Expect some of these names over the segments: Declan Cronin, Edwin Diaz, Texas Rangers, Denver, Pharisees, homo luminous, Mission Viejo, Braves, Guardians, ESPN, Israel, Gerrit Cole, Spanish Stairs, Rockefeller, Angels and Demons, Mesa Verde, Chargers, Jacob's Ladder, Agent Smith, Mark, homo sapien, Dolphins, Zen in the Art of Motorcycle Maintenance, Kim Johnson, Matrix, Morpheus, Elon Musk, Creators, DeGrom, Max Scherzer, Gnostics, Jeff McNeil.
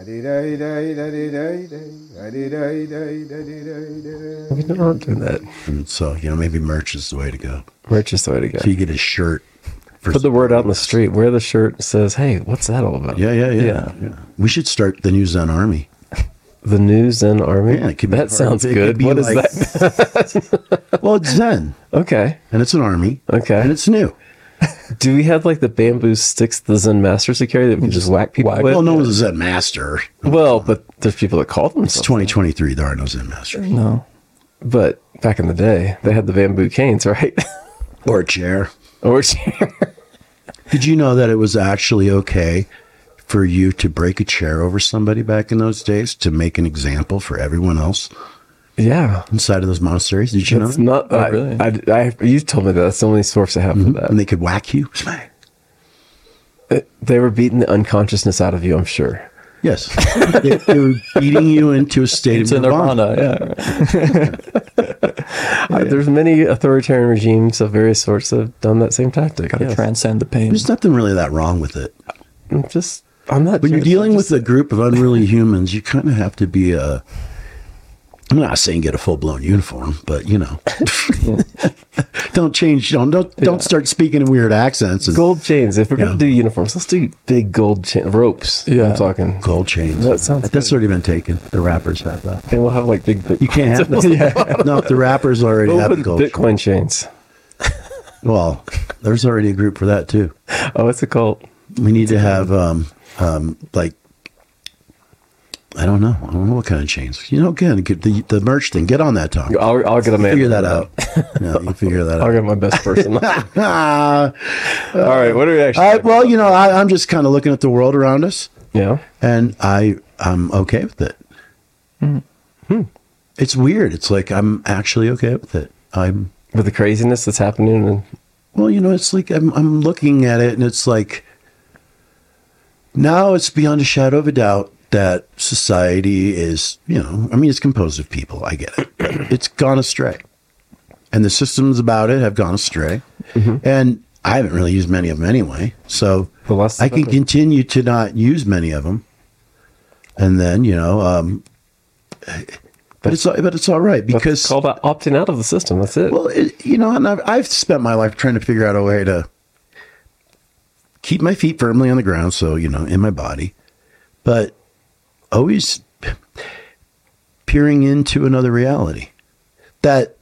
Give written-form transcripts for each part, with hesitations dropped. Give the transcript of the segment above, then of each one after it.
We don't do that. And so, you know, maybe merch is the way to go. Merch is the way to go. So you get a shirt. Put the word out on the street. Wear the shirt that says, hey, what's that all about? Yeah. We should start the New Zen Army. The New Zen Army? Yeah, that sounds good. What is that? Well, it's Zen. Okay. And it's an army. Okay. And it's new. Do we have like the bamboo sticks the Zen masters to carry that we can just whack people with? Well, no one's a Zen master. Well, but there's people that call them. It's 2023. There are no Zen masters. No. But back in the day, they had the bamboo canes, right? Or a chair. Or a chair. Did you know that it was actually okay for you to break a chair over somebody back in those days to make an example for everyone else? Yeah. Inside of those monasteries. Did you know that? Not really. You told me that. That's the only source I have for that. And they could whack you. Smack. They were beating the unconsciousness out of you, I'm sure. Yes. they were beating you into a state of nirvana. Yeah. There's many authoritarian regimes of various sorts that have done that same tactic. Got to transcend the pain. There's nothing really that wrong with it. When you're dealing with a group of unruly humans, you kind of have to be a... I'm not saying get a full-blown uniform, but, you know, don't change. Don't start speaking in weird accents. Gold chains. If we're going to do uniforms, let's do big gold chain ropes. Yeah. I'm talking. Gold chains. That sounds good. That's already been taken. The rappers have that. And we'll have like big Bitcoin. You can't have that. Yeah. No, the rappers already have gold Bitcoin chains. Well, there's already a group for that, too. Oh, it's a cult. We need to have, like, I don't know what kind of chains. You know, again, the merch thing. Get on that, Tom. I'll get a man. Figure that out. No, you figure that out. I'll get my best person. All right. What are we actually? Well, you know, I'm just kind of looking at the world around us. Yeah. And I'm okay with it. Mm-hmm. It's weird. It's like I'm actually okay with it. I'm with the craziness that's happening. And... Well, you know, it's like I'm looking at it, and it's like now it's beyond a shadow of a doubt that society is, you know, I mean, it's composed of people. I get it. It's gone astray. And the systems about it have gone astray. Mm-hmm. And I haven't really used many of them anyway. So I can continue to not use many of them. And then, you know, but it's all right because... It's called opting out of the system. That's it. Well, you know, and I've spent my life trying to figure out a way to keep my feet firmly on the ground. So, you know, in my body, but always peering into another reality. That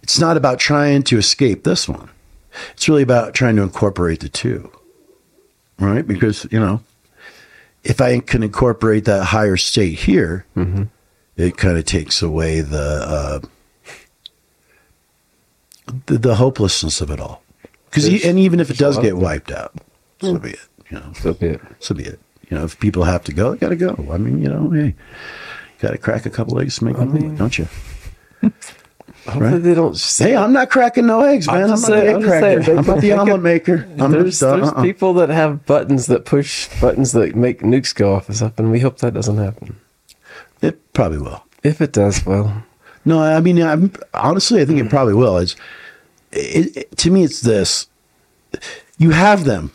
it's not about trying to escape this one. It's really about trying to incorporate the two, right? Because, you know, if I can incorporate that higher state here, mm-hmm. it kind of takes away the hopelessness of it all. And even if it does get wiped out, so be it. You know, so be it. You know, if people have to go, they got to go. I mean, you know, hey, got to crack a couple eggs to make them, don't you? Right? They don't. Hey, I'm not cracking no eggs, man. I'm not the omelet maker. There's people that have buttons that push buttons that make nukes go off us up, and we hope that doesn't happen. It probably will. If it does, well. No, I mean, honestly, I think it probably will. To me, it's this. You have them.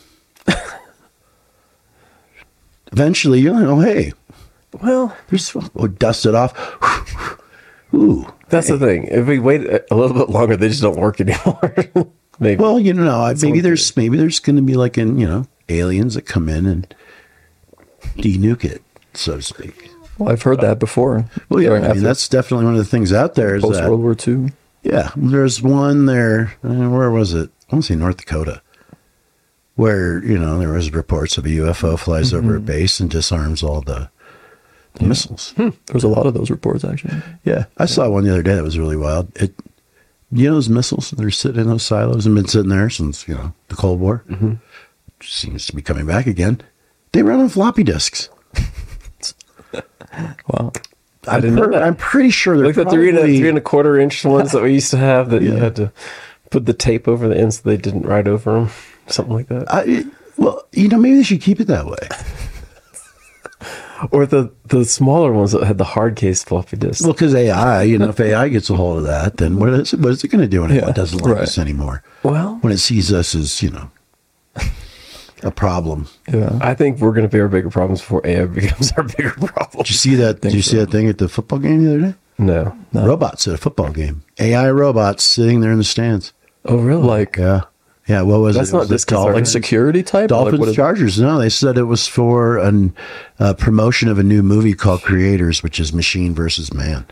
Eventually, you're like, oh, hey. Well, dust it off. Ooh. That's the thing. If we wait a little bit longer, they just don't work anymore. Maybe. Well, you know, maybe there's going to be like aliens that come in and denuke it, so to speak. Well, I've heard that before. Well, yeah, that's definitely one of the things out there. Is post-World War II. Yeah. There's one there. Where was it? I want to say North Dakota. Where, you know, there was reports of a UFO flies over a base and disarms all the missiles. There was a lot of those reports, actually. Yeah. I saw one the other day that was really wild. You know those missiles? They're sitting in those silos and been sitting there since, you know, the Cold War. Mm-hmm. Seems to be coming back again. They run on floppy disks. Wow. I'm pretty sure they're like probably... the 3 1/4 inch ones that we used to have that you had to put the tape over the end so they didn't ride over them. Something like that. Well, you know, maybe they should keep it that way. Or the smaller ones that had the hard case floppy disk. Well, because AI, you know, if AI gets a hold of that, then what is it going to do when it doesn't like us anymore? Well, when it sees us as, you know, a problem. Yeah, I think we're going to face our bigger problems before AI becomes our bigger problem. Did you see that? Did you see that thing at the football game the other day? No, no. Robots at a football game. AI robots sitting there in the stands. Oh, really? Like, yeah. Yeah, what was that's it? Not was this Dolphins, like security type? Dolphins, like, Chargers. No, they said it was for a promotion of a new movie called Creators, which is machine versus man.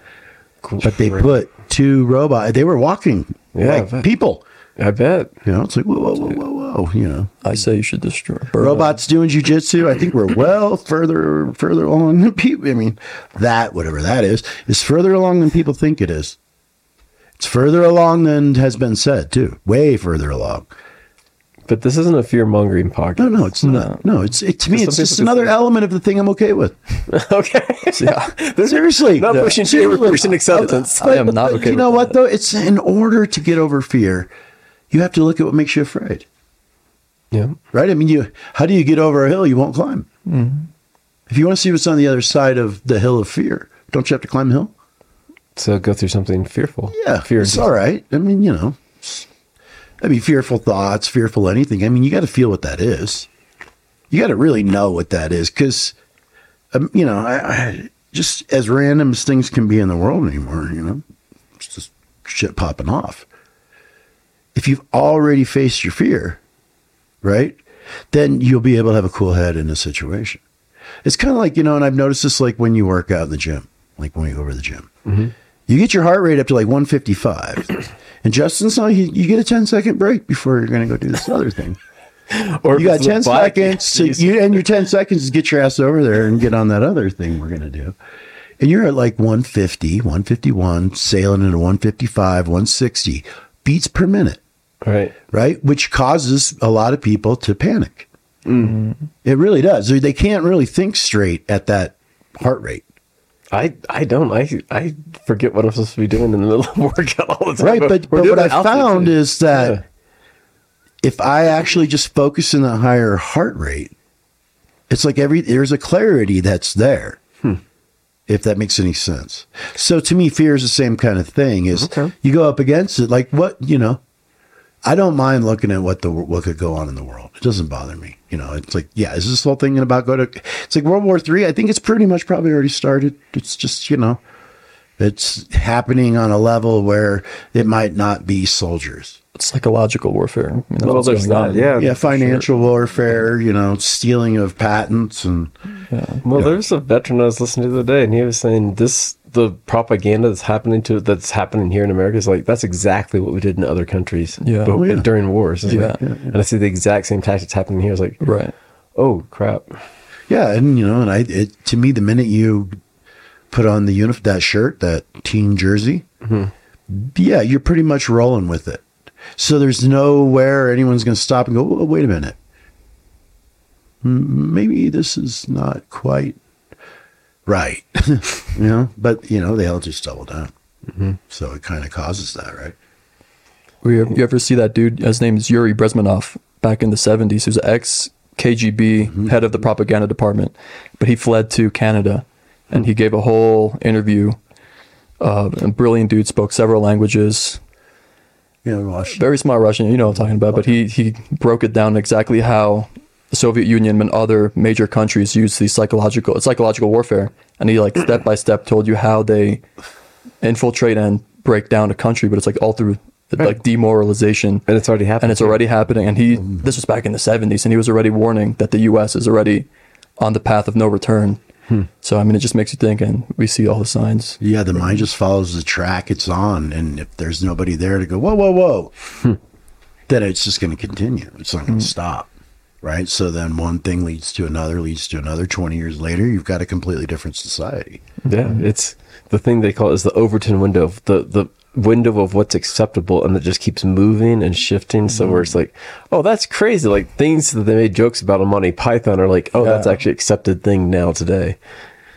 Cool. But they put two robots. They were walking like people. I bet. You know, it's like, whoa, whoa, whoa, whoa, whoa. You know, I say you should destroy robots doing jujitsu. I think we're well further along than people. I mean, that, whatever that is further along than people think it is. It's further along than has been said, too. Way further along. But this isn't a fear-mongering podcast. No, no, it's not. No, it's just another element of the thing I'm okay with. Okay. Yeah. Seriously. Not pushing fear with person acceptance. I am not okay. You know what, though? It's in order to get over fear, you have to look at what makes you afraid. Yeah. Right? I mean, how do you get over a hill you won't climb? Mm-hmm. If you want to see what's on the other side of the hill of fear, don't you have to climb the hill? So go through something fearful. Yeah, fear it's all right. I mean, you know, I mean, fearful thoughts, fearful anything. I mean, you got to feel what that is. You got to really know what that is, because, you know, I just as random as things can be in the world anymore, you know, it's just shit popping off. If you've already faced your fear, right, then you'll be able to have a cool head in a situation. It's kind of like, you know, and I've noticed this, like when you work out in the gym, like when you go over to the gym. Mm-hmm. You get your heart rate up to like 155, and Justin's like, you get a 10-second break before you're going to go do this other thing. Or you got 10 seconds, and your 10 seconds is get your ass over there and get on that other thing we're going to do. And you're at like 150, 151, sailing into 155, 160 beats per minute, right? Which causes a lot of people to panic. Mm-hmm. It really does. They can't really think straight at that heart rate. I don't. I forget what I'm supposed to be doing in the middle of workout all the time. Right, but what I found is that if I actually just focus on the higher heart rate, it's like there's a clarity that's there, if that makes any sense. So to me, fear is the same kind of thing. Is you go up against it, like what, you know, I don't mind looking at what could go on in the world. It doesn't bother me. You know, it's like, yeah, is this whole thing about it's like World War III? I think it's pretty much probably already started. It's just, you know, it's happening on a level where it might not be soldiers. It's psychological warfare. You know, well, there's not. Yeah, financial warfare, you know, stealing of patents. And well, there's a veteran I was listening to the other day, and he was saying the propaganda that's happening here in America is like, that's exactly what we did in other countries during wars. And I see the exact same tactics happening here. It's like, oh crap. Yeah. And you know, and to me, the minute you put on the that shirt, that team jersey, you're pretty much rolling with it. So there's nowhere anyone's going to stop and go, oh, wait a minute. Maybe this is not quite right. You know, but you know, they all just double down. So it kind of causes that, right? You ever see that dude, his name is Yuri Bezmenov, back in the 70s, who's an ex-KGB head of the propaganda department, but he fled to Canada and he gave a whole interview. A brilliant dude, spoke several languages. Yeah, Russian. Very smart Russian, you know what I'm talking about, but he broke it down exactly how the Soviet Union and other major countries use the psychological warfare, and he like step by step told you how they infiltrate and break down a country, but it's like all through like demoralization, and it's already happening. And this was back in the 70s, and he was already warning that the U.S. is already on the path of no return. So I mean, it just makes you think, and we see all the signs. Yeah, the mind just follows the track it's on, and if there's nobody there to go, whoa, whoa, whoa, then it's just going to continue. It's not going to stop. Right. So then one thing leads to another. 20 years later, you've got a completely different society. Yeah. It's the thing they call is the Overton window, the window of what's acceptable. And it just keeps moving and shifting. So where it's like, oh, that's crazy. Like things that they made jokes about on Monty Python are like, oh, that's actually accepted thing now today.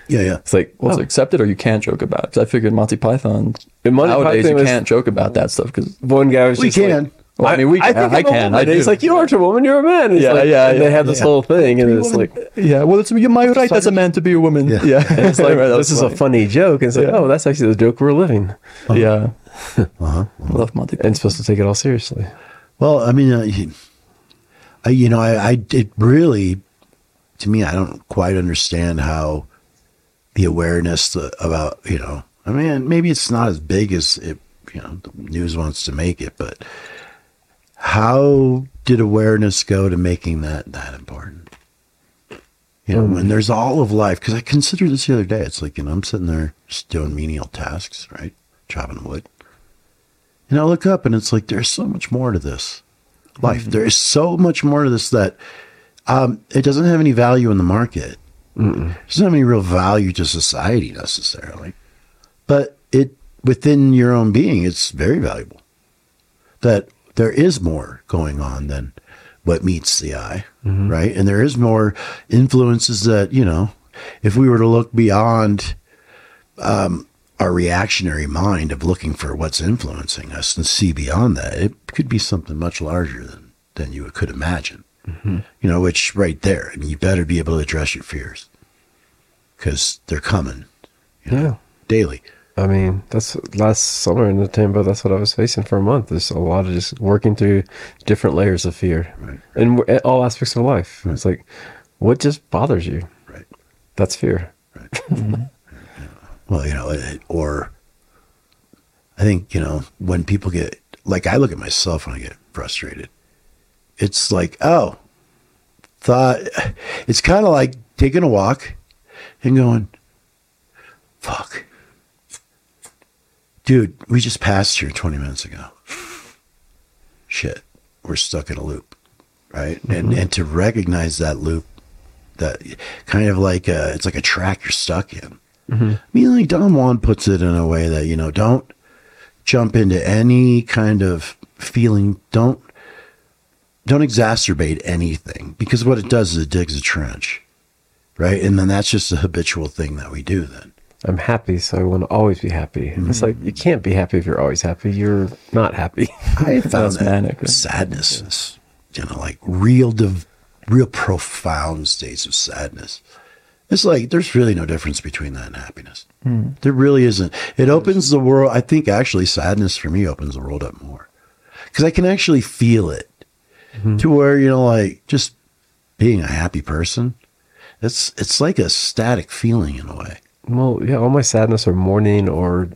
Yeah, yeah. It's like, well, it's accepted, or you can't joke about it. Because I figured Monty Python, you can't joke about that stuff. Because one guy was just like, well, I mean, I can. It's like, you aren't a woman, you're a man. It's they have this whole thing, and it's woman. Like, yeah, well, it's my right as a man to be a woman. Yeah, And it's like, this is a funny joke. And it's like, oh, that's actually the joke we're living. Yeah, I love Monty Python. And supposed to take it all seriously. Well, I mean, you know, it really, to me, I don't quite understand how the awareness about, you know, I mean, maybe it's not as big as it, you know, the news wants to make it, but how did awareness go to making that important? You know, when there's all of life, because I considered this the other day, it's like, you know, I'm sitting there just doing menial tasks, right? Chopping wood. And I look up and it's like, there's so much more to this life. Mm-hmm. There is so much more to this that it doesn't have any value in the market. Mm-mm. It doesn't have any real value to society necessarily. But it within your own being, it's very valuable. That there is more going on than what meets the eye, mm-hmm. right? And there is more influences that, you know, if we were to look beyond our reactionary mind of looking for what's influencing us and see beyond that, it could be something much larger than you could imagine, mm-hmm. you know, which right there, I mean, you better be able to address your fears because they're coming, you know, daily. I mean, that's last summer in the Tambo, that's what I was facing for a month. There's a lot of just working through different layers of fear and all aspects of life. Right. It's like, what just bothers you? Right. That's fear. Right. Mm-hmm. Yeah. Well, you know, or I think, you know, when people get, like, I look at myself when I get frustrated, it's like, it's kind of like taking a walk and going, fuck. Dude, we just passed here 20 minutes ago. Shit, we're stuck in a loop, right? Mm-hmm. And to recognize that loop, that kind of like it's like a track you're stuck in. Mm-hmm. I mean, like Don Juan puts it in a way that, you know, don't jump into any kind of feeling. Don't exacerbate anything, because what it does is it digs a trench, right? And then that's just a habitual thing that we do then. I'm happy, so I want to always be happy. Mm-hmm. It's like, you can't be happy if you're always happy. You're not happy. I found that manic, right? Sadness is, you know, like real profound states of sadness. It's like, there's really no difference between that and happiness. Mm-hmm. There really isn't. It opens the world. I think actually sadness for me opens the world up more, because I can actually feel it, mm-hmm. to where, you know, like just being a happy person, it's like a static feeling in a way. Well, yeah, all my sadness or mourning or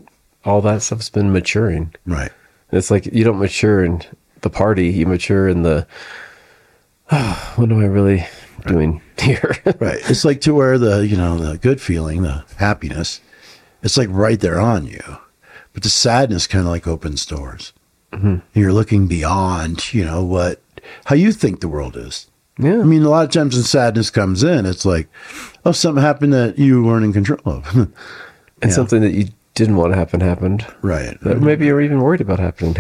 all that stuff's been maturing. Right. And it's like, you don't mature in the party. You mature in the, what am I really doing here? Right. It's like to where the, you know, the good feeling, the happiness, it's like right there on you. But the sadness kind of like opens doors. Mm-hmm. And you're looking beyond, you know, how you think the world is. Yeah. I mean, a lot of times when sadness comes in, it's like, oh, something happened that you weren't in control of. And something that you didn't want to happen happened. Right. That maybe you were even worried about happened.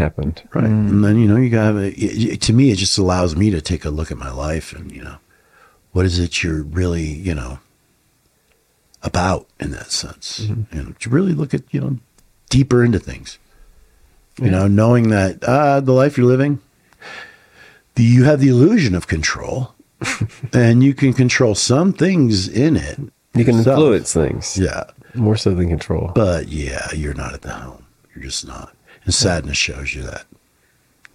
Right. Mm. And then, you know, you got to, to me, it just allows me to take a look at my life and, you know, what is it you're really, you know, about in that sense. Mm-hmm. You know, to really look at, you know, deeper into things. Yeah. You know, knowing that the life you're living, you have the illusion of control, and you can control some things in it. You can influence things. Yeah. More so than control. But yeah, you're not at the helm. You're just not. And sadness shows you that.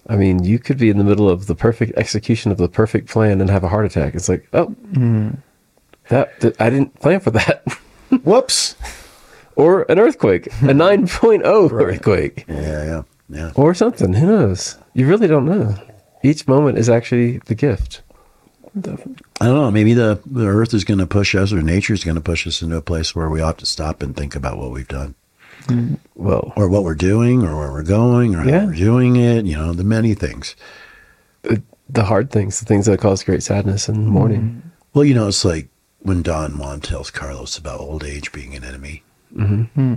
I mean, you could be in the middle of the perfect execution of the perfect plan and have a heart attack. It's like, that I didn't plan for that. Whoops. Or an earthquake, a 9.0 earthquake. Yeah. Or something. Who knows? You really don't know. Each moment is actually the gift. Definitely. I don't know. Maybe the earth is going to push us, or nature is going to push us into a place where we have to stop and think about what we've done. Mm. Well, or what we're doing, or where we're going, or how we're doing it. You know, the many things. The hard things, the things that cause great sadness and mourning. Well, you know, it's like when Don Juan tells Carlos about old age being an enemy. Mm-hmm.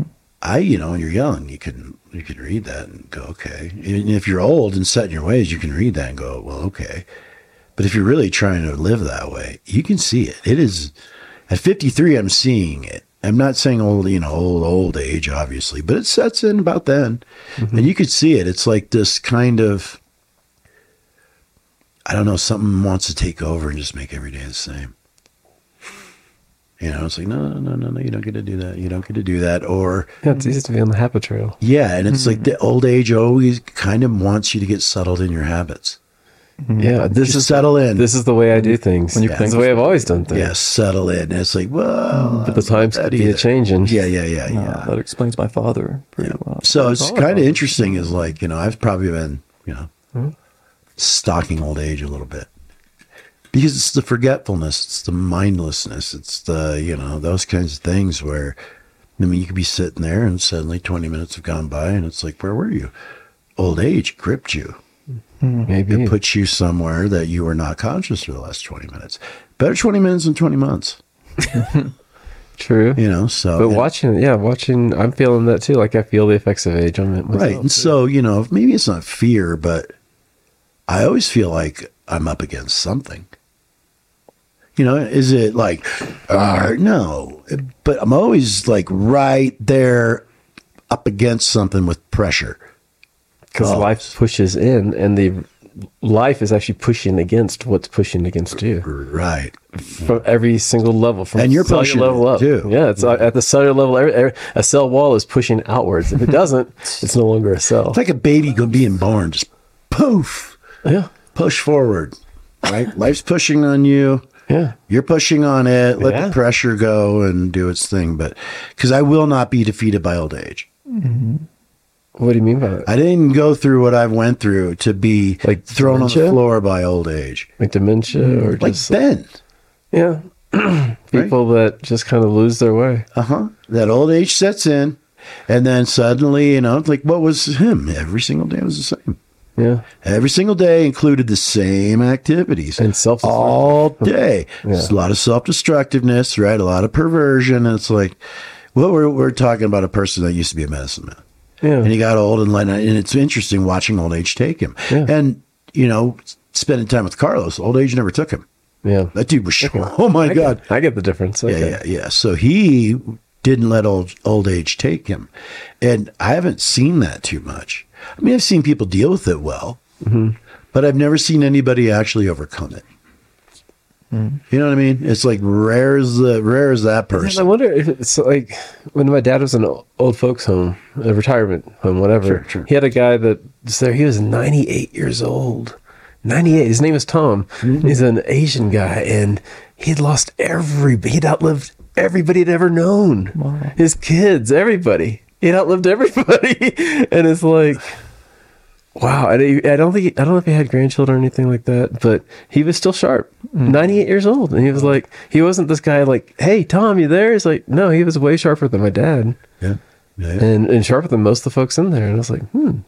You know, when you're young, you can read that and go, okay. And if you're old and set in your ways, you can read that and go, well, okay. But if you're really trying to live that way, you can see it. It is, at 53, I'm seeing it. I'm not saying old age, obviously, but it sets in about then. Mm-hmm. And you could see it. It's like this kind of, I don't know, something wants to take over and just make every day the same. You know, it's like, no, you don't get to do that. You don't get to do that. Or it's easy to be on the habit trail. Yeah. And it's like the old age always kind of wants you to get settled in your habits. Yeah, this is settle in. This is the way I do things. When you think, the way I've always done things. Yeah, settle in. It's like, well, but the times could be changing. Yeah. That explains my father pretty well. So it's kind of interesting. Is like, you know, I've probably been, you know, stalking old age a little bit, because it's the forgetfulness, it's the mindlessness, it's the, you know, those kinds of things where, I mean, you could be sitting there and suddenly 20 minutes have gone by and it's like, where were you? Old age gripped you. Maybe it puts you somewhere that you were not conscious for the last 20 minutes. Better 20 minutes than 20 months. True. You know, so. But watching, I'm feeling that too. Like I feel the effects of age on it myself. Right. And so, you know, maybe it's not fear, but I always feel like I'm up against something. You know, is it like, no, but I'm always like right there up against something with pressure. Because life pushes in, and the life is actually pushing against what's pushing against you. Right. From every single level, from and you're pushing level up. Too. Yeah, it's at the cellular level. A cell wall is pushing outwards. If it doesn't, it's no longer a cell. It's like a baby being born, just poof. Yeah. Push forward, right? Life's pushing on you. Yeah. You're pushing on it. Let the pressure go and do its thing. But because I will not be defeated by old age. Mm-hmm. What do you mean by that? I didn't go through what I went through to be like thrown on the floor by old age. Like dementia or like just... Ben. Yeah. People that just kind of lose their way. Uh-huh. That old age sets in. And then suddenly, you know, like what was him? Every single day was the same. Yeah. Every single day included the same activities. And self-destructive. All day. Yeah. There's a lot of self-destructiveness, right? A lot of perversion. And it's like, well, we're talking about a person that used to be a medicine man. Yeah. And he got old and it's interesting watching old age take him. Yeah. And, you know, spending time with Carlos, old age never took him. Yeah. That dude was, oh my God. I get the difference. Okay. Yeah. So he didn't let old age take him. And I haven't seen that too much. I mean, I've seen people deal with it well, but I've never seen anybody actually overcome it. You know what I mean? It's like rare as that person. I wonder if it's like when my dad was in an old folks home, a retirement home, whatever. Sure. He had a guy that was there. He was 98 years old. 98. His name is Tom. Mm-hmm. He's an Asian guy, and he'd lost everybody. He'd outlived everybody he'd ever known. Wow. His kids, everybody. He'd outlived everybody, and it's like. Wow, I don't know if he had grandchildren or anything like that, but he was still sharp, 98 years old. And he was like, he wasn't this guy like, hey, Tom, you there? He's like, no, he was way sharper than my dad. Yeah. And sharper than most of the folks in there. And I was like,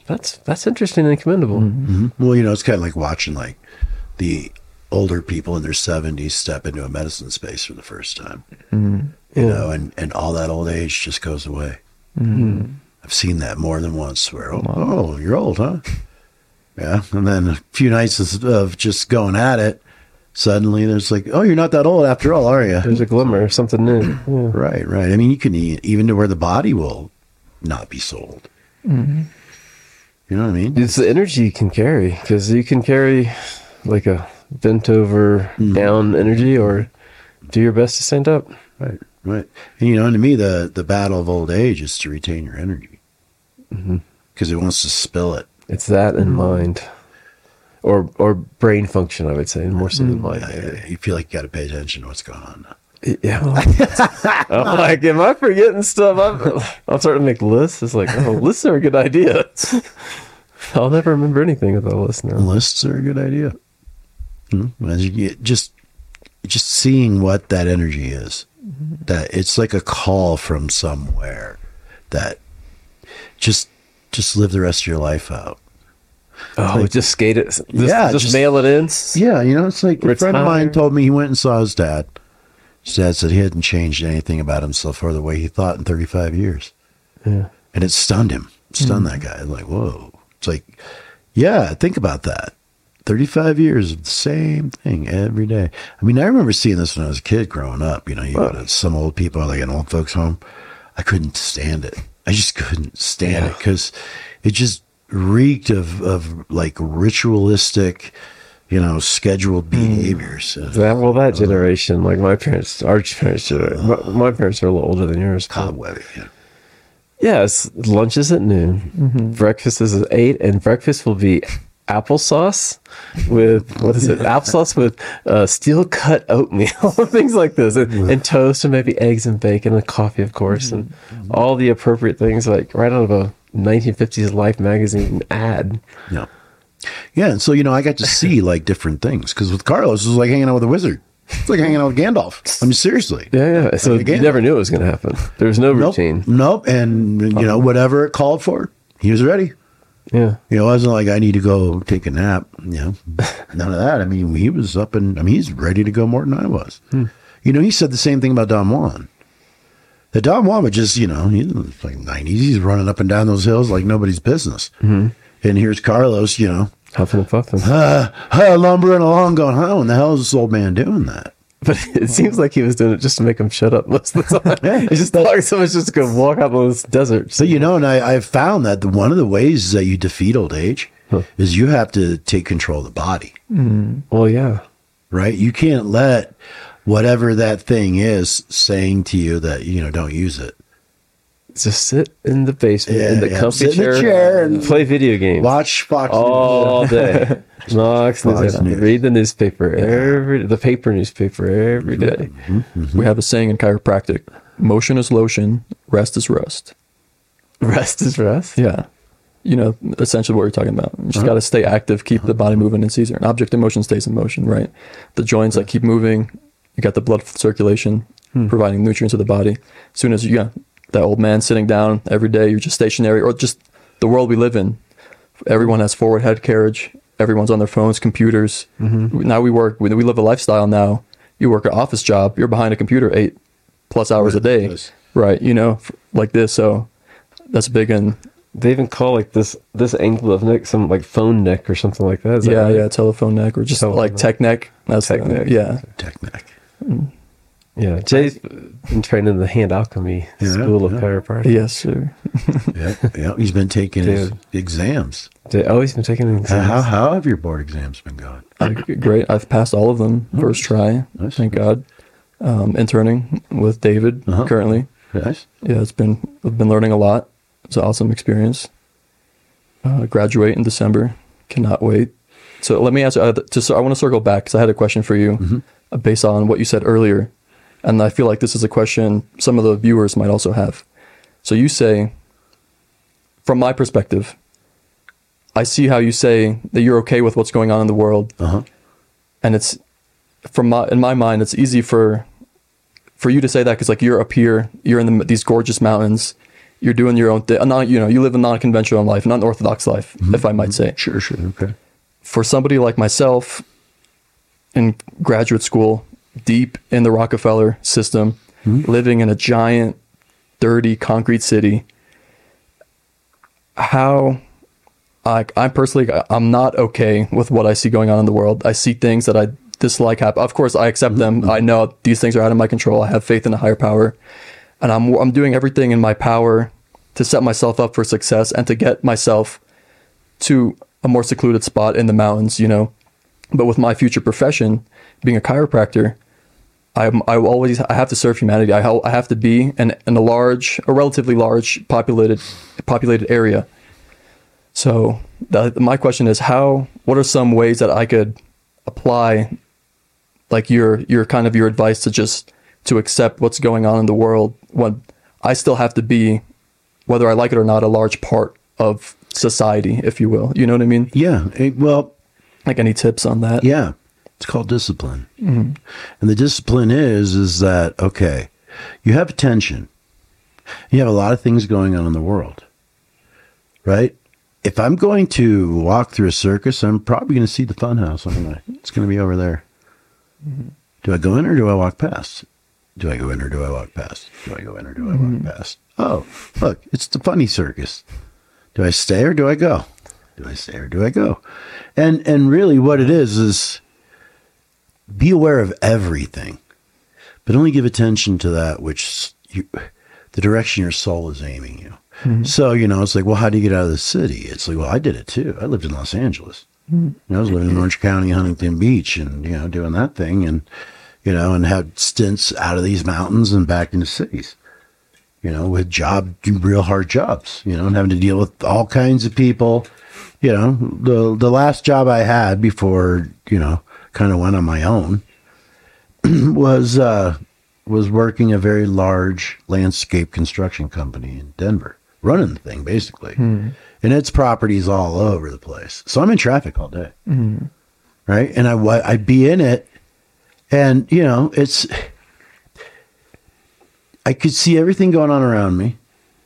that's interesting and commendable. Mm-hmm. Well, you know, it's kind of like watching like the older people in their 70s step into a medicine space for the first time, you know, and all that old age just goes away. Mm-hmm. I've seen that more than once where, oh, you're old, huh? Yeah. And then a few nights of just going at it, suddenly there's like, oh, you're not that old after all, are you? There's a glimmer of something new. Yeah. Right. I mean, you can even to where the body will not be sold. Mm-hmm. You know what I mean? It's the energy you can carry, because you can carry like a bent over, down energy, or do your best to stand up. Right. And, you know, to me, the battle of old age is to retain your energy. Because it wants to spill it. It's that in mind, or brain function, I would say, more so than mind. Yeah. You feel like you got to pay attention to what's going on. Yeah, I'm like, am I forgetting stuff? I'm starting to make lists. It's like, oh, lists are a good idea. I'll never remember anything without a list now. Lists are a good idea. Just seeing what that energy is, that it's like a call from somewhere that. Just live the rest of your life out. Oh, like, just skate it. Just mail it in. Yeah, you know, it's like a friend of mine told me he went and saw his dad. His dad said he hadn't changed anything about himself or the way he thought in 35 years. Yeah. And it stunned him. That guy. Like, whoa. It's like, yeah, think about that. 35 years of the same thing every day. I mean, I remember seeing this when I was a kid growing up. You know, you go to some old people, like an old folks home. I couldn't stand it. I just couldn't stand it, because it just reeked of like ritualistic, you know, scheduled behaviors. That generation, like my parents, our parents, my parents are a little older than yours. Cobwebby. Yes, lunch is at noon, breakfast is at 8, and breakfast will be applesauce with, what is it? Applesauce with steel cut oatmeal, things like this, and toast, and maybe eggs and bacon and coffee, of course, and all the appropriate things, like right out of a 1950s Life magazine ad. Yeah. Yeah. And so, you know, I got to see like different things, because with Carlos, it was like hanging out with a wizard. It's like hanging out with Gandalf. I mean, seriously. Yeah, yeah. So like you never knew it was going to happen. There was no routine. Nope. And, you know, whatever it called for, he was ready. Yeah. You know, I wasn't like, I need to go take a nap. You know, none of that. I mean, he was up and, I mean, he's ready to go more than I was. Hmm. You know, he said the same thing about Don Juan. That Don Juan would just, you know, he's like 90s. He's running up and down those hills like nobody's business. Mm-hmm. And here's Carlos, you know. Huffing and puffing. Lumbering along, going, how in the hell is this old man doing that? But it seems like he was doing it just to make him shut up most of the time. He just thought someone's just going to walk out on this desert. So, you know, and I found that one of the ways that you defeat old age is you have to take control of the body. Mm. Well, yeah. Right? You can't let whatever that thing is saying to you that, you know, don't use it. Just sit in the basement in the comfy chair and play video games. Watch Fox all News. Day. Fox News. Read the newspaper every day. Mm-hmm. Mm-hmm. We have a saying in chiropractic: motion is lotion, rest is rust. Rest is rest? Yeah. You know, essentially what we're talking about. You just got to stay active, keep the body moving in season. An object in motion stays in motion, right? The joints like keep moving. You got the blood circulation providing nutrients to the body. As soon as you that old man sitting down every day, you're just stationary, or just the world we live in. Everyone has forward head carriage. Everyone's on their phones, computers. Mm-hmm. Now we live a lifestyle now. You work an office job. You're behind a computer 8+ hours a day, right? You know, like this. So that's big. And they even call like this angle of neck, some like phone neck or something like that. Telephone neck, or just like tech neck. Tech neck. Mm. Yeah, Jay's been trained in the hand alchemy school of chiropractic. Yes, sir. He's been taking his exams. He's been taking exams. How have your board exams been going? Great. I've passed all of them first try. Nice. Thank God. Interning with David currently. Nice. Yeah, I've been learning a lot. It's an awesome experience. Graduate in December. Cannot wait. So let me ask you, I want to circle back because I had a question for you based on what you said earlier. And I feel like this is a question some of the viewers might also have. So you say, from my perspective, I see how you say that you're okay with what's going on in the world. And it's, in my mind, it's easy for you to say that because like you're up here, you're in these gorgeous mountains, you're doing your own thing. You live a non-conventional life, non-orthodox life, if I might say. Sure, okay. For somebody like myself in graduate school, deep in the Rockefeller system, living in a giant, dirty concrete city. I'm not okay with what I see going on in the world. I see things that I dislike happen. Of course, I accept them. I know these things are out of my control. I have faith in a higher power, and I'm doing everything in my power to set myself up for success and to get myself to a more secluded spot in the mountains, you know. But with my future profession, being a chiropractor, I have to serve humanity. I have to be in a relatively large populated area. So my question is, what are some ways that I could apply like your kind of your advice to accept what's going on in the world when I still have to be, whether I like it or not, a large part of society, if you will. You know what I mean? Yeah. Like any tips on that? Yeah. It's called discipline. Mm-hmm. And the discipline is that, okay, you have attention. You have a lot of things going on in the world, right? If I'm going to walk through a circus, I'm probably going to see the funhouse, aren't I? It's going to be over there. Mm-hmm. Do I go in or do I walk past? Do I go in or do I walk past? Do I go in or do I walk past? Oh, look, it's the funny circus. Do I stay or do I go? Do I stay or do I go? And really what it is be aware of everything, but only give attention to that which the direction your soul is aiming you. Mm-hmm. So, you know, it's like, well, how do you get out of the city? It's like, well, I did it too. I lived in Los Angeles. Mm-hmm. I was living in Orange County, Huntington Beach, and, you know, doing that thing and, you know, and had stints out of these mountains and back into cities. you know, with real hard jobs, you know, and having to deal with all kinds of people. You know, the last job I had before, you know, kind of went on my own was working a very large landscape construction company in Denver, running the thing basically. Mm. And its properties all over the place. So I'm in traffic all day. Mm. Right. And I'd be in it and, you know, I could see everything going on around me,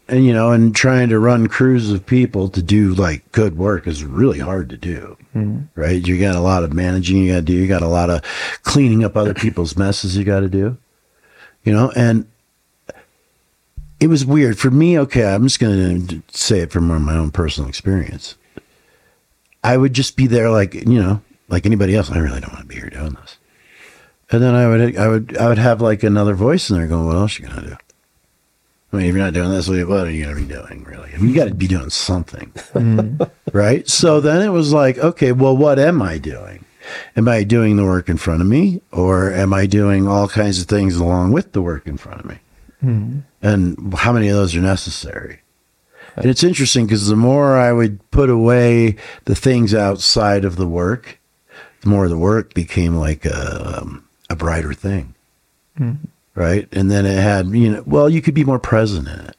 and, you know, and trying to run crews of people to do like good work is really hard to do, mm. right? You got a lot of managing you got to do. You got a lot of cleaning up other people's messes you got to do, you know, and it was weird for me. Okay. I'm just going to say it from my own personal experience. I would just be there like, you know, like anybody else. I really don't want to be here doing this. And then I would have like another voice in there going, what else are you going to do? I mean, if you're not doing this, what are you going to be doing really? I mean, you got to be doing something, mm-hmm. right? So then it was like, okay, well, what am I doing? Am I doing the work in front of me, or am I doing all kinds of things along with the work in front of me? Mm-hmm. And how many of those are necessary? And it's interesting because the more I would put away the things outside of the work, the more the work became like a brighter thing, mm-hmm. right? And then it had, you know, well, you could be more present in it,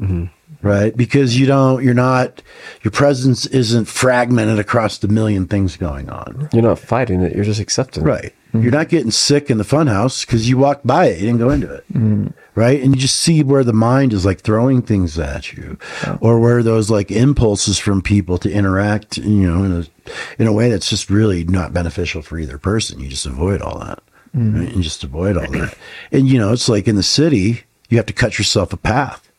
mm-hmm. right? Because your presence isn't fragmented across the million things going on. You're not fighting it. You're just accepting it. Right. Mm-hmm. You're not getting sick in the funhouse because you walked by it. You didn't go into it, mm-hmm. right? And you just see where the mind is like throwing things at you, oh. or where those like impulses from people to interact, you know, in a way that's just really not beneficial for either person. You just avoid all that. Mm. Right? And just avoid all that. And, you know, it's like in the city, you have to cut yourself a path,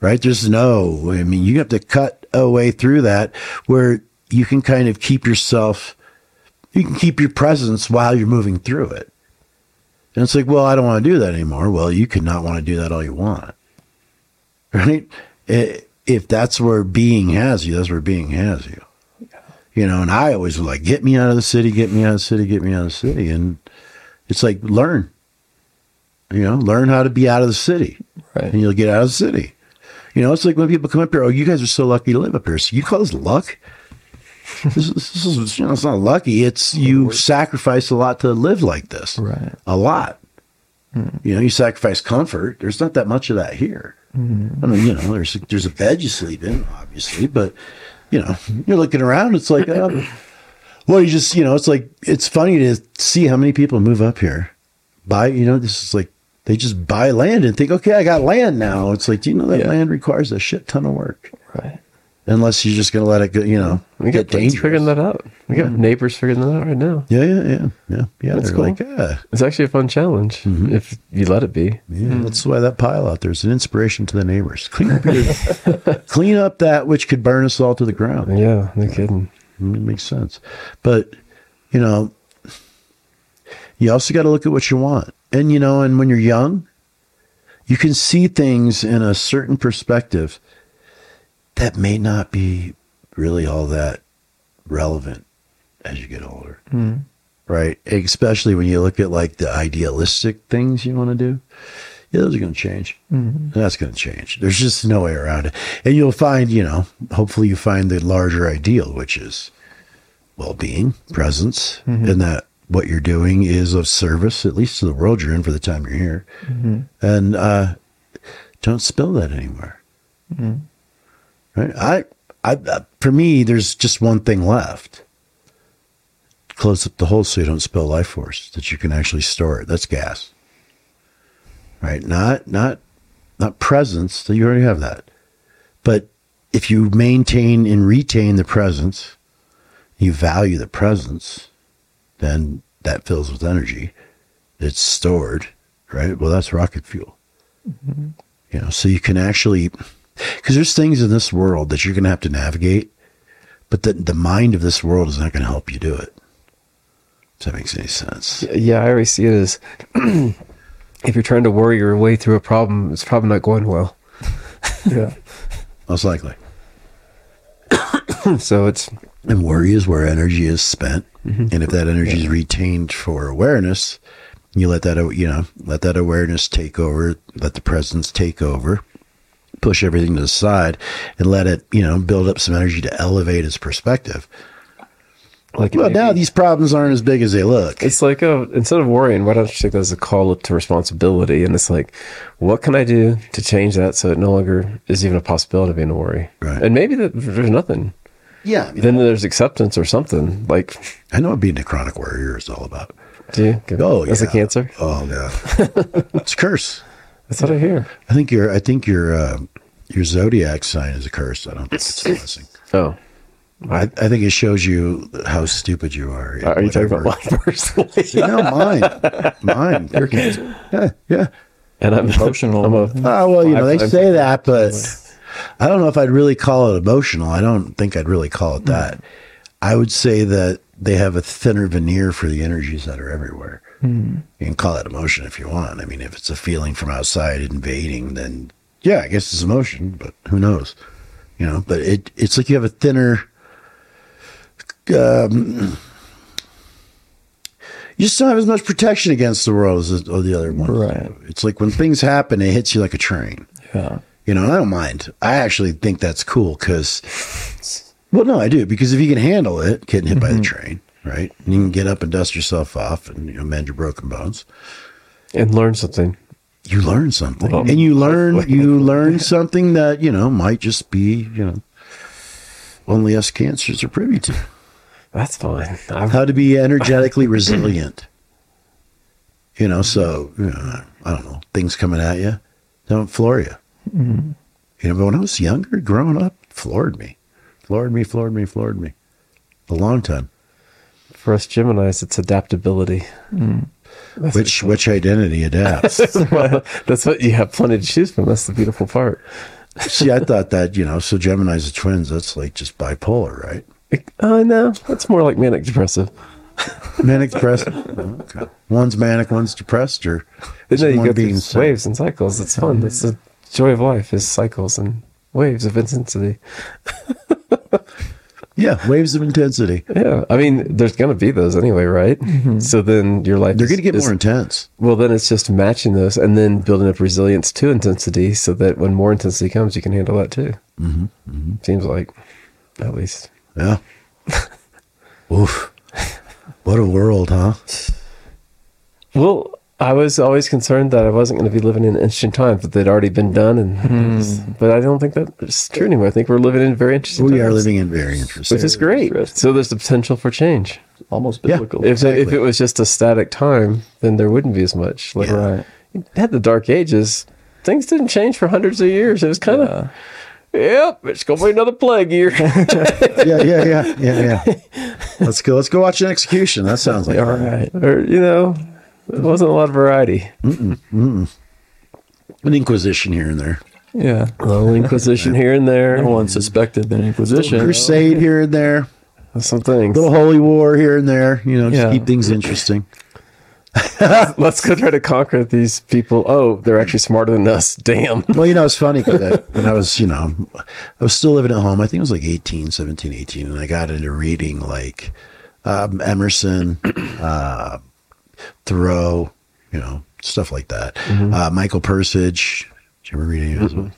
right? You have to cut a way through that where you can kind of keep your presence while you're moving through it. And it's like, well, I don't want to do that anymore. Well, you could not want to do that all you want, right? If that's where being has you, that's where being has you. You know, and I always was like, get me out of the city. And it's like, learn how to be out of the city, right? And you'll get out of the city. You know, it's like when people come up here, oh, you guys are so lucky to live up here. So you call this luck? this is, you know, it's not lucky. It's you sacrifice a lot to live like this, right? A lot. Mm. You know, you sacrifice comfort. There's not that much of that here. Mm. I mean, you know, there's a bed you sleep in, obviously, but. You know, you're looking around, it's like, well, you just, you know, it's like, it's funny to see how many people move up here, buy, you know, this is like, they just buy land and think, okay, I got land now. It's like, do you know that land requires a shit ton of work? Right. Unless you're just going to let it go, you know, we get dangerous. Figuring that out. We got neighbors figuring that out right now. Yeah. Yeah, that's cool. Like, it's actually a fun challenge mm-hmm. if you let it be. Yeah, mm-hmm. That's why that pile out there is an inspiration to the neighbors. Clean up that which could burn us all to the ground. Yeah, no kidding. It makes sense. But, you know, you also got to look at what you want. And, you know, and when you're young, you can see things in a certain perspective that may not be really all that relevant as you get older, right? Especially when you look at like the idealistic things you want to do. Yeah, those are going to change. Mm-hmm. That's going to change. There's just no way around it. And you'll find, you know, hopefully you find the larger ideal, which is well-being, presence, mm-hmm. and that what you're doing is of service, at least to the world you're in for the time you're here. Mm-hmm. And don't spill that anywhere. Mm-hmm. Right? I, for me, there's just one thing left. Close up the hole so you don't spill life force, that you can actually store it. That's gas, right? Not presence, that you already have that. But if you maintain and retain the presence, you value the presence, then that fills with energy. It's stored, right? Well, that's rocket fuel, mm-hmm. you know, so you can actually... Because there's things in this world that you're going to have to navigate, but the mind of this world is not going to help you do it. If that makes any sense. Yeah, I always see it as if you're trying to worry your way through a problem, it's probably not going well. Yeah. Most likely. And worry is where energy is spent. Mm-hmm. And if that energy is retained for awareness, You let that, you know, let that awareness take over, let the presence take over, push everything to the side, and let it, you know, build up some energy to elevate his perspective. Like, well, now these problems aren't as big as they look. It's like, oh, instead of worrying, why don't you take that as a call up to responsibility? And it's like, what can I do to change that so it no longer is even a possibility of being a worry? Right. And maybe there's nothing. Yeah. Then there's acceptance or something. Like, I know what being a chronic warrior is all about. Do you? Oh, that's a cancer? Oh, yeah. It's a curse. That's what I hear. I think your zodiac sign is a curse. I don't think it's a blessing. Oh. I think it shows you how stupid you are. Are you talking about mine personally? No, mine. You're cancer. Yeah. And I'm emotional. They say that, but I don't know if I'd really call it emotional. I don't think I'd really call it that. I would say that they have a thinner veneer for the energies that are everywhere. You can call it emotion if you want. I mean, if it's a feeling from outside invading, then yeah, I guess it's emotion, but who knows? You know, but it's like you have a thinner... you just don't have as much protection against the world as the other one. Right. It's like when things happen, it hits you like a train. Yeah. You know, and I don't mind. I actually think that's cool because, well, no, I do. Because if you can handle it, getting hit by the train, right? And you can get up and dust yourself off and, you know, mend your broken bones. And learn something. You learn something. Well, and you learn something that, you know, might just be, you know, only us cancers are privy to. That's fine. How to be energetically resilient. You know, so, you know, I don't know, things coming at you don't floor you. Mm-hmm. You know, but when I was younger, growing up, floored me. A long time. For us Geminis, it's adaptability. Mm. Which identity adapts? Well, that's what you have plenty to choose from. That's the beautiful part. See, I thought that, you know, so Geminis are twins. That's like just bipolar, right? Oh, no. That's more like manic depressive. Manic depressive? Oh, okay. One's manic, one's depressed, or you go being waves and cycles. It's fun. That's the joy of life, is cycles and waves of intensity. Yeah, waves of intensity. Yeah. I mean, there's going to be those anyway, right? Mm-hmm. So then your life... They're going to get more intense. Well, then it's just matching those and then building up resilience to intensity so that when more intensity comes, you can handle that too. Mm-hmm. Mm-hmm. Seems like, at least... Yeah. Oof. What a world, huh? Well, I was always concerned that I wasn't going to be living in ancient times, that they'd already been done. But I don't think that's true anymore. I think we're living in very interesting times. We are living in very interesting times. Which is great. So there's the potential for change. Almost biblical. Yeah, exactly. If it was just a static time, then there wouldn't be as much. Like, yeah. Right. Had the Dark Ages, things didn't change for hundreds of years. It was kind of... Yeah. Yep, it's gonna be another plague year. Yeah. Let's go watch an execution. That sounds like all right. Or, you know, there wasn't a lot of variety. An inquisition here and there. Yeah, a little inquisition here and there. No one suspected an inquisition. A crusade here and there. That's some things. A little holy war here and there. You know, just keep things interesting. Let's go try to conquer these people. Oh, they're actually smarter than us. Damn. Well, you know, it's funny because when I was, you know, I was still living at home. I think it was like 17, 18. And I got into reading like Emerson, Thoreau, you know, stuff like that. Mm-hmm. Michael Persich. Did you ever read any of his books?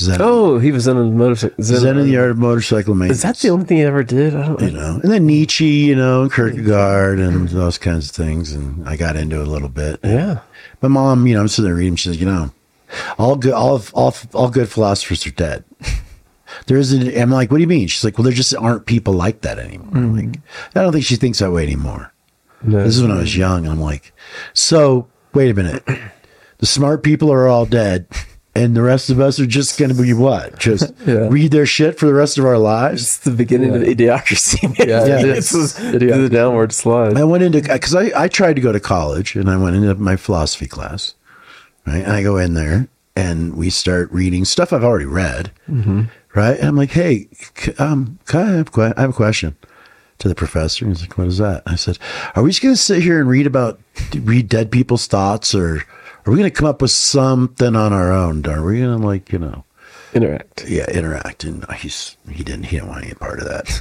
He was in a motorcycle. Zen in the Art of Motorcycle Maintenance. Is that the only thing he ever did? I don't know. You know, and then Nietzsche, you know, and Kierkegaard and those kinds of things. And I got into it a little bit. Yeah. My mom, you know, I'm sitting there reading. She says, you know, all good philosophers are dead. There isn't. I'm like, what do you mean? She's like, well, there just aren't people like that anymore. Mm-hmm. I'm like, I don't think she thinks that way anymore. No. This is when I was young. And I'm like, so wait a minute. The smart people are all dead. And the rest of us are just going to be what? Just read their shit for the rest of our lives? It's the beginning of idiocracy. It's the downward slide. I went into, because I tried to go to college, and I went into my philosophy class, right? And I go in there, and we start reading stuff I've already read, right? And I'm like, hey, I have a question to the professor. He's like, what is that? I said, are we just going to sit here and read dead people's thoughts, or... Are we going to come up with something on our own? Are we going to, like, you know... Interact. Yeah, interact. And he didn't want any part of that.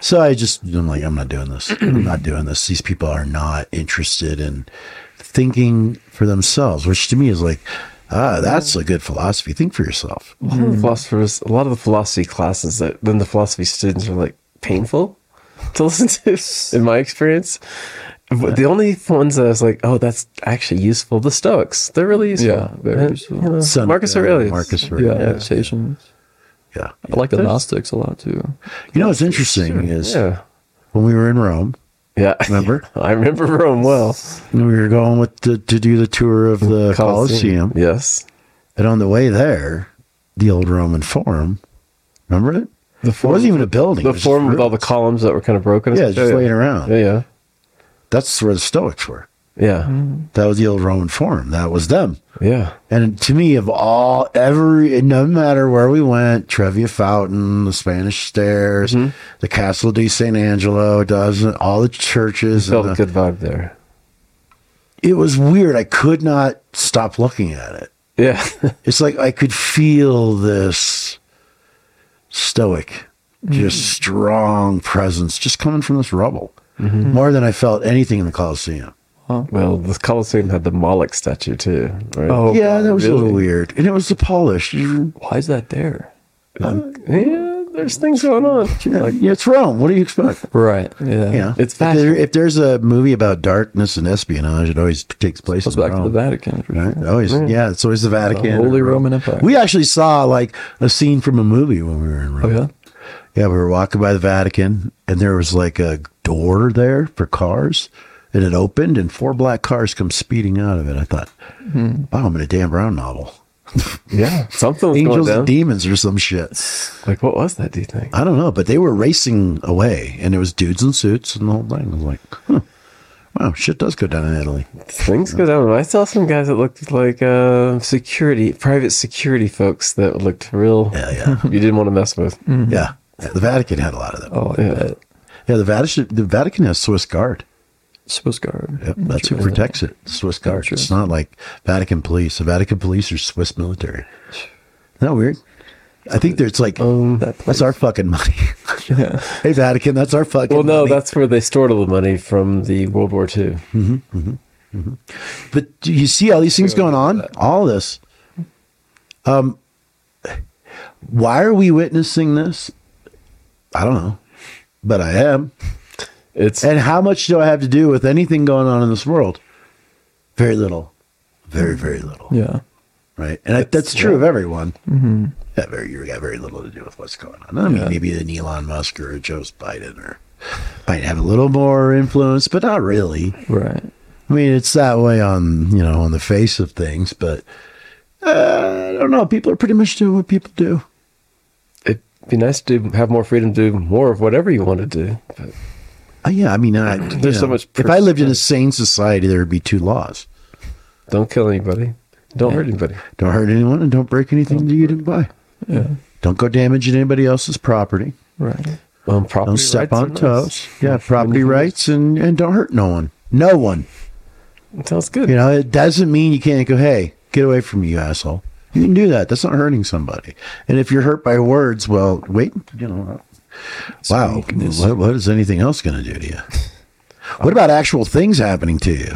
So I'm like, I'm not doing this. I'm not doing this. These people are not interested in thinking for themselves, which to me is like, that's a good philosophy. Think for yourself. A lot of the philosophers, a lot of the philosophy classes that then the philosophy students are like painful to listen to, in my experience. But the only ones that I was like, oh, that's actually useful. The Stoics, they're really useful. Yeah, very useful. You know, Marcus Aurelius. Yeah. I like the Gnostics a lot too. You know what's interesting is when we were in Rome. Yeah, remember? I remember Rome well. And we were going with to do the tour of the Colosseum. Yes, and on the way there, the old Roman Forum. Remember it? The Forum, it wasn't even a building. The Forum with all the columns that were kind of broken. Yeah, just laying around. Yeah. That's where the Stoics were. Yeah. Mm-hmm. That was the old Roman Forum. That was them. Yeah. And to me, of all, it doesn't matter where we went, Trevi Fountain, the Spanish Stairs, the Castle di San Angelo, all the churches. I felt a good vibe there. It was weird. I could not stop looking at it. Yeah. It's like I could feel this Stoic, just strong presence just coming from this rubble. Mm-hmm. More than I felt anything in the Colosseum. Huh? Well, the Colosseum had the Moloch statue too, right? Oh, yeah, that was really a little weird. And it was the Polish. Why is that there? Yeah, there's things going on. Yeah, like, it's Rome. What do you expect? Right. Yeah. You know, it's fashion. If there's a movie about darkness and espionage, it always takes place in Rome. Back to the Vatican. Right? Always. Right. Yeah, it's always the Vatican. The Holy Roman Empire. We actually saw like a scene from a movie when we were in Rome. Oh, yeah? Yeah, we were walking by the Vatican, and there was like a door there for cars. And it opened, and 4 black cars come speeding out of it. I thought, wow, I'm in a Dan Brown novel. Yeah, something was Angels and Demons or some shit. Like, what was that, do you think? I don't know, but they were racing away, and it was dudes in suits and the whole thing. I was like, wow, shit does go down in Italy. Things go down. I saw some guys that looked like private security folks that looked real. Yeah. You didn't want to mess with. Mm-hmm. Yeah. The Vatican had a lot of them. Oh, yeah. Yeah, the Vatican has Swiss Guard. Yep, that's who protects it. Swiss Guard. It's not like Vatican police. The Vatican police are Swiss military. Isn't that weird? I think there's like, that's our fucking money. Yeah. Hey, Vatican, that's our fucking money. Well, no, that's where they stored all the money from the World War II. But do you see all these things going on? All this. Why are we witnessing this? I don't know, but I am. And how much do I have to do with anything going on in this world? Very little. Very, very little. Yeah. Right? And that's true of everyone. Mm-hmm. You got very little to do with what's going on. I mean, maybe an Elon Musk or a Joe Biden might have a little more influence, but not really. Right. I mean, it's that way on the face of things, but I don't know. People are pretty much doing what people do. It'd be nice to have more freedom to do more of whatever you want to do, but... Yeah, I mean, there's so much. If I lived in a sane society, there would be 2 laws: don't kill anybody, don't hurt anybody, don't hurt anyone, and don't break anything that you didn't buy. Yeah, don't go damaging anybody else's property. Right. Property. Don't step on toes. Nice. Yeah, property rights, and don't hurt no one. No one. That sounds good. You know, it doesn't mean you can't go. Hey, get away from me, you asshole! You can do that. That's not hurting somebody. And if you're hurt by words, well, wait. You know. Wow, what is anything else going to do to you? What about actual things happening to you?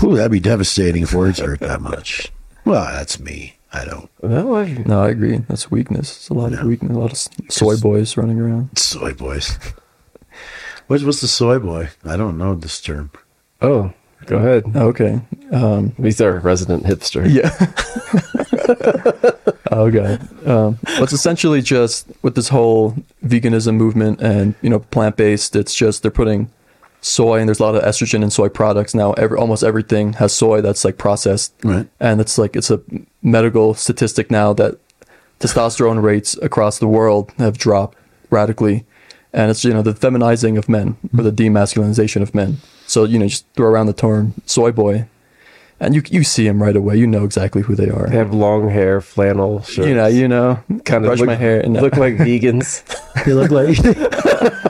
Whew, that'd be devastating if words hurt that much. Well, that's me. I don't. No, I agree. That's weakness. It's a lot of weakness. A lot of soy boys running around. Soy boys. What's the soy boy? I don't know this term. Oh, go ahead. Okay. He's our resident hipster. Yeah. Oh, God. Well, it's essentially just with this whole veganism movement and, plant-based, it's just they're putting soy, and there's a lot of estrogen in soy products. Now, almost everything has soy that's, like, processed. Right. And it's, like, it's a medical statistic now that testosterone rates across the world have dropped radically. And it's, the feminizing of men or the demasculinization of men. So, just throw around the term soy boy. And you see them right away. You know exactly who they are. They have long hair, flannel shirts. You know. Kind of brush my hair. And look like vegans. They look like...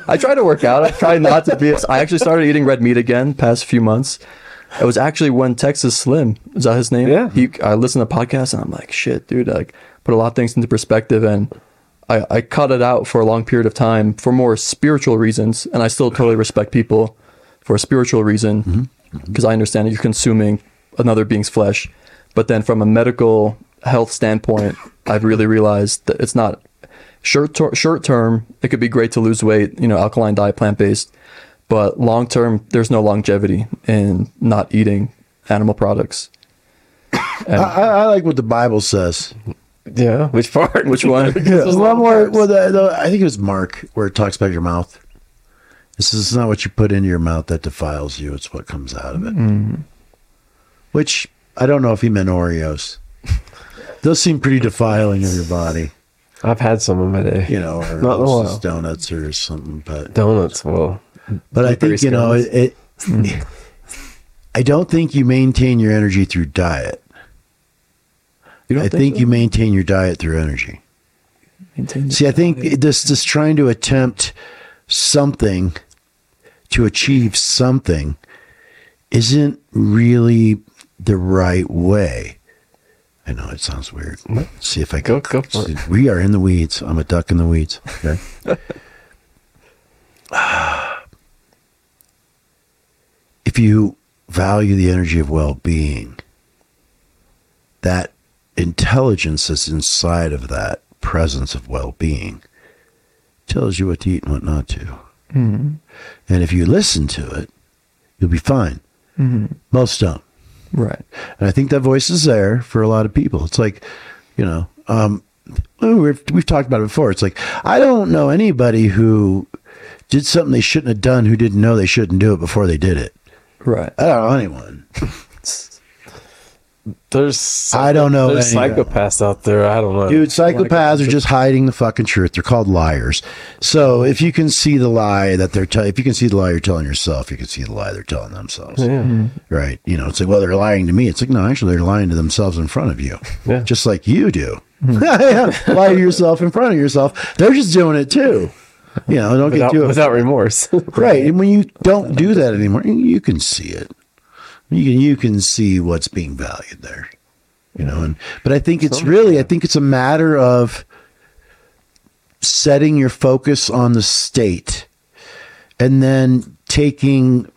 I try to work out. I try not to be... I actually started eating red meat again past few months. It was actually when Texas Slim... Is that his name? Yeah. I listened to podcasts and I'm like, shit, dude. Like, put a lot of things into perspective and... I cut it out for a long period of time for more spiritual reasons, and I still totally respect people for a spiritual reason, because I understand that you're consuming another being's flesh. But then from a medical health standpoint, I've really realized that it's not short term. It could be great to lose weight, you know, alkaline diet, plant-based, but long term, there's no longevity in not eating animal products. And I like what the Bible says. Yeah, which part? Which one? Yeah. One more. Well, I think it was Mark where it talks about your mouth. This is not what you put into your mouth that defiles you; it's what comes out of it. Mm. Which I don't know if he meant Oreos. Those seem pretty defiling of your body. I've had some in my day, you know, or not in donuts or something. But donuts, well, but I think you know it. I don't think you maintain your energy through diet. I think so? You maintain your diet through energy. See, I think this trying to attempt something to achieve something isn't really the right way. I know it sounds weird. Let's see if I can. Go for it. We are in the weeds. I'm a duck in the weeds. Okay. If you value the energy of well-being, that intelligence that's inside of that presence of well-being tells you what to eat and what not to. Mm-hmm. And if you listen to it, you'll be fine. Mm-hmm. Most don't. Right. And I think that voice is there for a lot of people. It's like, you know, we've talked about it before. It's like, I don't know anybody who did something they shouldn't have done, who didn't know they shouldn't do it before they did it. Right. I don't know anyone. There's psychopaths out there. I don't know. Dude, psychopaths are just hiding the fucking truth. They're called liars. So if you can see the lie that they're telling, if you can see the lie you're telling yourself, you can see the lie they're telling themselves. Yeah. Right. You know, it's like, well, they're lying to me. It's like, no, actually they're lying to themselves in front of you. Yeah. Just like you do. Yeah. Lie to yourself in front of yourself. They're just doing it too. You know, don't get too without remorse. Right. And when you don't do that anymore, you can see it. You can see what's being valued there, you know. And but I think it's really, I think it's a matter of setting your focus on the state, and then taking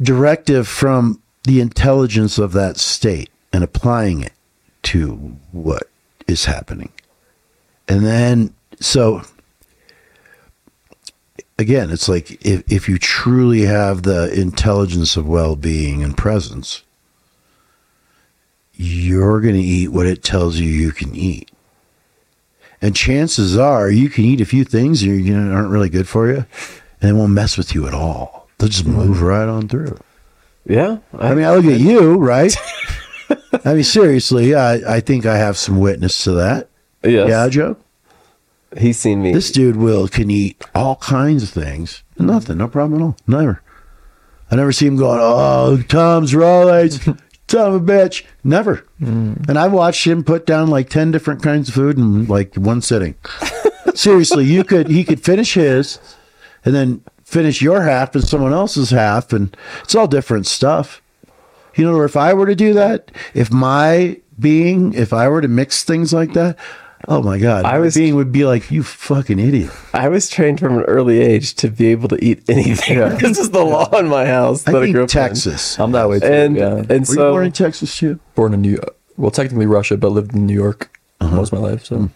directive from the intelligence of that state and applying it to what is happening. And then, so again, it's like if you truly have the intelligence of well-being and presence, you're going to eat what it tells you you can eat. And chances are you can eat a few things that aren't really good for you, and they won't mess with you at all. They'll just move right on through. Yeah. I mean, I look at you, right? I mean, seriously, I think I have some witness to that. Yes. Yeah, Joe? He's seen me. This dude can eat all kinds of things. Nothing, no problem at all. Never. I never see him going, oh, Tom's rollers, son of a bitch. Never. Mm. And I've watched him put down like 10 different kinds of food in like one sitting. Seriously, he could finish his and then finish your half and someone else's half, and it's all different stuff. You know, if I were to do that, if I were to mix things like that, oh my God. Being would be like, you fucking idiot. I was trained from an early age to be able to eat anything. Yeah. This is the law in my house that I grew up in. Texas. I'm that way too. And were you born in Texas too? Born in New York. Well, technically Russia, but lived in New York most of my life. So,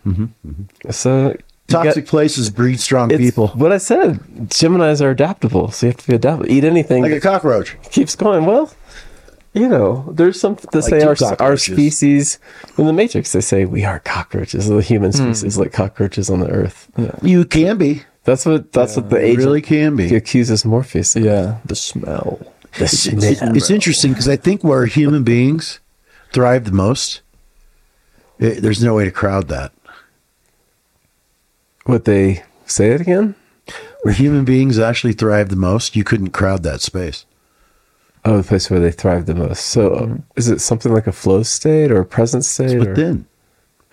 so toxic places breed strong people. What I said, Geminis are adaptable. So you have to be adaptable. Eat anything. Like a cockroach. Keeps going. Well, you know, there's something to say our species in the Matrix, they say we are cockroaches, the human species, like cockroaches on the earth. Yeah. You can be. That's what the agent really can be. He accuses Morpheus of. Yeah, the smell. It's interesting because I think where human beings thrive the most, there's no way to crowd that. Would they say it again? Where human beings actually thrive the most, you couldn't crowd that space. Oh, the place where they thrive the most. So is it something like a flow state or a present state? It's within.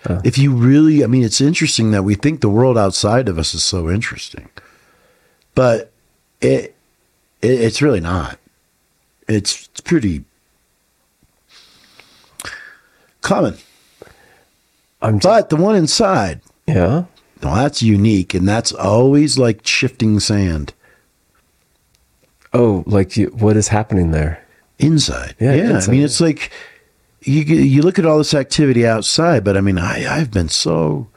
Or? Oh. If you really, I mean, it's interesting that we think the world outside of us is so interesting, but it's really not. It's pretty common. But the one inside, yeah, well, that's unique, and that's always like shifting sand. Oh, like what is happening there? Inside. Yeah. Inside. I mean, it's like you look at all this activity outside, but I mean, I've been so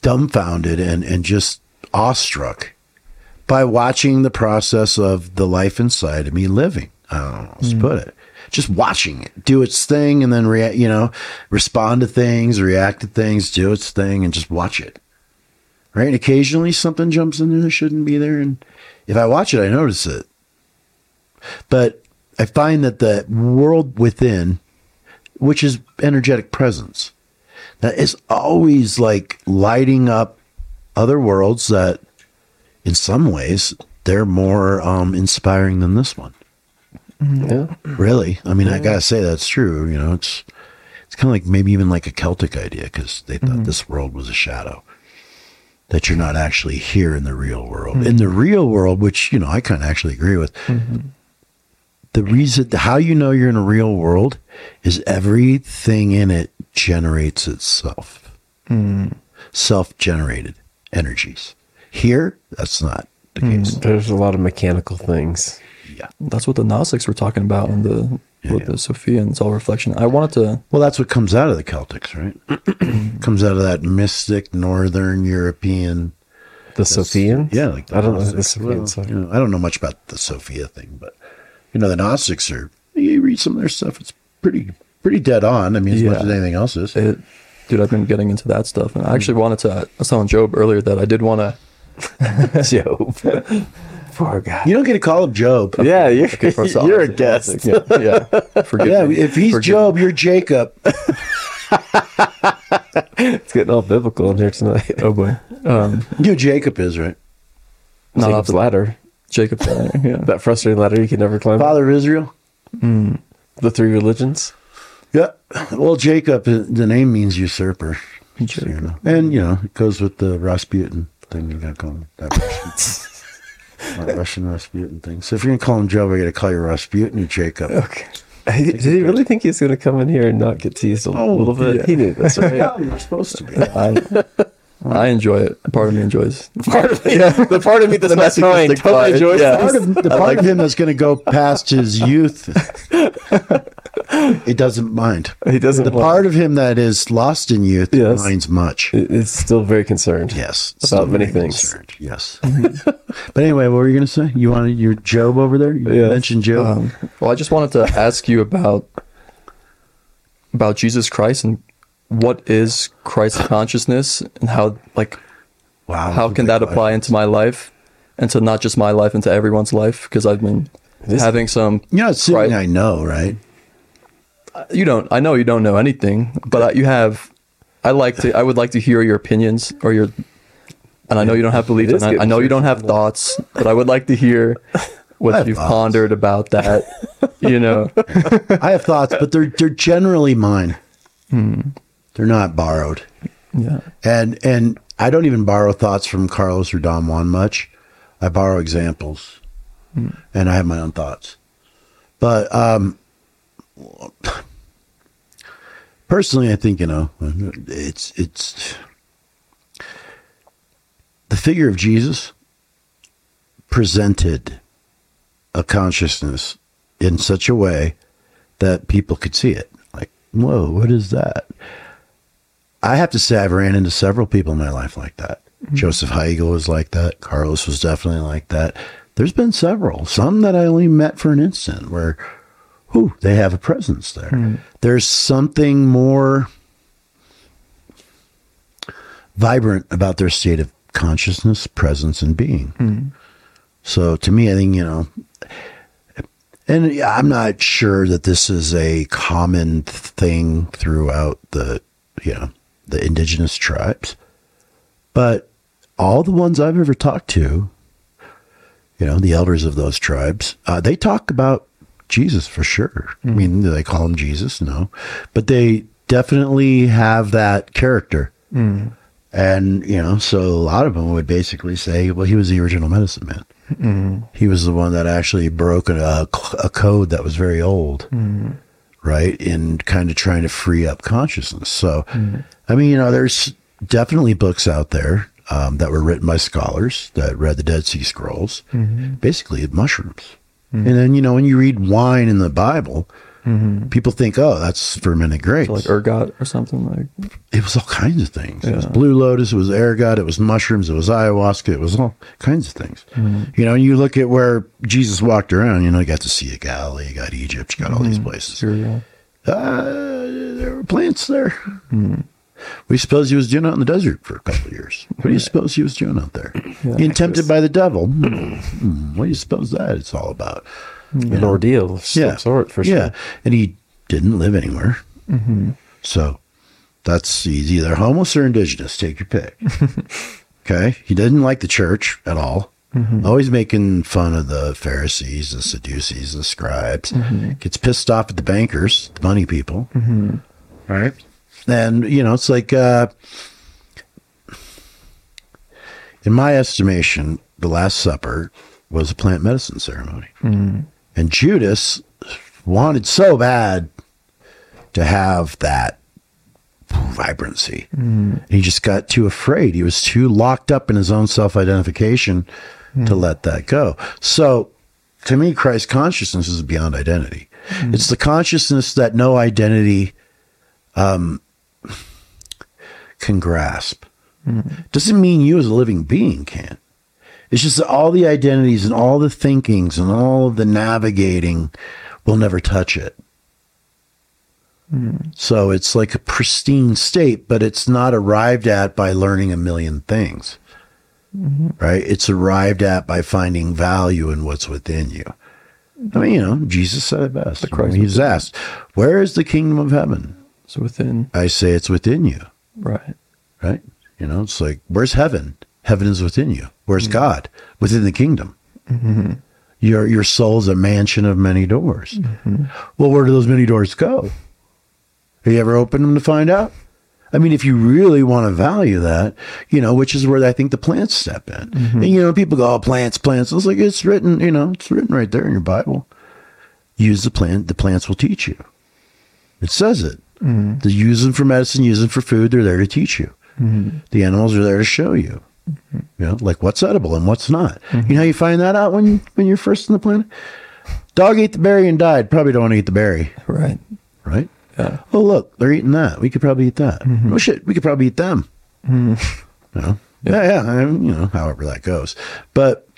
dumbfounded and just awestruck by watching the process of the life inside of me living. I don't know how to put it. Just watching it do its thing and then react, respond to things, react to things, do its thing, and just watch it. Right? And occasionally something jumps in there that shouldn't be there. And if I watch it, I notice it. But I find that the world within, which is energetic presence, that is always like lighting up other worlds that in some ways they're more inspiring than this one. Yeah. Really? I mean, I got to say that's true. You know, it's kind of like maybe even like a Celtic idea, because they thought this world was a shadow, that you're not actually here in the real world. In the real world, which, I kind of actually agree with, the reason how you know you're in a real world is everything in it generates itself. Self-generated energies. Here, that's not the case. There's a lot of mechanical things. Yeah. That's what the Gnostics were talking about in the Sophia, and it's all reflection. I wanted to... Well, that's what comes out of the Celtics, right? Comes out of that mystic Northern European... The Sophians? Yeah. Like I don't know much about the Sophia thing, but, the Gnostics are... You read some of their stuff, it's pretty dead on. I mean, as much as anything else is. Dude, I've been getting into that stuff, and I actually wanted to... I was telling Job earlier that I did want to... Job. Poor guy. You don't get to call him Job. Yeah, you're a guest. Yeah. Forgive me. If he's Job, you're Jacob. It's getting all biblical in here tonight. Oh boy. Jacob is, right? Not Jacob's ladder. Jacob's ladder. Yeah. That frustrating ladder you can never climb. Father of Israel. The three religions. Yeah. Well, Jacob, the name means usurper. So, and it goes with the Rasputin thing you gotta call him. Russian Rasputin thing. So if you're going to call him Job, I got to call you Rasputin or Jacob. Okay. Did he really think he's going to come in here and not get teased a little bit? Yeah. He knew this, right? Yeah, you're supposed to be. I enjoy it. Part of me enjoys. Part of me, the part of me that's not trying totally enjoys. Yeah. The part of him that's going to go past his youth, it doesn't mind. He doesn't. The part of him that is lost in youth minds much. It's still very concerned. Yes, about many things. Concerned. Yes. But anyway, what were you going to say? You wanted your Job over there? You mentioned Job. Well, I just wanted to ask you about Jesus Christ and. What is Christ consciousness, and how can that apply into my life, and to not just my life, into everyone's life? Because I've been having some. Yeah, it's something I know, right? You don't. I know you don't know anything, but you have. I would like to hear your opinions or your. And I know you don't have beliefs, and I know you don't have thoughts, but I would like to hear. What you've pondered about that, I have thoughts, but they're generally mine. They're not borrowed. Yeah. And I don't even borrow thoughts from Carlos or Don Juan much. I borrow examples and I have my own thoughts. But personally, I think, it's the figure of Jesus presented a consciousness in such a way that people could see it. Like, whoa, what is that? I have to say I've ran into several people in my life like that. Mm-hmm. Joseph Heigl was like that. Carlos was definitely like that. There's been several. Some that I only met for an instant where, they have a presence there. Mm-hmm. There's something more vibrant about their state of consciousness, presence, and being. Mm-hmm. So to me, I think, and I'm not sure that this is a common thing throughout the indigenous tribes, but all the ones I've ever talked to, the elders of those tribes, they talk about Jesus for sure. Mm-hmm. I mean, do they call him Jesus? No, but they definitely have that character. Mm-hmm. And, so a lot of them would basically say, well, he was the original medicine man. Mm-hmm. He was the one that actually broke a code that was very old. Mm-hmm. Right, in kind of trying to free up consciousness. So I mean, you know, there's definitely books out there that were written by scholars that read the Dead Sea Scrolls, mm-hmm. basically mushrooms. Mm-hmm. And then, you know, when you read wine in the Bible, mm-hmm. people think, oh, that's fermented grapes. So like ergot or something like. It was all kinds of things. Yeah. It was blue lotus, it was ergot, it was mushrooms, it was ayahuasca, it was all kinds of things. Mm-hmm. You know, and you look at where Jesus walked around, you know, you got the Sea of Galilee, you got Egypt, you got all these places. Sure, yeah. There were plants there. Mm-hmm. We suppose he was doing out in the desert for a couple of years. What do you suppose he was doing out there? Yeah, being tempted by the devil. What do you suppose that it's all about? An ordeal of some sort, for sure. Yeah, and he didn't live anywhere. Mm-hmm. So that's, he's either homeless or indigenous. Take your pick. Okay? He didn't like the church at all. Mm-hmm. Always making fun of the Pharisees, the Sadducees, the scribes. Mm-hmm. Gets pissed off at the bankers, the money people. Mm-hmm. Right? And, you know, it's like, in my estimation, the Last Supper was a plant medicine ceremony. Mm-hmm. And Judas wanted so bad to have that vibrancy. Mm-hmm. He just got too afraid. He was too locked up in his own self-identification to let that go. So, to me, Christ consciousness is beyond identity. Mm-hmm. It's the consciousness that no identity can grasp. Mm-hmm. Doesn't mean you as a living being can. It's just that all the identities and all the thinkings and all of the navigating will never touch it. Mm-hmm. So it's like a pristine state, but it's not arrived at by learning a million things, right? It's arrived at by finding value in what's within you. I mean, you know, Jesus said it best. He's asked, where is the kingdom of heaven? It's within. I say it's within you. Right. Right? You know, it's like, where's heaven? Heaven is within you. Where's God? Within the kingdom. Mm-hmm. Your soul's a mansion of many doors. Mm-hmm. Well, where do those many doors go? Have you ever opened them to find out? I mean, if you really want to value that, you know, which is where I think the plants step in. Mm-hmm. And, you know, people go, oh, plants, plants. It's like, it's written, you know, it's written right there in your Bible. Use the plant. The plants will teach you. It says it. Mm-hmm. They use them for medicine, use them for food. They're there to teach you. Mm-hmm. The animals are there to show you. Mm-hmm. You know, like what's edible and what's not. Mm-hmm. You know how you find that out when you're first on the planet? Dog ate the berry and died. Probably don't want to eat the berry. Right. Right? Yeah. Oh, look, they're eating that. We could probably eat that. Mm-hmm. Oh, shit, we could probably eat them. Mm-hmm. You know? Yeah. I mean, you know, however that goes. But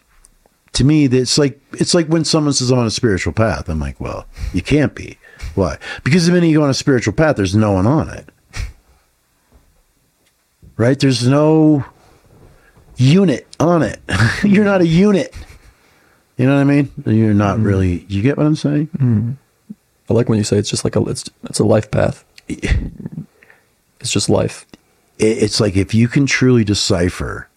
to me, it's like when someone says, I'm on a spiritual path. I'm like, well, you can't be. Why? Because the minute you go on a spiritual path, there's no one on it. Right? There's no unit on it. You're not a unit. You know what I mean? You're not really, you get what I'm saying? Mm-hmm. I like when you say it's just like it's a life path. It's just life. It's like if you can truly decipher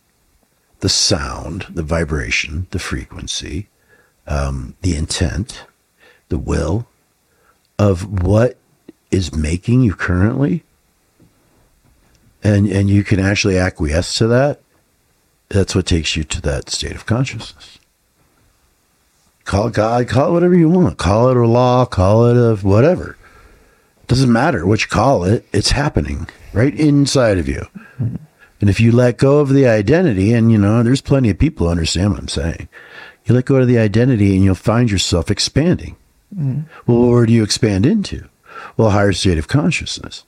the sound, the vibration, the frequency, the intent, the will, of what is making you currently, and you can actually acquiesce to that, that's what takes you to that state of consciousness. Call it God, call it whatever you want. Call it a law, call it a whatever. Doesn't matter what you call it, it's happening right inside of you. Mm-hmm. And if you let go of the identity, and you know, there's plenty of people who understand what I'm saying. You let go of the identity and you'll find yourself expanding. Mm. Well, where do you expand into? Well, a higher state of consciousness.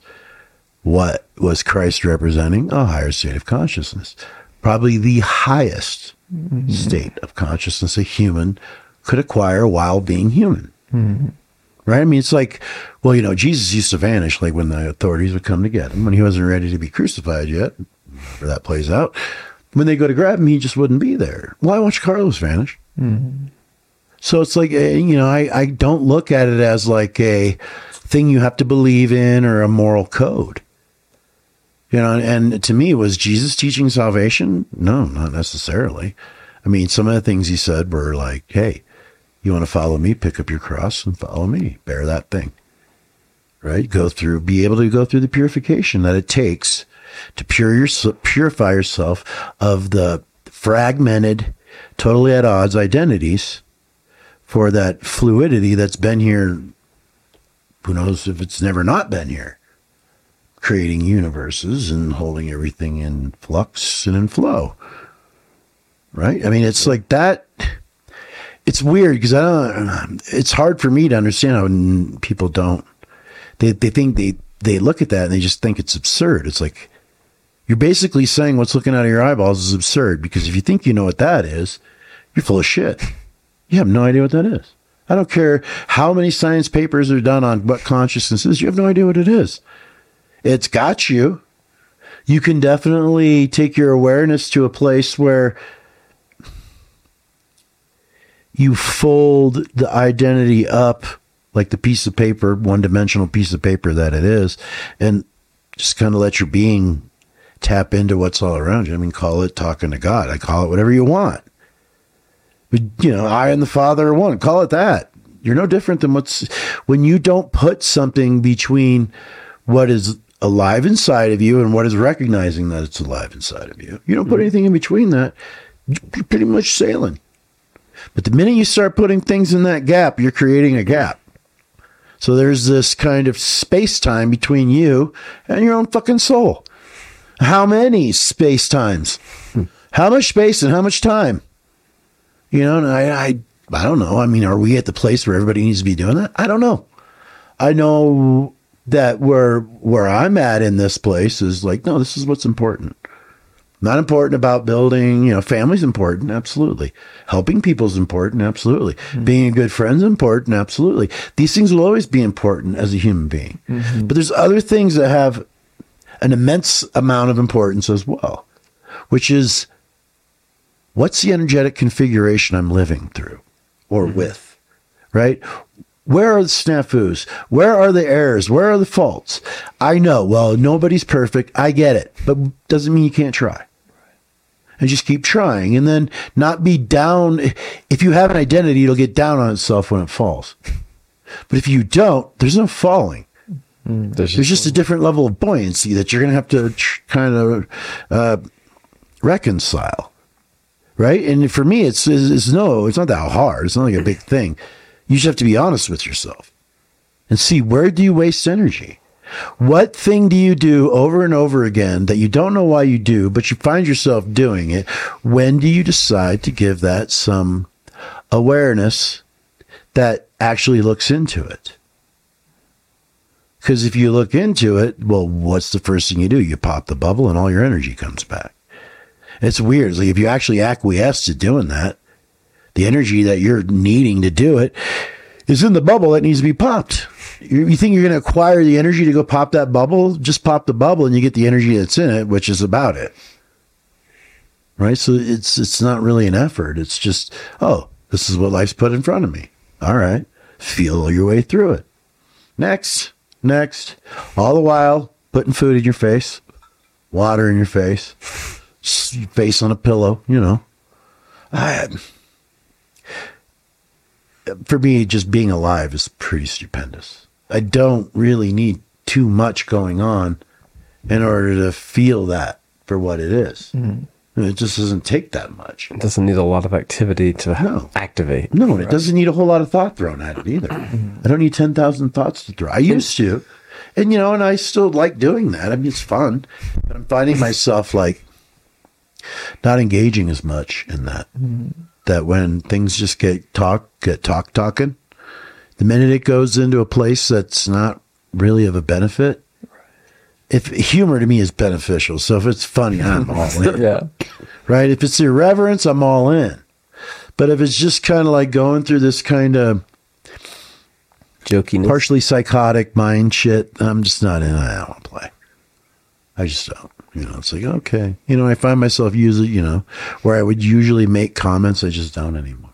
What was Christ representing? A higher state of consciousness. Probably the highest state of consciousness a human could acquire while being human. Mm-hmm. Right? I mean, it's like, well, you know, Jesus used to vanish like when the authorities would come to get him, when he wasn't ready to be crucified yet, where that plays out. When they go to grab him, he just wouldn't be there. Well, I watched Carlos vanish. Mm-hmm. So it's like, you know, I don't look at it as like a thing you have to believe in or a moral code. You know, and to me, was Jesus teaching salvation? No, not necessarily. I mean, some of the things he said were like, hey, you want to follow me? Pick up your cross and follow me. Bear that thing. Right? Be able to go through the purification that it takes to purify yourself of the fragmented, totally at odds identities, for that fluidity that's been here, who knows if it's never not been here. creating universes and holding everything in flux and in flow. Right? I mean, it's like that. It's weird because it's hard for me to understand how people don't. They think they look at that and they just think it's absurd. It's like you're basically saying what's looking out of your eyeballs is absurd, because if you think you know what that is, you're full of shit. You have no idea what that is. I don't care how many science papers are done on what consciousness is. You have no idea what it is. It's got you. You can definitely take your awareness to a place where you fold the identity up like the piece of paper, one-dimensional piece of paper that it is, and just kind of let your being tap into what's all around you. I mean, call it talking to God. I call it whatever you want. But, you know, I and the Father are one. Call it that. You're no different than what's... When you don't put something between what is alive inside of you and what is recognizing that it's alive inside of you, you don't put anything in between that, you're pretty much sailing. But the minute you start putting things in that gap, you're creating a gap. So there's this kind of space-time between you and your own fucking soul. How many space-times? How much space and how much time? You know, and I don't know. I mean, are we at the place where everybody needs to be doing that? I don't know. I know that where I'm at in this place is like, no, this is what's important. Not important about building, you know, family's important. Absolutely. Helping people's important. Absolutely. Mm-hmm. Being a good friend's important. Absolutely. These things will always be important as a human being, mm-hmm. but there's other things that have an immense amount of importance as well, which is what's the energetic configuration I'm living through or mm-hmm. with, right? Where are the snafus? Where are the errors? Where are the faults? I know. Well, nobody's perfect. I get it, but doesn't mean you can't try. And just keep trying, and then not be down. If you have an identity, it'll get down on itself when it falls. But if you don't, there's no falling. There's just a different level of buoyancy that you're going to have to kind of reconcile, right? And for me, it's not that hard. It's not like a big thing. You just have to be honest with yourself and see, where do you waste energy? What thing do you do over and over again that you don't know why you do, but you find yourself doing it? When do you decide to give that some awareness that actually looks into it? Because if you look into it, well, what's the first thing you do? You pop the bubble and all your energy comes back. It's weird. It's like if you actually acquiesce to doing that, the energy that you're needing to do it is in the bubble that needs to be popped. You think you're going to acquire the energy to go pop that bubble? Just pop the bubble and you get the energy that's in it, which is about it. Right? So it's not really an effort. It's just, oh, this is what life's put in front of me. All right. Feel your way through it. Next. All the while, putting food in your face, water in your face, face on a pillow, you know. For me, just being alive is pretty stupendous. I don't really need too much going on in order to feel that for what it is. Mm. It just doesn't take that much. It doesn't need a lot of activity to activate. No, right? It doesn't need a whole lot of thought thrown at it either. I don't need 10,000 thoughts to throw. I used to. And, you know, and I still like doing that. I mean, it's fun. But I'm finding myself, like, not engaging as much in that. Mm. That when things just get talking, the minute it goes into a place that's not really of a benefit, if humor to me is beneficial, so if it's funny, I'm all in. Yeah. Right? If it's irreverence, I'm all in. But if it's just kind of like going through this kind of jokiness, partially psychotic mind shit, I'm just not in. I don't want to play. I just don't. You know, it's like, okay. You know, I find myself usually, you know, where I would usually make comments, I just don't anymore.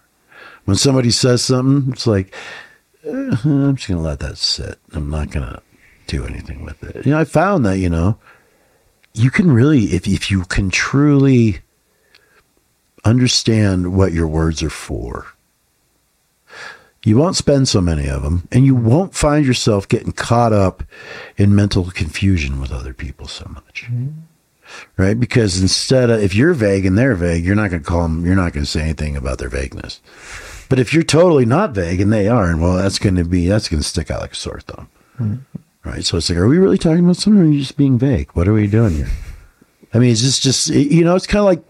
When somebody says something, it's like, I'm just going to let that sit. I'm not going to do anything with it. You know, I found that, you know, you can really, if you can truly understand what your words are for, you won't spend so many of them, and you won't find yourself getting caught up in mental confusion with other people so much, mm-hmm. right? Because instead of, if you're vague and they're vague, you're not going to call them, you're not going to say anything about their vagueness. But if you're totally not vague and they are, well, that's going to stick out like a sore thumb, mm-hmm. Right. So it's like, are we really talking about something, or are you just being vague? What are we doing here? I mean, it's just, you know, it's kind of like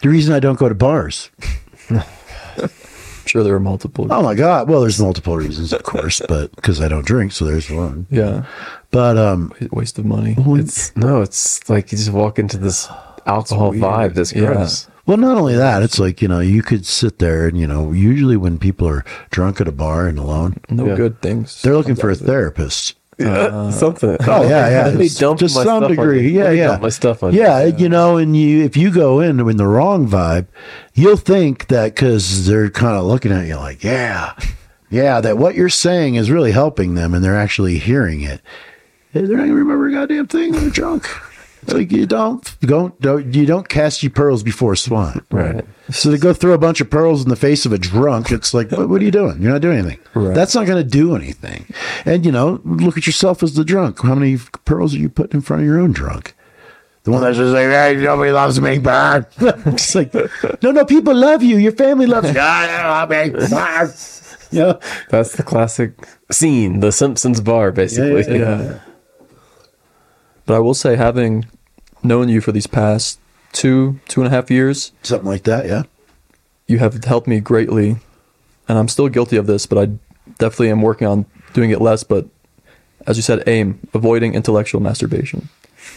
the reason I don't go to bars. I'm sure there are multiple reasons. Oh my God. Well, there's multiple reasons, of course, but because I don't drink, so there's one. Yeah. But, waste of money. It's like you just walk into this alcohol vibe that's gross. Yeah. Well, not only that, it's like, you know, you could sit there and, you know, usually when people are drunk at a bar and alone, good things. They're looking for a therapist. Something. Oh yeah, yeah. Let me dump to my some stuff degree. On you. Yeah, yeah. Dump my stuff on yeah, you. Yeah, you know, and if you go in the wrong vibe, you'll think that because they're kind of looking at you like, yeah, that what you're saying is really helping them, and they're actually hearing it. They're not gonna remember a goddamn thing. They're drunk. It's like you don't cast your pearls before swine. Right. So to go throw a bunch of pearls in the face of a drunk, it's like, what are you doing? You're not doing anything. Right. That's not going to do anything. And, you know, look at yourself as the drunk. How many pearls are you putting in front of your own drunk? The one that's just like, hey, nobody loves me, burn. It's like, no, people love you. Your family loves you. I don't love me. You know? That's the classic scene, the Simpsons bar, basically. Yeah. But I will say, having known you for these past two and a half years. Something like that, yeah. You have helped me greatly. And I'm still guilty of this, but I definitely am working on doing it less. But as you said, avoiding intellectual masturbation.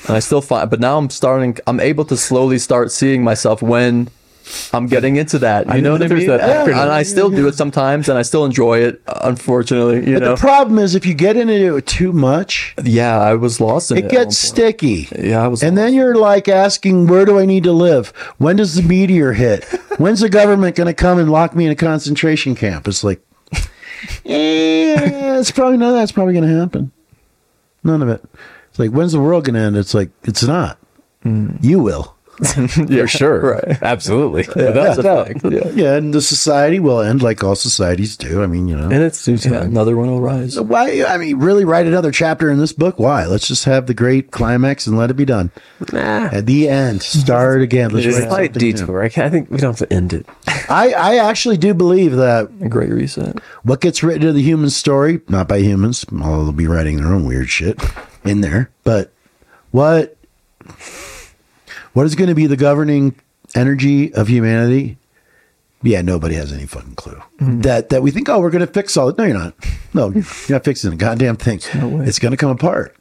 And I still find, but now I'm able to slowly start seeing myself when I'm getting into that. You know what I mean? And I still do it sometimes, and I still enjoy it, unfortunately. The problem is if you get into it too much. Yeah, I was lost in it. It gets sticky. Yeah, I was lost. And then you're like asking, where do I need to live? When does the meteor hit? When's the government going to come and lock me in a concentration camp? It's like, yeah, it's probably none of that's probably going to happen. None of it. It's like, when's the world going to end? It's like, it's not. Mm. You will. Yeah, sure. Right. Absolutely. Yeah, that's a fact. Yeah. Yeah, and the society will end like all societies do. I mean, you know. And it's another one will rise. Why? I mean, really write another chapter in this book? Why? Let's just have the great climax and let it be done. Nah. At the end, start again. Let's write something detour. New. I think we don't have to end it. I actually do believe that. A great reset. What gets written in the human story, not by humans, although they'll be writing their own weird shit in there, but what is going to be the governing energy of humanity? Yeah, nobody has any fucking clue. Mm-hmm. That we think, oh, we're going to fix all it. No, you're not. No, you're not fixing a goddamn thing. No, it's going to come apart.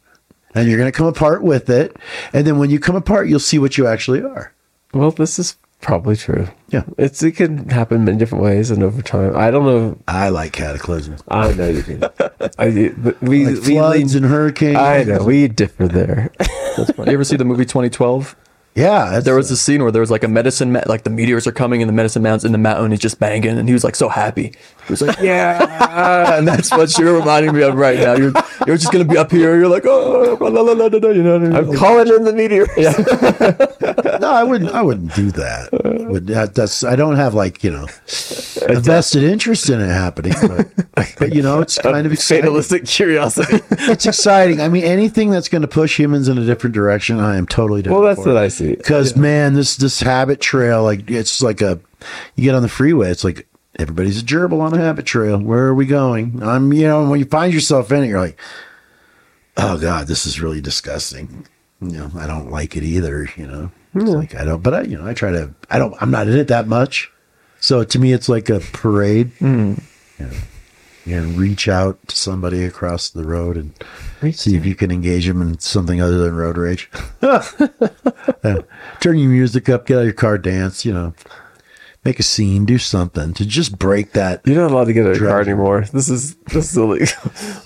And you're going to come apart with it. And then when you come apart, you'll see what you actually are. Well, this is probably true. Yeah. It can happen in different ways and over time. I don't know. I like cataclysms. I know you do. Like floods and hurricanes. I know. We differ there. That's funny. You ever see the movie 2012? Yeah. There was a scene where there was like a medicine man, like the meteors are coming and the medicine man's in the mountain, he's just banging, and he was like so happy. He was like, yeah. And that's what you're reminding me of right now. You're just going to be up here, you're like, oh, la, la, la, la, you know what I mean? I'm calling in the meteor. Yeah. No, I wouldn't do that. I don't have like, you know, a vested interest in it happening. But you know, it's kind of exciting. Fatalistic curiosity. It's exciting. I mean, anything that's going to push humans in a different direction, I am totally down for. Well, that's what I see. Because, man, this habit trail, like, it's like you get on the freeway, it's like everybody's a gerbil on a habit trail. Where are we going? When you find yourself in it, you're like, oh, God, this is really disgusting. You know, I don't like it either, you know. It's like, I'm not in it that much. So to me, it's like a parade. Mm. You know, and reach out to somebody across the road and see if you can engage them in something other than road rage. Turn your music up, get out of your car, dance, you know, make a scene, do something to just break that. You're not allowed to get out of your car anymore. This is silly.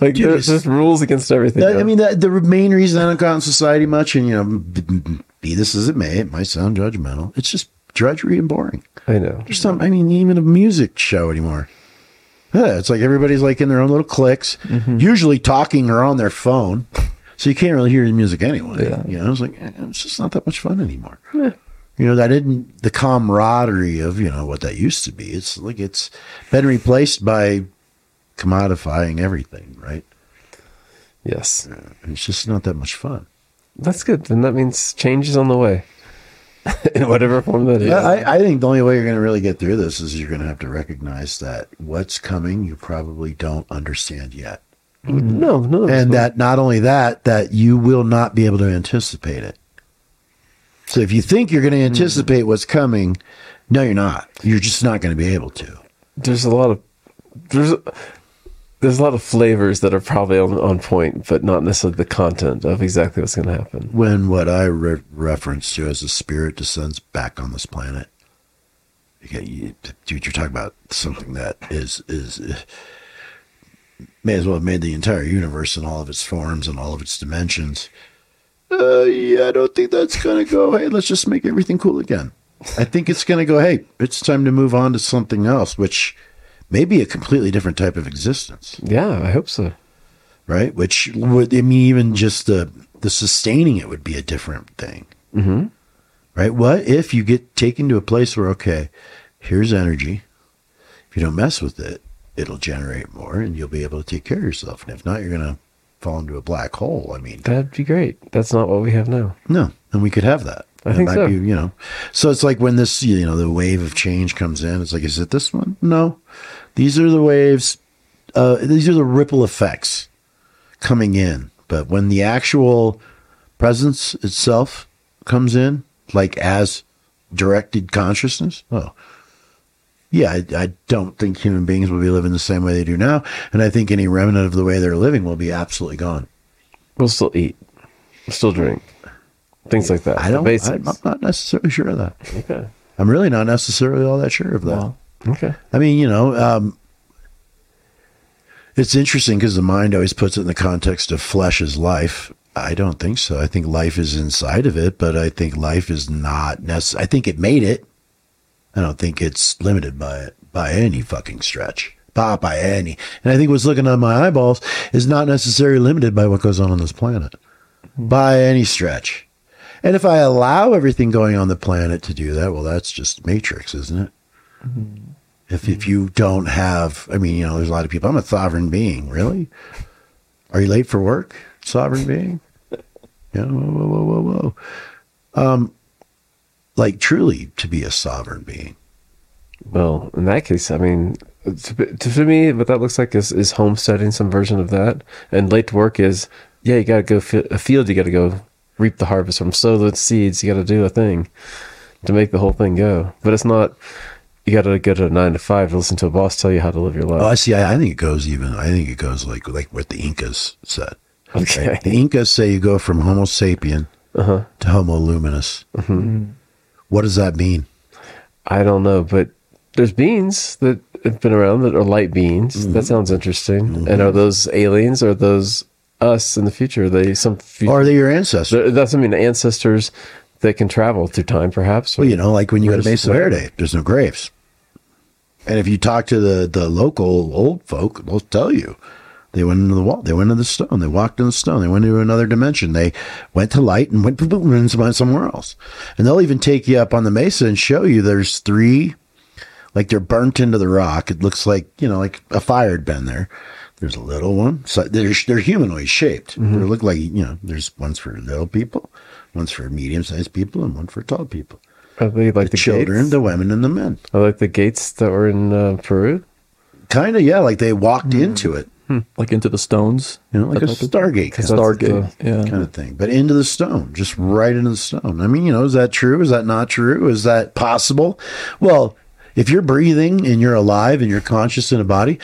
Like, dude, there's just rules against everything. The main reason I don't go out in society much, and, you know, be this as it may, it might sound judgmental. It's just drudgery and boring. I know. There's even a music show anymore. Yeah, it's like everybody's like in their own little cliques, usually talking or on their phone, so you can't really hear the music anyway. Yeah. You know, it's like it's just not that much fun anymore. Yeah. You know, the camaraderie of, you know, what that used to be. It's like it's been replaced by commodifying everything, right? Yes, it's just not that much fun. That's good. Then that means change is on the way. In whatever form that is. I think the only way you're going to really get through this is you're going to have to recognize that what's coming, you probably don't understand yet. No, no. And that not only that, that you will not be able to anticipate it. So if you think you're going to anticipate what's coming, no, you're not. You're just not going to be able to. There's a lot of there's a lot of flavors that are probably on point, but not necessarily the content of exactly what's going to happen. When what I reference to as a spirit descends back on this planet, you're talking about something that is may as well have made the entire universe in all of its forms and all of its dimensions. Yeah, I don't think that's going to go, hey, let's just make everything cool again. I think it's going to go, hey, it's time to move on to something else, which may be a completely different type of existence. Yeah, I hope so. Right? Which would, I mean, even just the sustaining it would be a different thing. Mm-hmm. Right? What if you get taken to a place where, okay, here's energy. If you don't mess with it, it'll generate more and you'll be able to take care of yourself. And if not, you're going to fall into a black hole. I mean, that'd be great. That's not what we have now. No. And we could have that. I think so. Be, you know, so it's like when this, you know, the wave of change comes in, it's like, is it this one? No, these are the waves. These are the ripple effects coming in. But when the actual presence itself comes in, like as directed consciousness, oh, yeah, I don't think human beings will be living the same way they do now. And I think any remnant of the way they're living will be absolutely gone. We'll still eat. We'll still drink. Things like that. I'm not necessarily sure of that. Okay. I'm really not necessarily all that sure of that. Well, okay. I mean, you know, it's interesting because the mind always puts it in the context of flesh is life. I don't think so. I think life is inside of it, but I think life is not necessary. I think it made it. I don't think it's limited by it by any fucking stretch. By any. And I think what's looking on my eyeballs is not necessarily limited by what goes on this planet. By any stretch. And if I allow everything going on the planet to do that, well, that's just Matrix, isn't it? Mm-hmm. If you don't have, I mean, you know, there's a lot of people, I'm a sovereign being, really? Are you late for work, sovereign being? Yeah, whoa. Like, truly, to be a sovereign being. Well, in that case, I mean, to me, what that looks like is homesteading, some version of that. And late to work is, yeah, you got to go, a field you got to go reap the harvest from, sow the seeds. You got to do a thing to make the whole thing go. But it's not, you got to go to a 9 to 5 to listen to a boss tell you how to live your life. Oh, I see. I think it goes like what the Incas said. Okay. Right? The Incas say you go from homo sapien to homo luminous. Mm-hmm. What does that mean? I don't know, but there's beings that have been around that are light beings. Mm-hmm. That sounds interesting. Mm-hmm. And are those aliens? Are those us in the future? Are they your ancestors? That's, I mean, ancestors that can travel through time, perhaps. Well, you know, like when you go to Mesa Verde, there's no graves. And if you talk to the local old folk, they'll tell you they went into the wall, they went into the stone, they walked in the stone, they went into another dimension, they went to light and went somewhere else. And they'll even take you up on the mesa and show you there's three, like they're burnt into the rock. It looks like, you know, like a fire had been there. There's a little one. So they're humanoid shaped. Mm-hmm. They look like, you know, there's ones for little people, ones for medium-sized people, and one for tall people. Are they like the children, gates? The women, and the men? Are like the gates that were in Peru? Kind of, yeah. Like they walked into it. Like into the stones? You know, like that's a Stargate. Kind of thing. But into the stone, just right into the stone. I mean, you know, is that true? Is that not true? Is that possible? Well, if you're breathing and you're alive and you're conscious in a body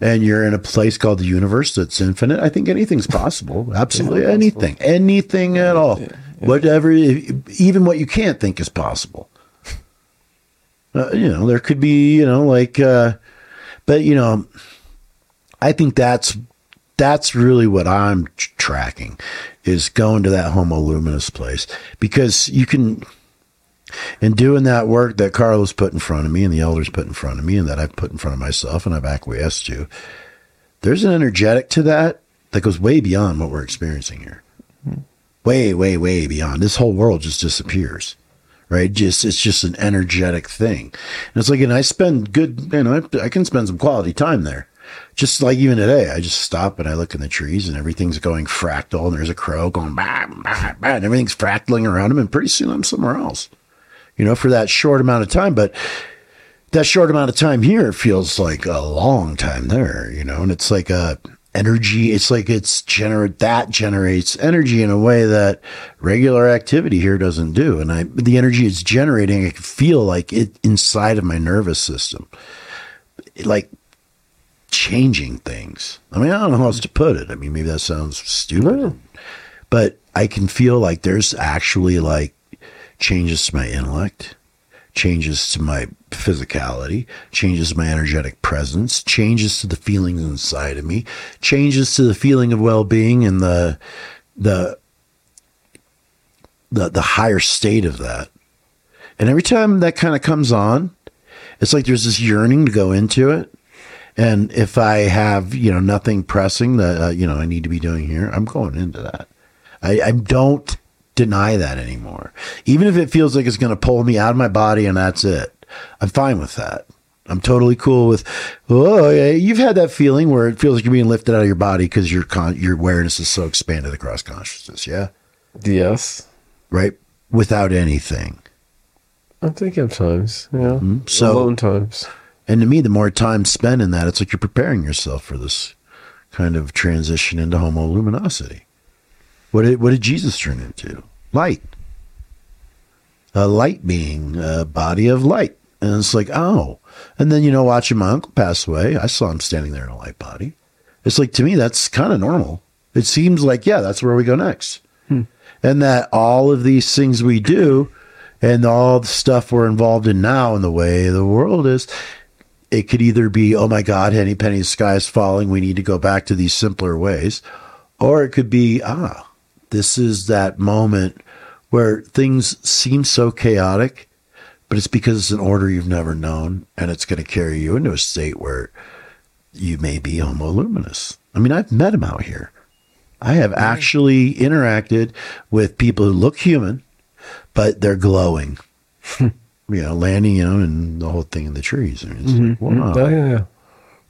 and you're in a place called the universe that's infinite, I think anything's possible. Absolutely anything. Anything at all. Yeah. Whatever, even what you can't think is possible. You know, there could be, you know, like, but, you know, I think that's really what I'm tracking is going to that homo luminous place, because you can... And doing that work that Carlos put in front of me and the elders put in front of me and that I've put in front of myself and I've acquiesced to, there's an energetic to that that goes way beyond what we're experiencing here. Way, way, way beyond. This whole world just disappears, right? It's just an energetic thing. And it's like, and I spend good, you know, I can spend some quality time there. Just like even today, I just stop and I look in the trees and everything's going fractal and there's a crow going, bah, bah, bah, and everything's fractaling around him. And pretty soon I'm somewhere else. You know, for that short amount of time, but that short amount of time here feels like a long time there, you know, and it's like energy. It's like that generates energy in a way that regular activity here doesn't do. And the energy it's generating, I can feel like it inside of my nervous system, like changing things. I mean, I don't know how else to put it. I mean, maybe that sounds stupid, but I can feel like there's actually like changes to my intellect, changes to my physicality, changes to my energetic presence, changes to the feelings inside of me, changes to the feeling of well-being and the higher state of that. And every time that kind of comes on, it's like there's this yearning to go into it. And if I have, nothing pressing that, I need to be doing here, I'm going into that. I don't deny that anymore. Even if it feels like it's going to pull me out of my body and that's it, I'm fine with that. I'm totally cool with, you've had that feeling where it feels like you're being lifted out of your body because your awareness is so expanded across consciousness. Yeah. Yes. Right. Without anything. I think at times. Yeah. Mm-hmm. So, alone times. And to me, the more time spent in that, it's like you're preparing yourself for this kind of transition into homo luminosity. What did Jesus turn into? Light. A light being, a body of light. And it's like, oh. And then, watching my uncle pass away, I saw him standing there in a light body. It's like, to me, that's kind of normal. It seems like, yeah, that's where we go next. And that all of these things we do and all the stuff we're involved in now and the way the world is, it could either be, oh my God, Henny Penny, the sky is falling. We need to go back to these simpler ways. Or it could be, this is that moment where things seem so chaotic, but it's because it's an order you've never known, and it's going to carry you into a state where you may be homo luminous. I mean, I've met him out here. I have actually interacted with people who look human, but they're glowing, landing, and the whole thing in the trees. I mean, it's like, wow. Yeah.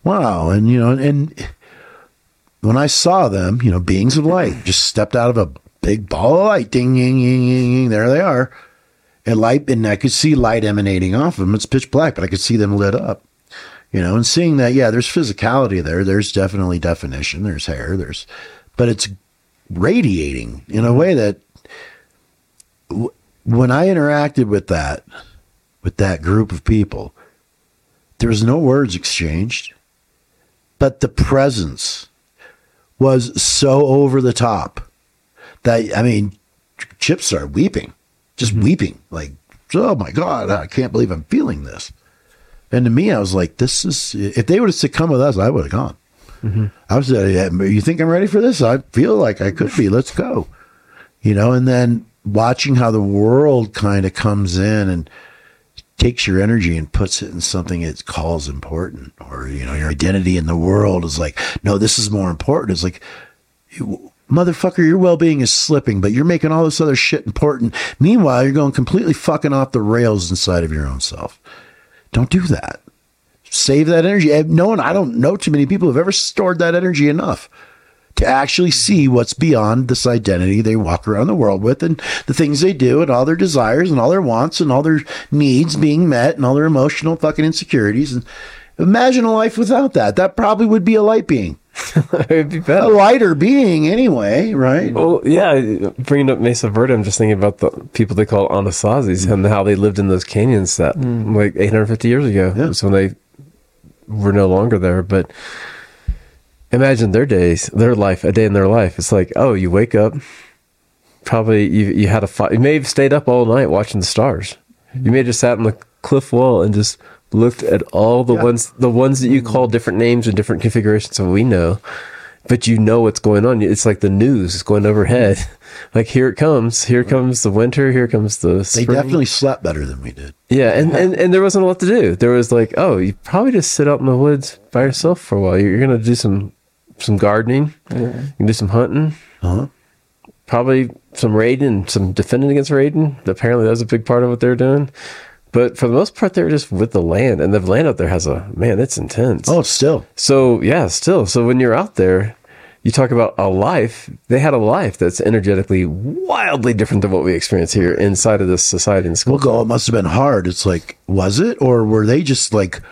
Wow. And, when I saw them, beings of light just stepped out of a big ball of light. Ding, ding, ding, ding, ding. There they are. And I could see light emanating off of them. It's pitch black, but I could see them lit up. And seeing that, yeah, there's physicality there. There's definitely definition. There's hair. But it's radiating in a way that when I interacted with that group of people, there was no words exchanged, but the presence was so over the top that, I mean, Chip started weeping, just weeping. Like, oh my God, I can't believe I'm feeling this. And to me, I was like, this is, if they would have said, come with us, I would have gone. Mm-hmm. I was like, you think I'm ready for this? I feel like I could be, let's go. And then watching how the world kind of comes in and takes your energy and puts it in something it calls important, or your identity in the world is like, no, this is more important. It's like, motherfucker, your well-being is slipping, but you're making all this other shit important. Meanwhile, you're going completely fucking off the rails inside of your own self. Don't do that. Save that energy. I don't know too many people who've ever stored that energy enough to actually see what's beyond this identity they walk around the world with, and the things they do, and all their desires, and all their wants, and all their needs being met, and all their emotional fucking insecurities. And imagine a life without that. That probably would be a light being. It'd be better. A lighter being anyway, right? Well, yeah, bringing up Mesa Verde, I'm just thinking about the people they call Anasazis and how they lived in those canyons that like 850 years ago. Yeah. So when they were no longer there, but imagine a day in their life. It's like, oh, you wake up, probably you had a fight. You may have stayed up all night watching the stars. You may have just sat on the cliff wall and just looked at all the ones that you call different names and different configurations of we know, but what's going on. It's like the news is going overhead. Like, here it comes. Here comes the winter. Here comes the spring. They definitely slept better than we did. Yeah, and there wasn't a lot to do. There was like, oh, you probably just sit out in the woods by yourself for a while. You're going to do some gardening, you can do some hunting, probably some raiding, some defending against raiding. Apparently that was a big part of what they were doing. But for the most part, they were just with the land, and the land out there it's intense. Oh, still. So yeah, still. So when you're out there, you talk about a life. They had a life that's energetically wildly different than what we experience here inside of this society and school. Well, it must have been hard. It's like, was it, or were they just like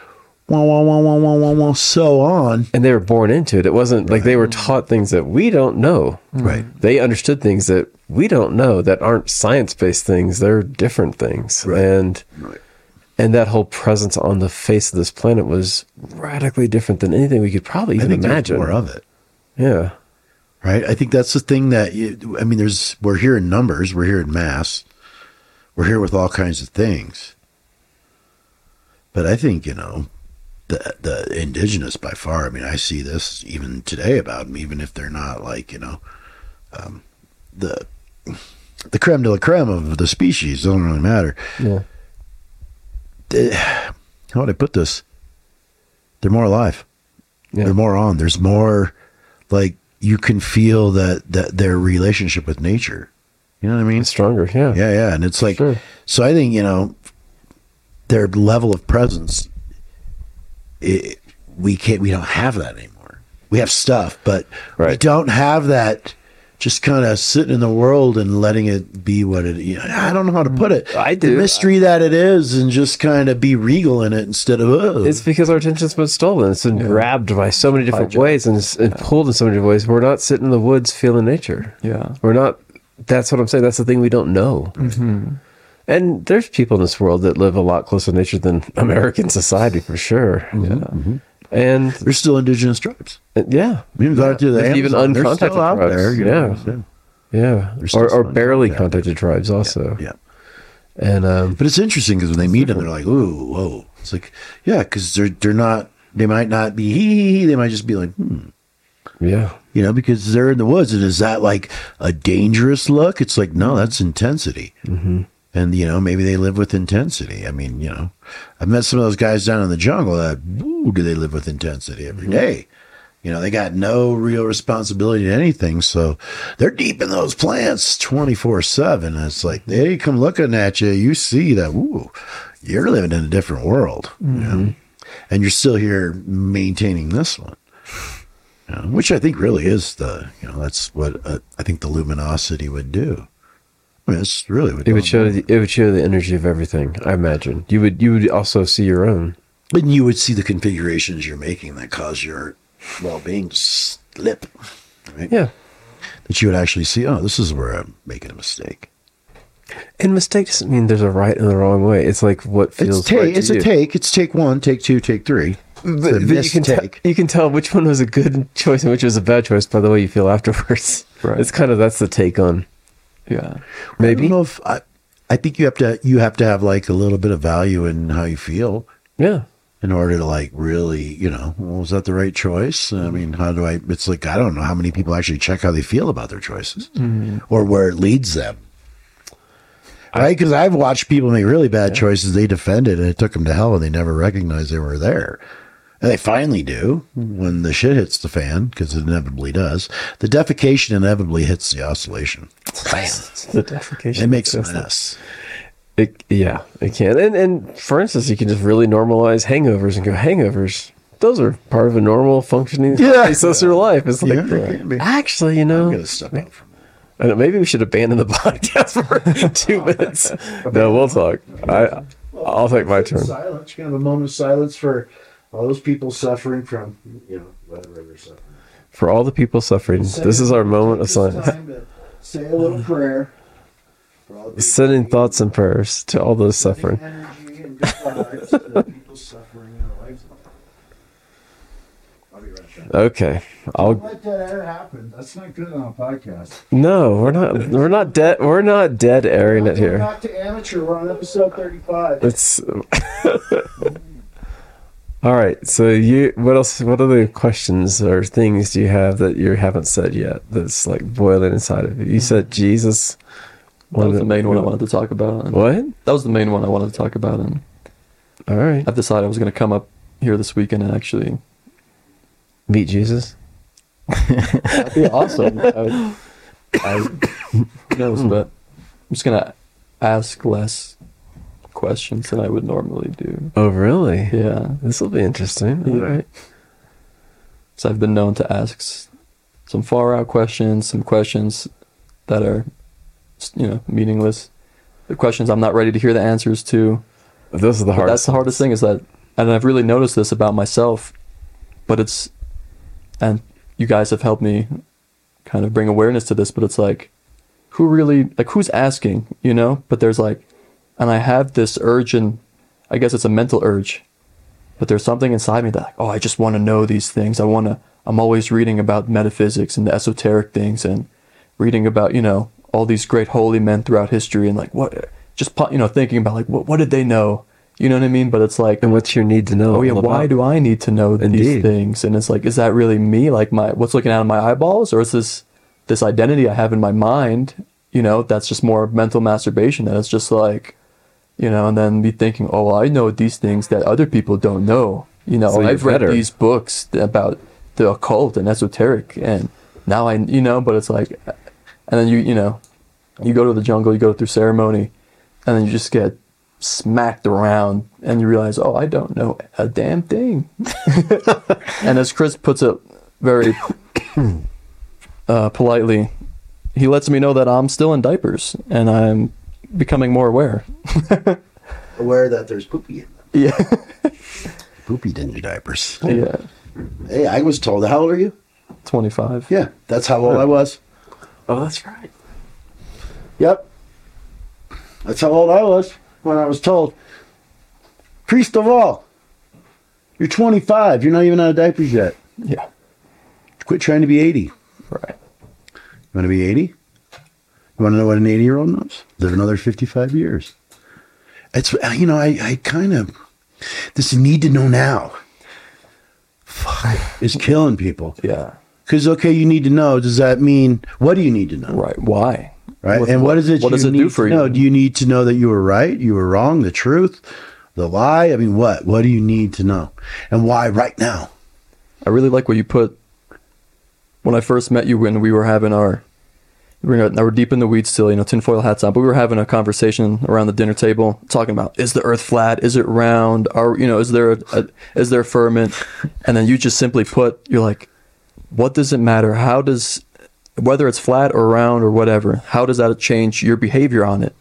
wah, wah, wah, wah, wah, wah, wah, so on. And they were born into it. It wasn't like they were taught things that we don't know. Right. They understood things that we don't know that aren't science-based things. They're different things. Right. And that whole presence on the face of this planet was radically different than anything we could probably even imagine. More of it. Yeah. Right. I think that's the thing that, we're here in numbers. We're here in mass. We're here with all kinds of things. But I think, the indigenous by far, I see this even today about them, even if they're not like, the creme de la creme of the species. Doesn't really matter. Yeah. How would I put this? They're more alive. Yeah. They're more on. There's more, like, you can feel that their relationship with nature. You know what I mean? It's stronger. Yeah. Yeah. Yeah. And it's like, sure. So I think, their level of presence, we don't have that anymore. We have stuff, but right. We don't have that. Just kind of sitting in the world and letting it be what it. I don't know how to put it. I do. The mystery that it is, and just kind of be regal in it instead of. Ugh. It's because our attention's been stolen. It's been grabbed by so many different ways and pulled in so many different ways. We're not sitting in the woods feeling nature. Yeah, we're not. That's what I'm saying. That's the thing we don't know. Mm-hmm. And there's people in this world that live a lot closer to nature than American society for sure. Mm-hmm. Yeah. Mm-hmm. And there's still indigenous tribes. Yeah. Even uncontacted tribes. There, yeah. Or barely contacted tribes also. Yeah. And but it's interesting because when they meet different. And they're like, ooh, whoa. It's like, yeah, because they're not, they might not be they might just be like, Yeah. Because they're in the woods. And is that like a dangerous look? It's like, no, that's intensity. Mm-hmm. And, maybe they live with intensity. I've met some of those guys down in the jungle that, do they live with intensity every day? They got no real responsibility to anything. So they're deep in those plants 24/7. And it's like, they come looking at you. You see that, you're living in a different world. Mm-hmm. And you're still here maintaining this one. Which I think really is that's what I think the luminosity would do. It's really what it would show the energy of everything. I imagine you would also see your own, and you would see the configurations you're making that cause your well-being to slip. Right? Yeah, that you would actually see. Oh, this is where I'm making a mistake. And mistake doesn't mean there's a right and the wrong way. It's like what feels right to you. It's a take. It's take one, take two, take three. But you can tell which one was a good choice and which was a bad choice by the way you feel afterwards. Right. It's that's the take on. Yeah, maybe. I don't know if I think you have to have like a little bit of value in how you feel. Yeah, in order to like really, was that the right choice? How do I? It's like I don't know how many people actually check how they feel about their choices or where it leads them. Right? Because I've watched people make really bad choices. They defend it and it took them to hell, and they never recognized they were there. And they finally do when the shit hits the fan, because it inevitably does. The defecation inevitably hits the oscillation. The defecation. It makes a mess. It can. And for instance, you can just really normalize hangovers and go, hangovers, those are part of a normal functioning social life. It's like, actually, I'm going to step out from that. I know, maybe we should abandon the podcast for 2 minutes. No, we'll talk. I'll take my turn. Silence. You can have a moment of silence for... all those people suffering from, whatever they're suffering. For all the people suffering, this is our moment of silence. Say a little prayer. Sending thoughts and prayers to all those suffering. Energy and good vibes to the people suffering in their lives. I'll be right back. Okay. Don't let that air happen. That's not good on a podcast. No, we're not dead. We're not dead airing it here. We're not to amateur. We're on episode 35. It's. All right. So what else? What other questions or things do you have that you haven't said yet? That's like boiling inside of you. You said Jesus. That was the main one I wanted to talk about. That was the main one I wanted to talk about. And all right. I've decided I was going to come up here this weekend and actually meet Jesus. That'd be awesome. But I'm just going to ask less questions than I would normally do. Oh, really? Yeah. This will be interesting. Yeah. All right. So I've been known to ask some far-out questions, some questions that are, meaningless. The questions I'm not ready to hear the answers to. Those are the hardest. That's the hardest thing is that And I've really noticed this about myself, but it's, and you guys have helped me kind of bring awareness to this, but it's like, who really, like, who's asking, you know? But there's like, and I have this urge, and I guess it's a mental urge, but there's something inside me that, like, oh, I just want to know these things. I'm always reading about metaphysics and the esoteric things, and reading about, you know, all these great holy men throughout history, and like, what, just, you know, thinking about like, what did they know? You know what I mean? But it's like, and what's your need to know? Oh yeah, why do I need to know these things? And it's like, is that really me? Like my, what's looking out of my eyeballs, or is this identity I have in my mind? You know, that's just more mental masturbation. That it's just like, you know, and then me thinking, oh, well, I know these things that other people don't know. You know, so I've read these books about the occult and esoteric, and now I, you know, but it's like, and then you know, you go to the jungle, you go through ceremony, and then you just get smacked around, and you realize, oh, I don't know a damn thing. And as Chris puts it very politely, he lets me know that I'm still in diapers, and I'm becoming more aware. Aware that there's poopy in them. Yeah. Poopy in your diapers. Yeah. Hey, I was told, how old are you? 25. Yeah, that's how old I was. Oh, that's right. Yep. That's how old I was. When I was told, priest of all, you're 25, you're not even out of diapers yet. Yeah. Quit trying to be 80. Right. You want to be 80? You want to know what an 80-year-old knows? Live another 55 years. It's, you know, I kind of, this need to know now is killing people. Yeah. Because, okay, you need to know. Does that mean, what do you need to know? Right. Why? Right, and what is it? What does it do for you? Do you need to know that you were right, you were wrong, the truth, the lie? I mean, what? What do you need to know, and why right now? I really like what you put. When I first met you, when we were having we're deep in the weeds still, you know, tinfoil hats on, but we were having a conversation around the dinner table, talking about, is the Earth flat? Is it round? Is there a firmament? And then you just simply put, you're like, what does it matter? How does, whether it's flat or round or whatever, how does that change your behavior on it?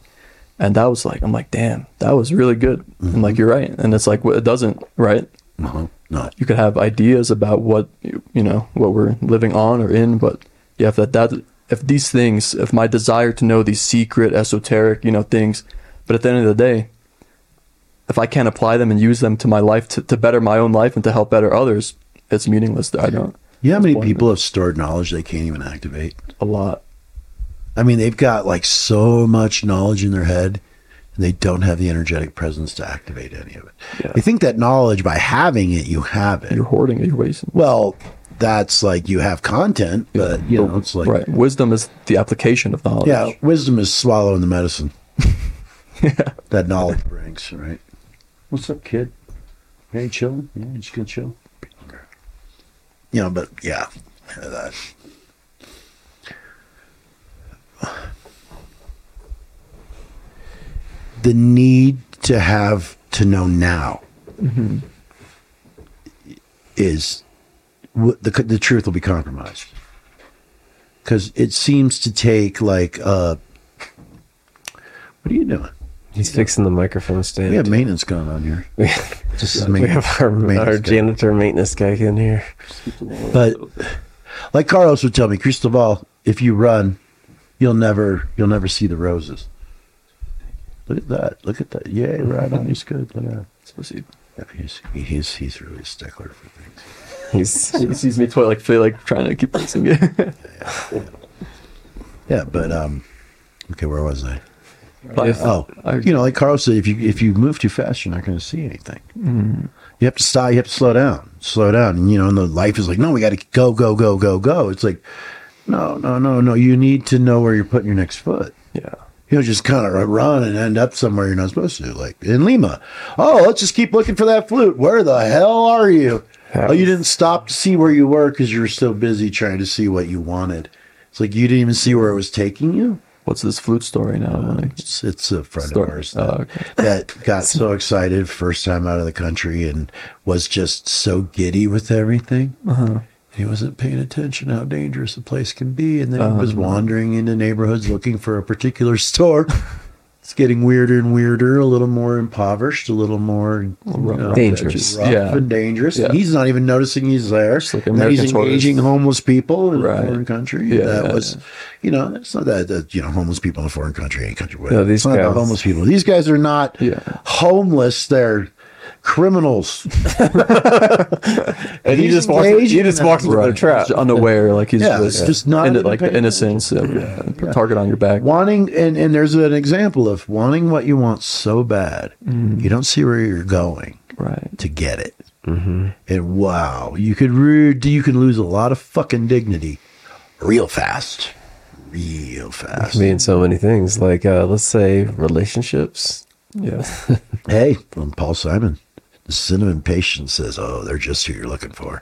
And that was like, I'm like, damn, that was really good. Mm-hmm. I'm like, you're right. And it's like, well, it doesn't, right? Mm-hmm. No. You could have ideas about what, you know, what we're living on or in, but yeah, if these things, if my desire to know these secret, esoteric, you know, things, but at the end of the day, if I can't apply them and use them to my life to better my own life and to help better others, it's meaningless. I don't. You know how many people have stored knowledge they can't even activate? A lot. I mean, they've got like so much knowledge in their head, and they don't have the energetic presence to activate any of it. Yeah. They think that knowledge, by having it, you have it. You're hoarding it, you're wasting it. Well, that's like, you have content, but you know, it's like... Right. Wisdom is the application of knowledge. Yeah, wisdom is swallowing the medicine. Yeah. That knowledge brings, right? What's up, kid? Hey, you chilling? Yeah, you just gonna chill? You know, but yeah, that. The need to have to know now, mm-hmm, is the truth will be compromised, because it seems to take like what are you doing? He's fixing the microphone stand. We have maintenance going on here. We have our janitor maintenance guy in here. But like Carlos would tell me, Cristobal, if you run, you'll never see the roses. Look at that. Look at that. Yay, right on. He's good. Look at that. Yeah, he's really a stickler for things. He sees me like trying to keep this in. Yeah, but okay, where was I? You know, like Carl said, if you move too fast, you're not going to see anything. Mm. You have to stop. You have to slow down. And, you know, and the life is like, no, we got to go. It's like, no. You need to know where you're putting your next foot. Yeah. You know, just kind of run and end up somewhere you're not supposed to, like in Lima. Oh, let's just keep looking for that flute. Where the hell are you? Oh, you didn't stop to see where you were because you were so busy trying to see what you wanted. It's like you didn't even see where it was taking you. What's this flute story now? It's a friend of ours that got so excited first time out of the country and was just so giddy with everything. Uh-huh. He wasn't paying attention how dangerous a place can be. And then he was wandering into neighborhoods looking for a particular store. it's getting weirder and weirder, a little more impoverished, a little more dangerous, rough and dangerous. Yeah. And he's not even noticing he's there. It's like American he's engaging tourists. Homeless people in a foreign country. Yeah, that was, you know, it's not that, homeless people in a foreign country, any country. No, these guys, not about homeless people. These guys are not homeless. They're criminals. And he just walks into their trap, unaware, like he's just not like the innocence target on your back, wanting and there's an example of wanting what you want so bad you don't see where you're going to get it. And you could lose a lot of fucking dignity real fast. It can mean so many things, like let's say relationships. Yeah. Hey, from Paul Simon, the sin of impatience says, "Oh, they're just who you're looking for."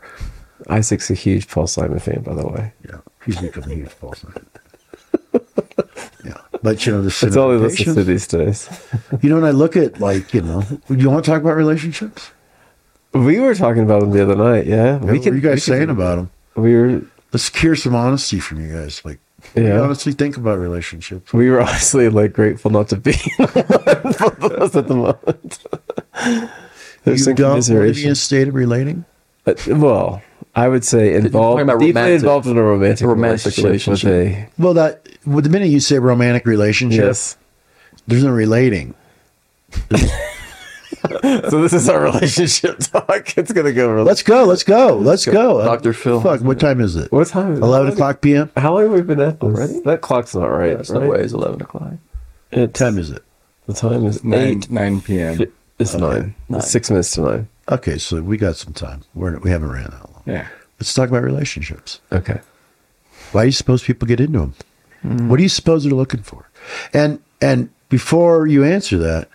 Isaac's a huge Paul Simon fan, by the way. Yeah, he's become a huge Paul Simon. Yeah, but the sin of only listened to these days. And I look at you want to talk about relationships? We were talking about them the other night. Yeah, what were you guys saying about them? Let's hear some honesty from you guys, I honestly think about relationships. We were honestly grateful not to be us at the moment. There's some commiseration. A state of relating? Well, I would say deeply involved in a romantic relationship. The minute you say romantic relationship, there's no relating. So this is our relationship talk. It's gonna go. Let's go. Dr. Phil. Fuck. What time is it? 11 o'clock p.m. How long have we been at this already? That clock's not right. There's no way it's 11 o'clock. What time is it? The time is 9 p.m. It's 9. It's 6 minutes to 9. Okay, so we got some time. We haven't ran out long. Yeah. Let's talk about relationships. Okay. Why do you suppose people get into them? Mm. What do you suppose they're looking for? And before you answer that,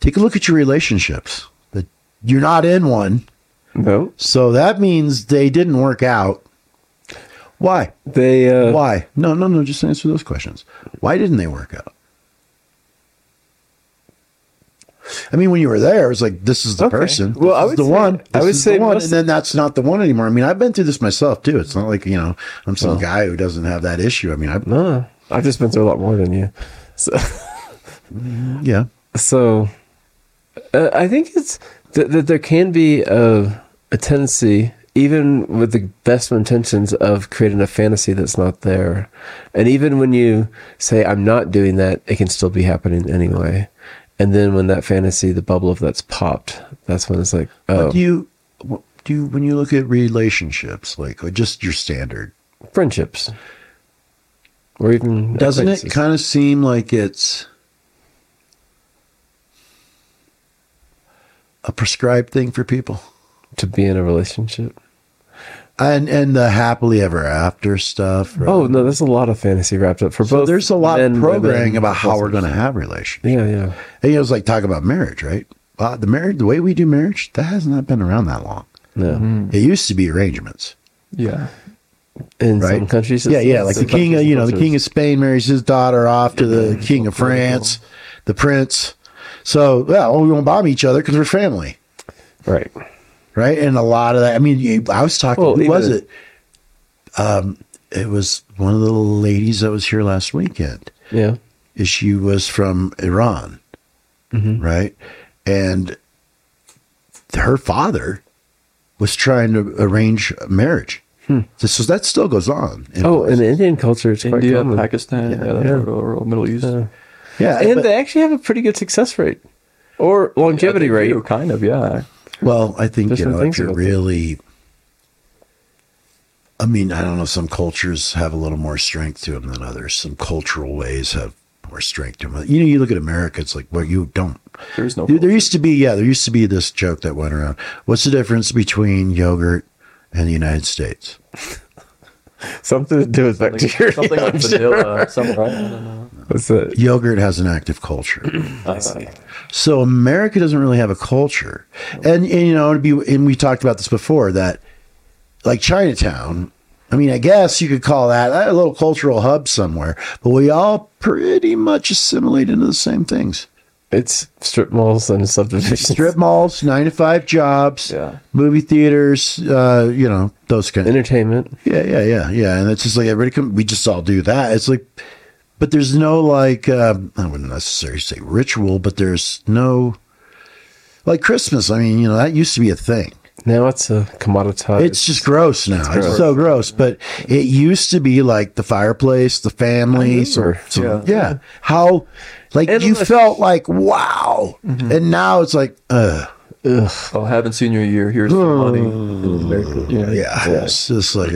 take a look at your relationships. That you're not in one. No. So that means they didn't work out. Why? Why? No. Just answer those questions. Why didn't they work out? I mean, when you were there, it was this is the person. Well, I would say the one, and then that's not the one anymore. I mean, I've been through this myself too. It's not like I'm some guy who doesn't have that issue. I mean, I've just been through a lot more than you. So yeah. So. I think it's that there can be a tendency, even with the best intentions, of creating a fantasy that's not there. And even when you say, I'm not doing that, it can still be happening anyway. And then when that fantasy, the bubble of that's popped, that's when it's oh. Do you, when you look at relationships, just your standard? Friendships. Or even... Doesn't it kind of seem like it's... a prescribed thing for people to be in a relationship, and the happily ever after stuff. Right? Oh no, there's a lot of fantasy wrapped up for both. There's a lot of programming about how we're going to have relationships. Yeah. And talk about marriage, right? The way we do marriage, that has not been around that long. No, It used to be arrangements. Yeah. In some countries, the king of the king of Spain marries his daughter off to the king of France, the prince. So, we won't bomb each other because we're family. Right? And a lot of that, I was talking, who was it? It was one of the ladies that was here last weekend. Yeah. She was from Iran, right? And her father was trying to arrange marriage. So that still goes on. In Indian culture, it's quite common. Pakistan, Middle East. Yeah, and they actually have a pretty good success rate or longevity rate. Do, kind of, yeah. Well, I think, if you're really, I don't know, some cultures have a little more strength to them than others. Some cultural ways have more strength to them. You look at America, it's you don't. There's no. There used to be this joke that went around. What's the difference between yogurt and the United States? Something to do with bacteria. Something like vanilla. What's that? Yogurt has an active culture. I see. So America doesn't really have a culture, and we talked about this before that, Chinatown. I guess you could call that a little cultural hub somewhere, but we all pretty much assimilate into the same things. It's strip malls and subdivisions. Strip malls, 9-to-5 jobs, movie theaters, those kind of entertainment. Yeah. And it's just everybody we just all do that. It's But there's no, like, I wouldn't necessarily say ritual, but there's no, like, Christmas. I mean, you know, that used to be a thing. Now it's a commoditized. It's just gross now. It's so gross. But it used to be like the fireplace, the family. Yeah. How, like, and you felt like, wow. Mm-hmm. And now it's like, ugh. Oh, I haven't seen you in a year. Here's the money. Yeah. It's just like,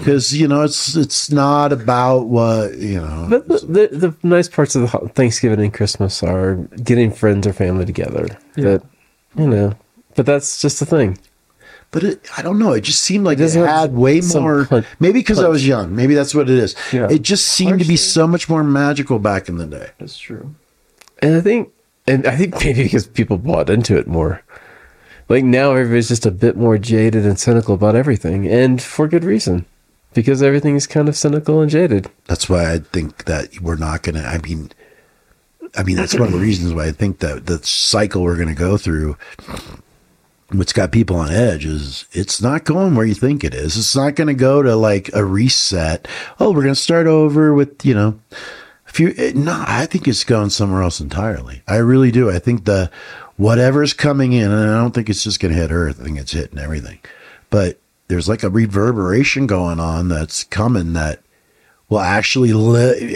because, you know, it's not about what, you know. But the nice parts of the Thanksgiving and Christmas are getting friends or family together. Yeah. That, you know, but that's just the thing. But it, I don't know. It just seemed like it had way more. Maybe because I was young. Maybe that's what it is. Yeah. It just seemed to be so much more magical back in the day. That's true. And I think maybe because people bought into it more. Like now everybody's just a bit more jaded and cynical about everything. And for good reason. Because everything is kind of cynical and jaded. That's why I think that we're not going to, I mean, that's one of the reasons why I think that the cycle we're going to go through, what's got people on edge, is it's not going where you think it is. It's not going to go to like a reset. Oh, we're going to start over with, you know, a few. No, I think it's going somewhere else entirely. I really do. I think the whatever's coming in, and I don't think it's just going to hit Earth. I think it's hitting everything. But there's like a reverberation going on that's coming that will actually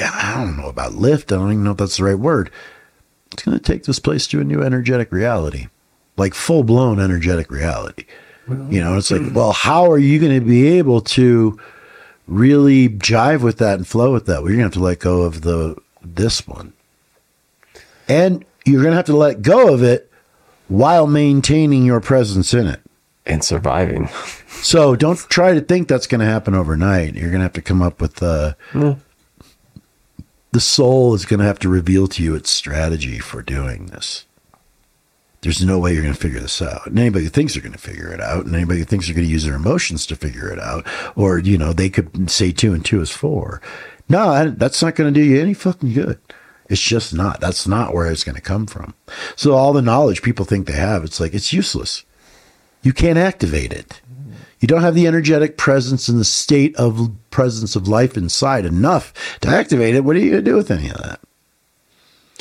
I don't know about lift. I don't even know if that's the right word. It's going to take this place to a new energetic reality. Like full-blown energetic reality. Well, you know, it's like, well, how are you going to be able to really jive with that and flow with that? Well, you're going to have to let go of this one. And you're going to have to let go of it while maintaining your presence in it. And surviving. So don't try to think that's going to happen overnight. You're going to have to come up with the soul is going to have to reveal to you its strategy for doing this. There's no way you're going to figure this out. And anybody who thinks they're going to figure it out, and anybody who thinks they're going to use their emotions to figure it out, or, you know, they could say 2 and 2 is 4. No, that's not going to do you any fucking good. It's just not. That's not where it's going to come from. So all the knowledge people think they have, it's like, it's useless. You can't activate it. You don't have the energetic presence and the state of presence of life inside enough to activate it. What are you going to do with any of that?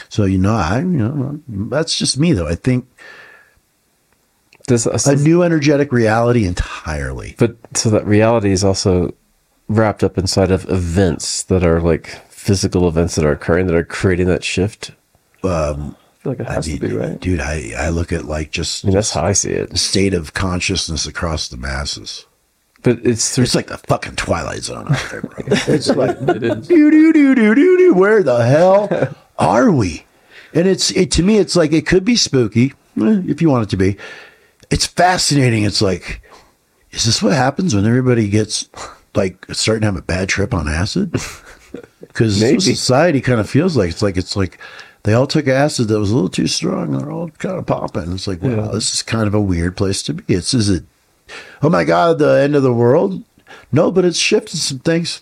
So, you know, that's just me, though. I think a new energetic reality entirely. But so that reality is also wrapped up inside of events that are like physical events that are occurring, that are creating that shift. I feel like it has to be, right? Dude, I look at like just... I mean, that's how I see it. The state of consciousness across the masses. But it's like the fucking Twilight Zone out there, bro. It's like, do where the hell... are we? And to me, it's like, it could be spooky if you want it to be. It's fascinating. It's like, is this what happens when everybody gets like starting to have a bad trip on acid? Because society kind of feels like it's like they all took acid that was a little too strong. They're all kind of popping. It's like, wow, this is kind of a weird place to be. Is it? Oh my God, the end of the world. No, but it's shifted some things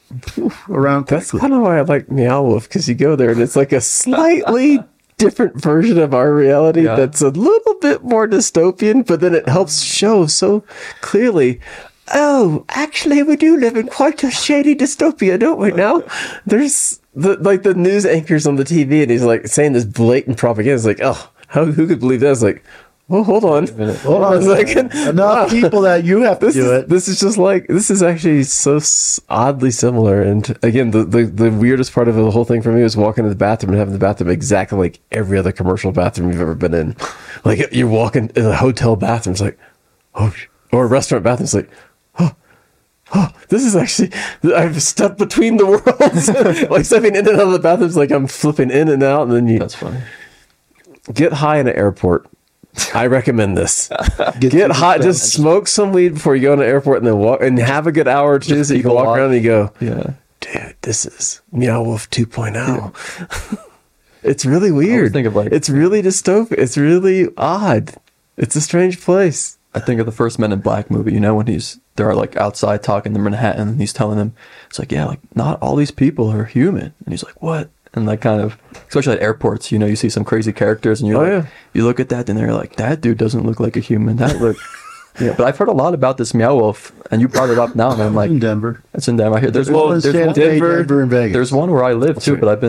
around quickly. That's kind of why I like Meow Wolf, because you go there and it's like a slightly different version of our reality that's a little bit more dystopian, but then it helps show so clearly, oh, actually we do live in quite a shady dystopia, don't we now? There's the news anchors on the TV and he's like saying this blatant propaganda. It's like, oh, who could believe that? It's like, well, hold on a second. Enough people that you have to do it. This is just like, this is actually so oddly similar. And again, the weirdest part of the whole thing for me was walking to the bathroom and having the bathroom exactly like every other commercial bathroom you've ever been in. Like you're walking in a hotel bathroom, it's like, oh, or a restaurant bathroom, it's like, oh, this is actually, I've stepped between the worlds. Like stepping in and out of the bathrooms, like I'm flipping in and out. And then that's funny. Get high in an airport. I recommend this. Get hot. Just smoke some weed before you go in the airport, and then walk and have a good hour or two, so you can walk around and you go, yeah, dude, this is Meow Wolf 2.0. It's really weird. Think of like, it's really dystopian. It's really odd. It's a strange place. I think of the first Men in Black movie. You know, when they're like outside talking to Manhattan, and he's telling them, it's like, yeah, like not all these people are human, and he's like, what? And like kind of, especially at airports, you know, you see some crazy characters and you're you look at that and they're like, that dude doesn't look like a human. That look Yeah. But I've heard a lot about this Meow Wolf, and you brought it up now, and I'm like, in Denver. It's in Denver. I hear there's one in Denver and Vegas. There's one where I live too, but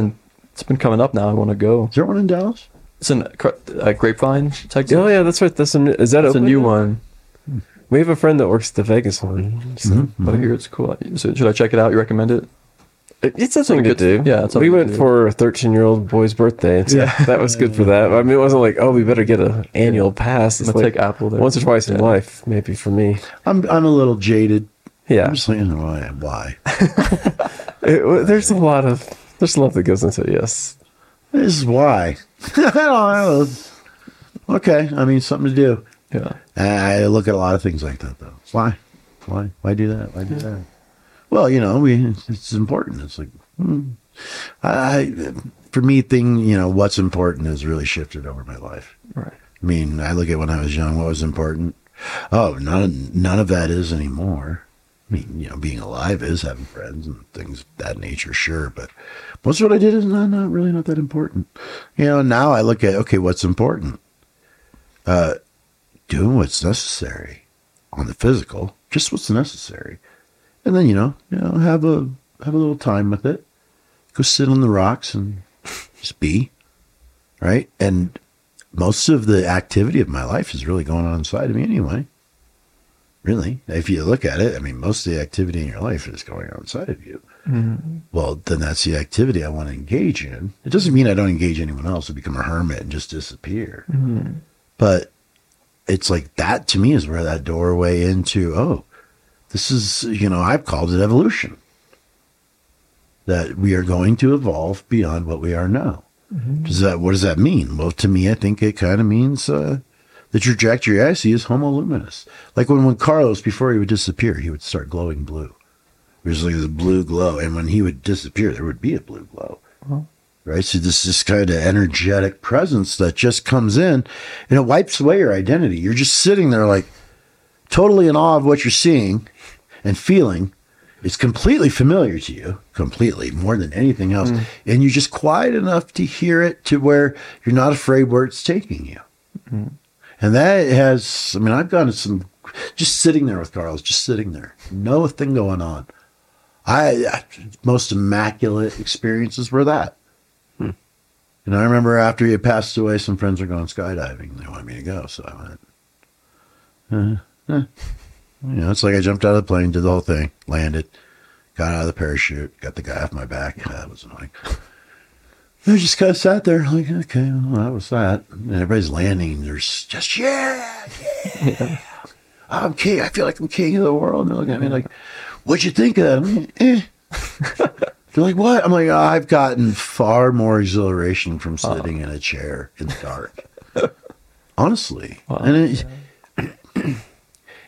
it's been coming up now. I want to go. Is there one in Dallas? It's in Grapevine, Texas. Oh yeah, that's right. That's a new one. We have a friend that works at the Vegas one, so. But I hear it's cool. So should I check it out? You recommend it? It's something good to do. Yeah, we went for a 13-year-old boy's birthday. So yeah, that was good for that. I mean, it wasn't like, oh, we better get an annual pass. It's like take Apple there once or twice in life, maybe for me. I'm a little jaded. Yeah, I'm just like, why? There's a lot that goes into it. Yes, this is why. I don't know. Okay, I mean, something to do. Yeah, I look at a lot of things like that though. Why do that? Why do that? Well, it's important. It's like, for me, what's important has really shifted over my life. Right. I mean, I look at when I was young, what was important. Oh, none of that is anymore. I mean, being alive is, having friends and things of that nature, sure. But most of what I did is not that important. Now I look at, okay, what's important? Doing what's necessary on the physical, just what's necessary. And then, have a little time with it. Go sit on the rocks and just be, right? And most of the activity of my life is really going on inside of me anyway. Really, if you look at it, I mean, most of the activity in your life is going on inside of you. Mm-hmm. Well, then that's the activity I want to engage in. It doesn't mean I don't engage anyone else to become a hermit and just disappear. Mm-hmm. But it's like that, to me, is where that doorway into, this is, I've called it evolution. That we are going to evolve beyond what we are now. Mm-hmm. What does that mean? Well, to me, I think it kind of means the trajectory I see is homo luminous. Like when Carlos, before he would disappear, he would start glowing blue. There's like this blue glow. And when he would disappear, there would be a blue glow. Mm-hmm. Right? So this kind of energetic presence that just comes in and it wipes away your identity. You're just sitting there like totally in awe of what you're seeing and feeling. It's completely familiar to you, completely, more than anything else. Mm. And you're just quiet enough to hear it to where you're not afraid where it's taking you. Mm. And that has, I mean, I've gone to some, just sitting there with Carlos, just sitting there, no thing going on. I most immaculate experiences were that. Mm. And I remember after he passed away, some friends were going skydiving and they wanted me to go. So I went, it's like I jumped out of the plane, did the whole thing, landed, got out of the parachute, got the guy off my back. That was annoying. I just kind of sat there like, okay, well, that was that. And everybody's landing. There's just, yeah. I'm king. I feel like I'm king of the world. And they're looking at me like, what'd you think of that? I'm like, They're like, what? I'm like, I've gotten far more exhilaration from sitting in a chair in the dark. Honestly. Wow. And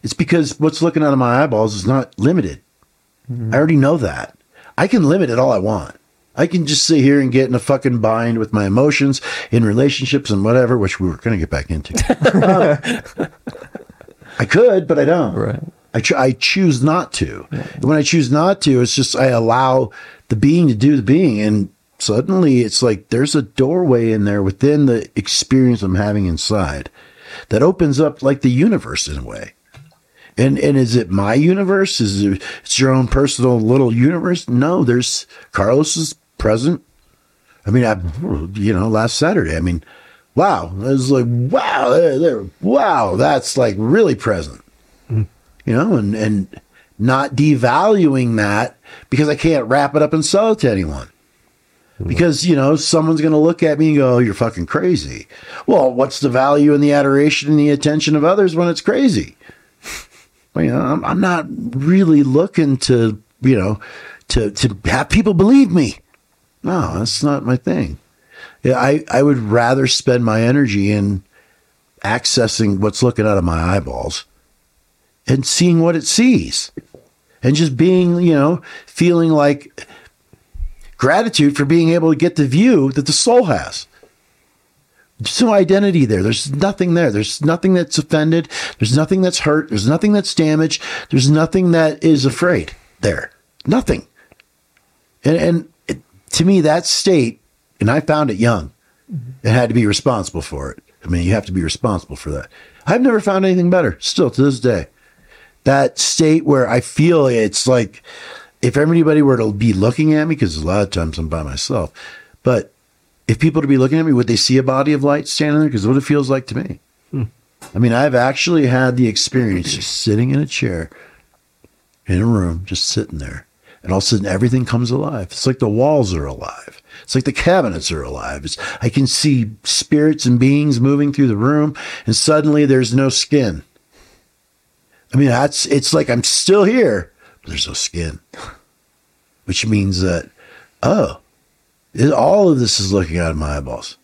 it's because what's looking out of my eyeballs is not limited. Mm-hmm. I already know that. I can limit it all I want. I can just sit here and get in a fucking bind with my emotions in relationships and whatever, which we were going to get back into. I could, but I don't. Right. I choose not to. Yeah. And when I choose not to, it's just I allow the being to do the being. And suddenly it's like there's a doorway in there within the experience I'm having inside that opens up like the universe in a way. And is it my universe? It's your own personal little universe? No, there's Carlos's present. I mean, last Saturday, I mean, wow. I was like, wow, wow, that's like really present. Mm. And not devaluing that because I can't wrap it up and sell it to anyone. Because, someone's going to look at me and go, oh, you're fucking crazy. Well, what's the value in the adoration and the attention of others when it's crazy? I'm not really looking to, to have people believe me. No, that's not my thing. I would rather spend my energy in accessing what's looking out of my eyeballs and seeing what it sees and just being, feeling like gratitude for being able to get the view that the soul has. There's no identity there. There's nothing there. There's nothing that's offended. There's nothing that's hurt. There's nothing that's damaged. There's nothing that is afraid there. Nothing. And to me, that state, and I found it young, and had to be responsible for it. I mean, you have to be responsible for that. I've never found anything better, still to this day. That state where I feel it's like, if anybody were to be looking at me, because a lot of times I'm by myself, but if people to be looking at me, would they see a body of light standing there? Because what it feels like to me. I mean, I've actually had the experience just sitting in a chair in a room, just sitting there, and all of a sudden everything comes alive. It's like the walls are alive. It's like the cabinets are alive. I can see spirits and beings moving through the room, and suddenly there's no skin. I mean, it's like I'm still here, but there's no skin, which means that, all of this is looking out of my eyeballs.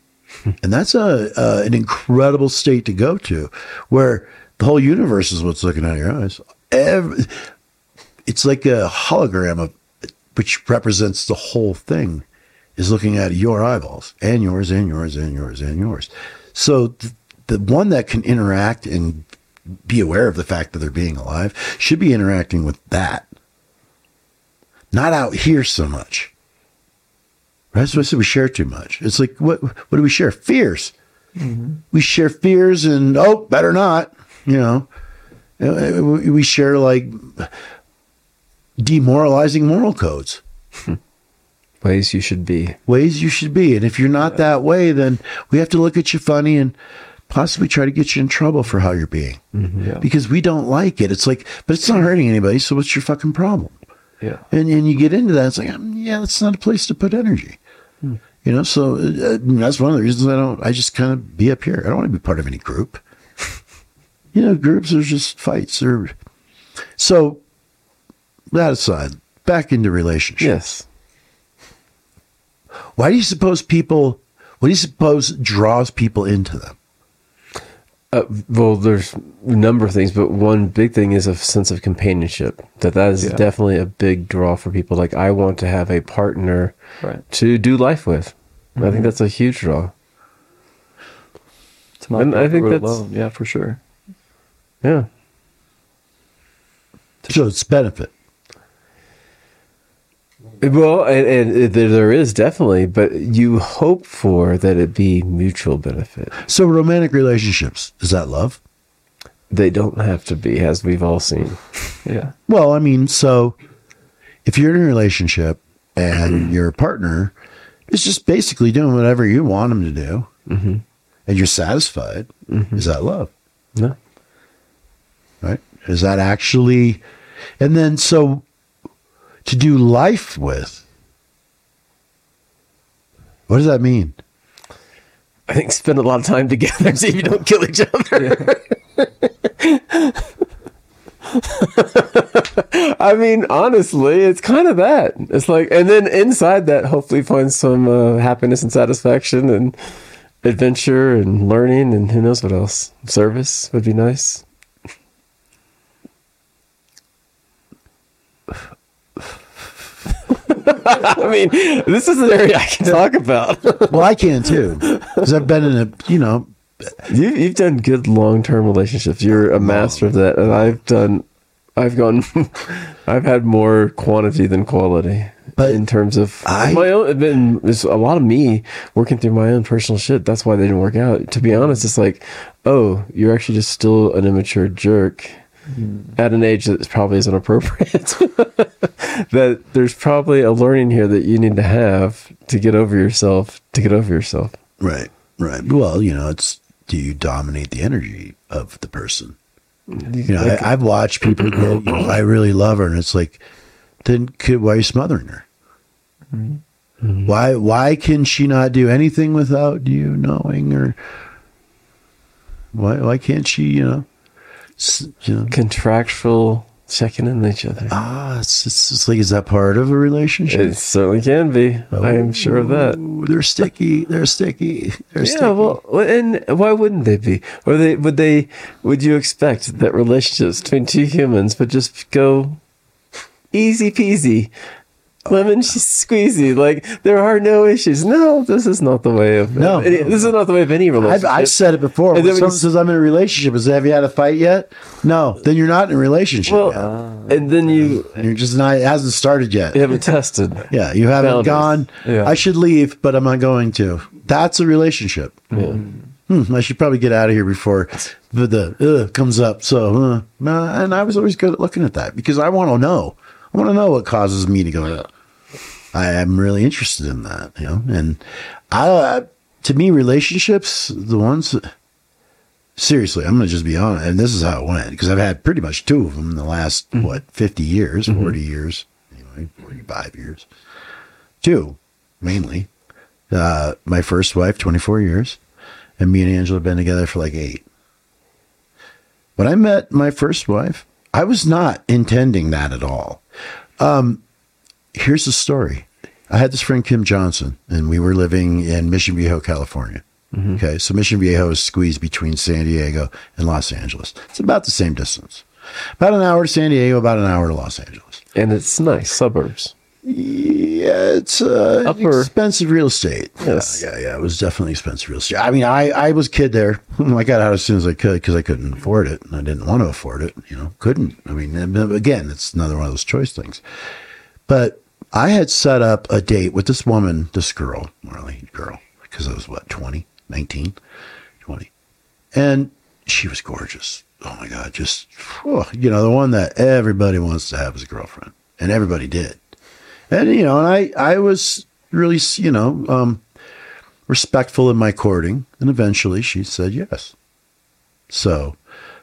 And that's an incredible state to go to, where the whole universe is what's looking out of your eyes. It's like a hologram which represents the whole thing is looking at your eyeballs and yours and yours and yours and yours. So the one that can interact and be aware of the fact that they're being alive should be interacting with that. Not out here so much. Right? So I said we share too much. It's like, what do we share? Fears. Mm-hmm. We share fears and, better not, We share, like, demoralizing moral codes. Ways you should be. And if you're not that way, then we have to look at you funny and possibly try to get you in trouble for how you're being. Mm-hmm. Yeah. Because we don't like it. It's like, but it's not hurting anybody, so what's your fucking problem? Yeah. And you get into that, it's like, that's not a place to put energy. Hmm. So that's one of the reasons I just kind of be up here. I don't want to be part of any group. Groups are just fights. So that aside, back into relationships. Yes. What do you suppose draws people into them? Well, there's a number of things, but one big thing is a sense of companionship. That is definitely a big draw for people. Like, I want to have a partner to do life with. Mm-hmm. I think that's a huge draw. It's not and I think that's alone. Yeah, for sure. Yeah. So it's benefit. Well, and there is definitely, but you hope for that it be mutual benefit. So romantic relationships, is that love? They don't have to be, as we've all seen. Yeah. Well, I mean, so if you're in a relationship and your partner is just basically doing whatever you want them to do, mm-hmm. and you're satisfied, mm-hmm. is that love? No. Right? Is that actually... And then, so... To do life with. What does that mean? I think spend a lot of time together, see if you don't kill each other. Yeah. I mean, honestly, it's kind of that. It's like, and then inside that, hopefully find some happiness and satisfaction and adventure and learning and who knows what else. Service would be nice. I mean, this is an area I can talk about. Well, I can too, because I've been in a, You've done good long-term relationships. You're a master of that, and I've had more quantity than quality. But in terms of my own, it's a lot of me working through my own personal shit. That's why they didn't work out. To be honest, it's like, you're actually just still an immature jerk. At an age that probably isn't appropriate. That there's probably a learning here that you need to have to get over yourself, Right. Well, do you dominate the energy of the person? I've watched people go, I really love her. And it's like, then why are you smothering her? Mm-hmm. Why can she not do anything without you knowing her? Why can't she, contractual checking in with each other. It's like, is that part of a relationship? It certainly can be. I am sure of that. They're sticky. Yeah, well, and why wouldn't they be? Or would you expect that relationships between two humans would just go easy peasy, lemon squeezy, like there are no issues? No, this is not the way of this is not the way of any relationship. I've said it before. When someone says I'm in a relationship, have you had a fight yet? No, then you're not in a relationship yet. And then you're just not. It hasn't started yet. You haven't tested. Yeah, you haven't boundaries. Gone. Yeah. I should leave, but I'm not going to. That's a relationship. Yeah. I should probably get out of here before the comes up. So, and I was always good at looking at that because I want to know. I want to know what causes me to go, I am really interested in that, you know. And to me, relationships, the ones, seriously, I'm going to just be honest. And this is how it went, because I've had pretty much two of them in the last, 50 years, 40 years, anyway, 45 years. Two, mainly. My first wife, 24 years. And me and Angela have been together for like 8. When I met my first wife, I was not intending that at all. Here's the story. I had this friend, Kim Johnson, and we were living in Mission Viejo, California. Okay, so Mission Viejo is squeezed between San Diego and Los Angeles. It's about the same distance. About an hour to San Diego, about an hour to Los Angeles. And it's nice, suburbs. Yeah, it's expensive real estate. Yes. Yeah. It was definitely expensive real estate. I mean, I was a kid there. I got out as soon as I could because I couldn't afford it. And I didn't want to afford it, couldn't. I mean, again, it's another one of those choice things. But I had set up a date with this woman, this girl, Marley girl, because I was, 20. And she was gorgeous. Oh, my God. Just, the one that everybody wants to have as a girlfriend. And everybody did. And, and I was really, respectful in my courting. And eventually she said yes. So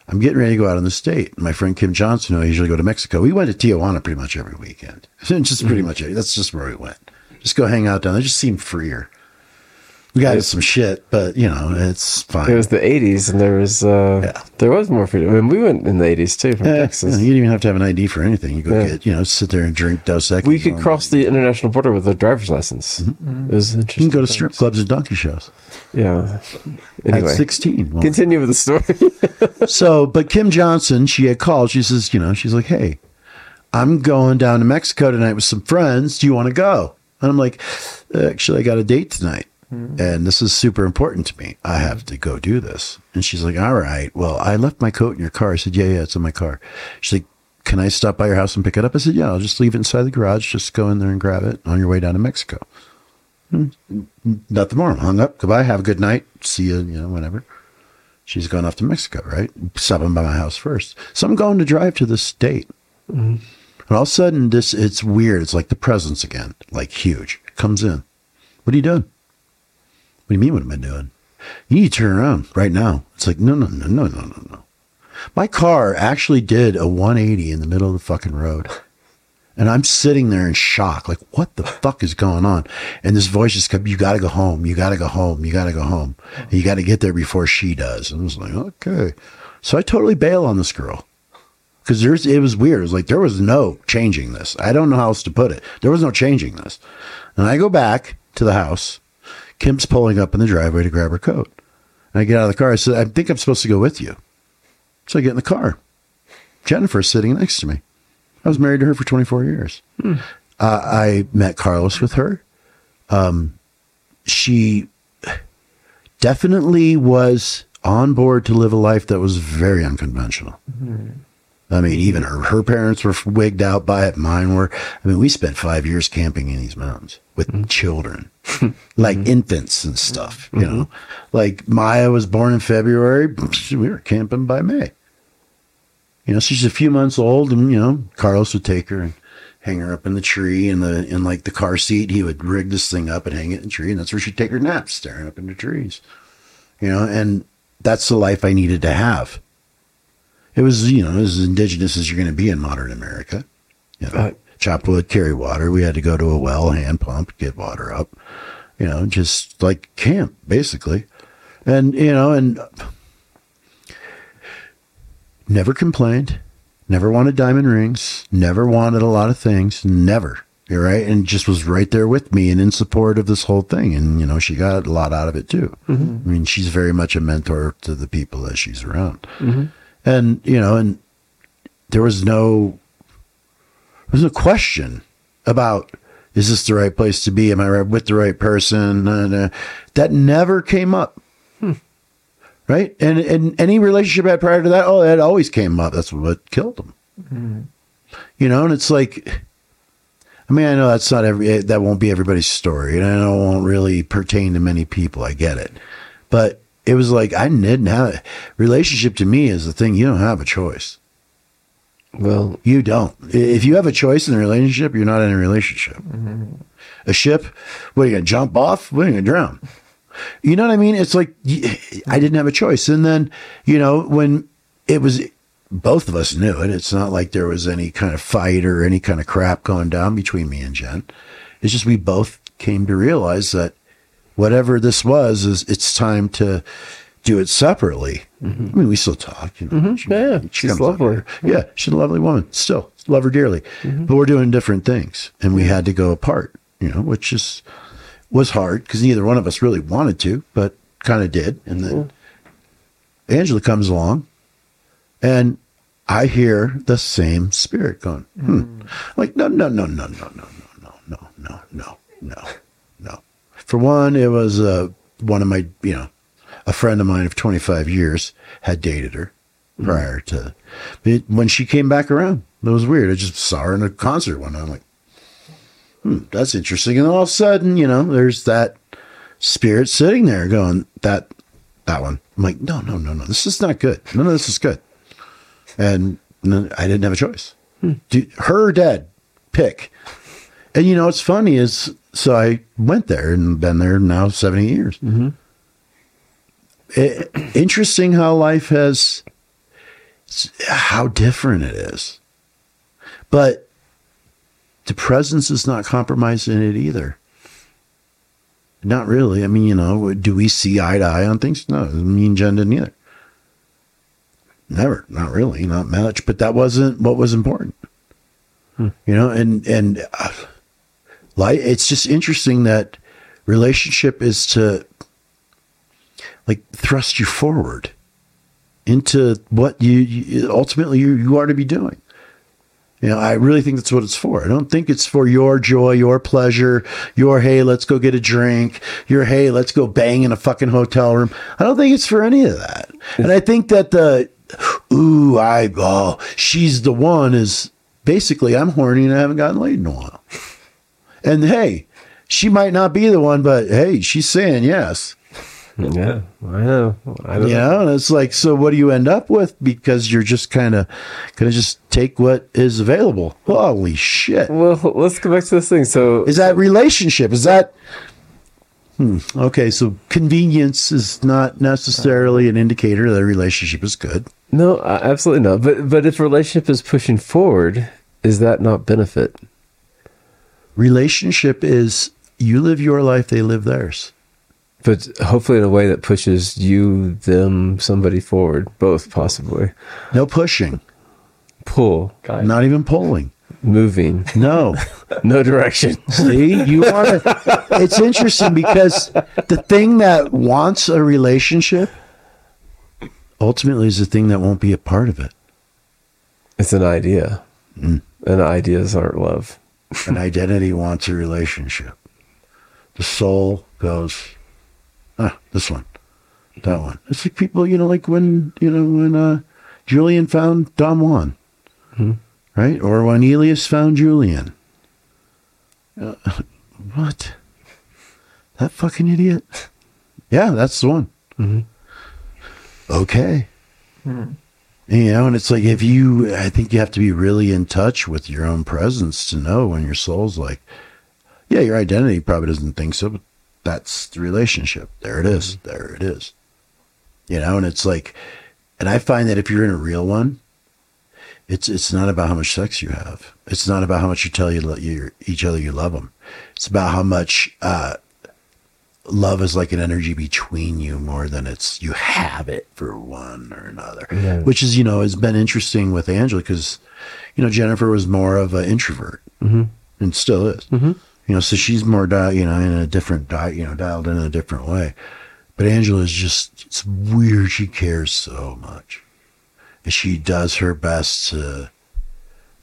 I'm getting ready to go out on this date. My friend Kim Johnson, who I usually go to Mexico, we went to Tijuana pretty much every weekend. Just pretty much. That's just where we went. Just go hang out down there. Just seemed freer. We got some shit, but, it's fine. It was the 80s, and there was more freedom. I mean, we went in the 80s, too, from Texas. You didn't even have to have an ID for anything. You go get, sit there and drink Dos Equis. We could cross the international border with a driver's license. It was interesting. You can go to strip clubs and donkey shows. Yeah. Anyway. At 16. Well, continue with the story. But Kim Johnson, she had called. She says, she's like, hey, I'm going down to Mexico tonight with some friends. Do you want to go? And I'm like, actually, I got a date tonight. And this is super important to me. I have to go do this. And she's like, all right, well, I left my coat in your car. I said, yeah, it's in my car. She's like, can I stop by your house and pick it up? I said, yeah, I'll just leave it inside the garage. Just go in there and grab it on your way down to Mexico. Nothing more. I'm hung up. Goodbye. Have a good night. See you, whenever. She's going off to Mexico, right? Stopping by my house first. So I'm going to drive to this date. And all of a sudden, it's weird. It's like the presence again, like huge. Comes in. What are you doing? What do you mean, what am I doing? You need to turn around right now. It's like, no. My car actually did a 180 in the middle of the fucking road. And I'm sitting there in shock. Like, what the fuck is going on? And this voice just kept, you got to go home. You got to go home. You got to go home. And you got to get there before she does. And I was like, okay. So I totally bail on this girl. Because it was weird. It was like, there was no changing this. I don't know how else to put it. There was no changing this. And I go back to the house. Kim's pulling up in the driveway to grab her coat. And I get out of the car. I said, I think I'm supposed to go with you. So I get in the car. Jennifer's sitting next to me. I was married to her for 24 years. I met Carlos with her. She definitely was on board to live a life that was very unconventional. I mean, even her parents were wigged out by it. Mine were. I mean, we spent 5 years camping in these mountains with children, like infants and stuff, Like Maya was born in February. We were camping by May. She's a few months old and, Carlos would take her and hang her up in the tree in the car seat. He would rig this thing up and hang it in the tree. And that's where she'd take her naps, staring up into trees, and that's the life I needed to have. It was, as indigenous as you're going to be in modern America. Chop wood, carry water. We had to go to a well, hand pump, get water up. Just like camp, basically. And, and never complained. Never wanted diamond rings. Never wanted a lot of things. Never. You're right. And just was right there with me and in support of this whole thing. And, she got a lot out of it, too. I mean, she's very much a mentor to the people that she's around. And, and there was no question about, is this the right place to be? Am I right with the right person? That never came up. Right. And any relationship I had prior to that, that always came up. That's what killed them. And it's like, I mean, I know that's not that won't be everybody's story. And I know it won't really pertain to many people. I get it. But it was like I didn't have a relationship. To me is the thing. You don't have a choice. Well, you don't. If you have a choice in a relationship, you're not in a relationship. Mm-hmm. A ship, what are you going to jump off? What are you going to drown? You know what I mean? It's like I didn't have a choice. And then, you know, when it was, both of us knew it. It's not like there was any kind of fight or any kind of crap going down between me and Jen. It's just we both came to realize that whatever this was, is it's time to do it separately. Mm-hmm. I mean, we still talk. You know, mm-hmm. She's lovely. Yeah, she's a lovely woman. Still love her dearly. Mm-hmm. But we're doing different things, and we had to go apart. You know, which is was hard because neither one of us really wanted to, but kind of did. And then Angela comes along, and I hear the same spirit going, like no. For one, it was one of my, you know, a friend of mine of 25 years had dated her prior to when she came back around. It was weird. I just saw her in a concert one night. I'm like, that's interesting. And all of a sudden, you know, there's that spirit sitting there going, that one. I'm like, no. This is not good. None of this is good. And I didn't have a choice. Her or dead, pick. And, you know, what's funny is, so I went there and been there now 78 years. Mm-hmm. Interesting how life has, how different it is. But the presence is not compromised in it either. Not really. I mean, you know, do we see eye to eye on things? No, me and Jen didn't either. Never, not really, not much. But that wasn't what was important. You know, and like, it's just interesting that relationship is to like thrust you forward into what you ultimately you are to be doing. You know, I really think that's what it's for. I don't think it's for your joy, your pleasure, your, hey, let's go get a drink, your, hey, let's go bang in a fucking hotel room. I don't think it's for any of that. And I think that the, she's the one is basically I'm horny and I haven't gotten laid in a while. And hey, she might not be the one, but hey, she's saying yes. Yeah, I know. I don't know. And it's like, so what do you end up with? Because you're just kind of going to just take what is available. Holy shit. Well, let's go back to this thing. So is that relationship? Is that... Okay, so convenience is not necessarily an indicator that a relationship is good. No, absolutely not. But if relationship is pushing forward, is that not benefit? Relationship is you live your life, they live theirs. But hopefully in a way that pushes you, them, somebody forward, both possibly. No pushing. Pull. Guide. Not even pulling. Moving. No. No direction. See, you want to... It's interesting because the thing that wants a relationship ultimately is the thing that won't be a part of it. It's an idea. And ideas aren't love. An identity wants a relationship. The soul goes... this one, that one. It's like people, you know, like when Julian found Don Juan, right? Or when Elias found Julian. What? That fucking idiot? Yeah, that's the one. Okay. You know, and it's like I think you have to be really in touch with your own presence to know when your soul's like, yeah, your identity probably doesn't think so, but that's the relationship. There it is. There it is. You know, and it's like, and I find that if you're in a real one, it's not about how much sex you have. It's not about how much you tell each other you love them. It's about how much love is like an energy between you more than it's you have it for one or another. Which is, you know, has been interesting with Angela because, you know, Jennifer was more of an introvert and still is. You know, so she's more dialed, you know, in a different diet, you know, dialed in a different way. But Angela is just, it's weird. She cares so much. And she does her best to,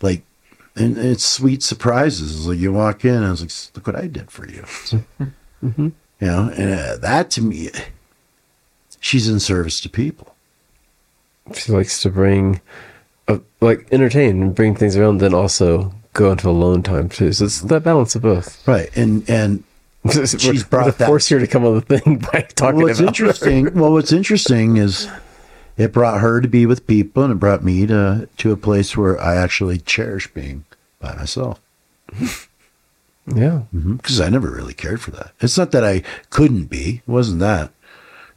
like, and it's sweet surprises. It's like you walk in and I was like, look what I did for you. You know, and that to me, she's in service to people. She likes to bring, entertain and bring things around, then also go into alone time too. So it's that balance of both. Right. And She's brought that. Force here to come up with a thing by talking about her. Well, what's interesting is it brought her to be with people, and it brought me to a place where I actually cherish being by myself. Yeah. Because I never really cared for that. It's not that I couldn't be. It wasn't that.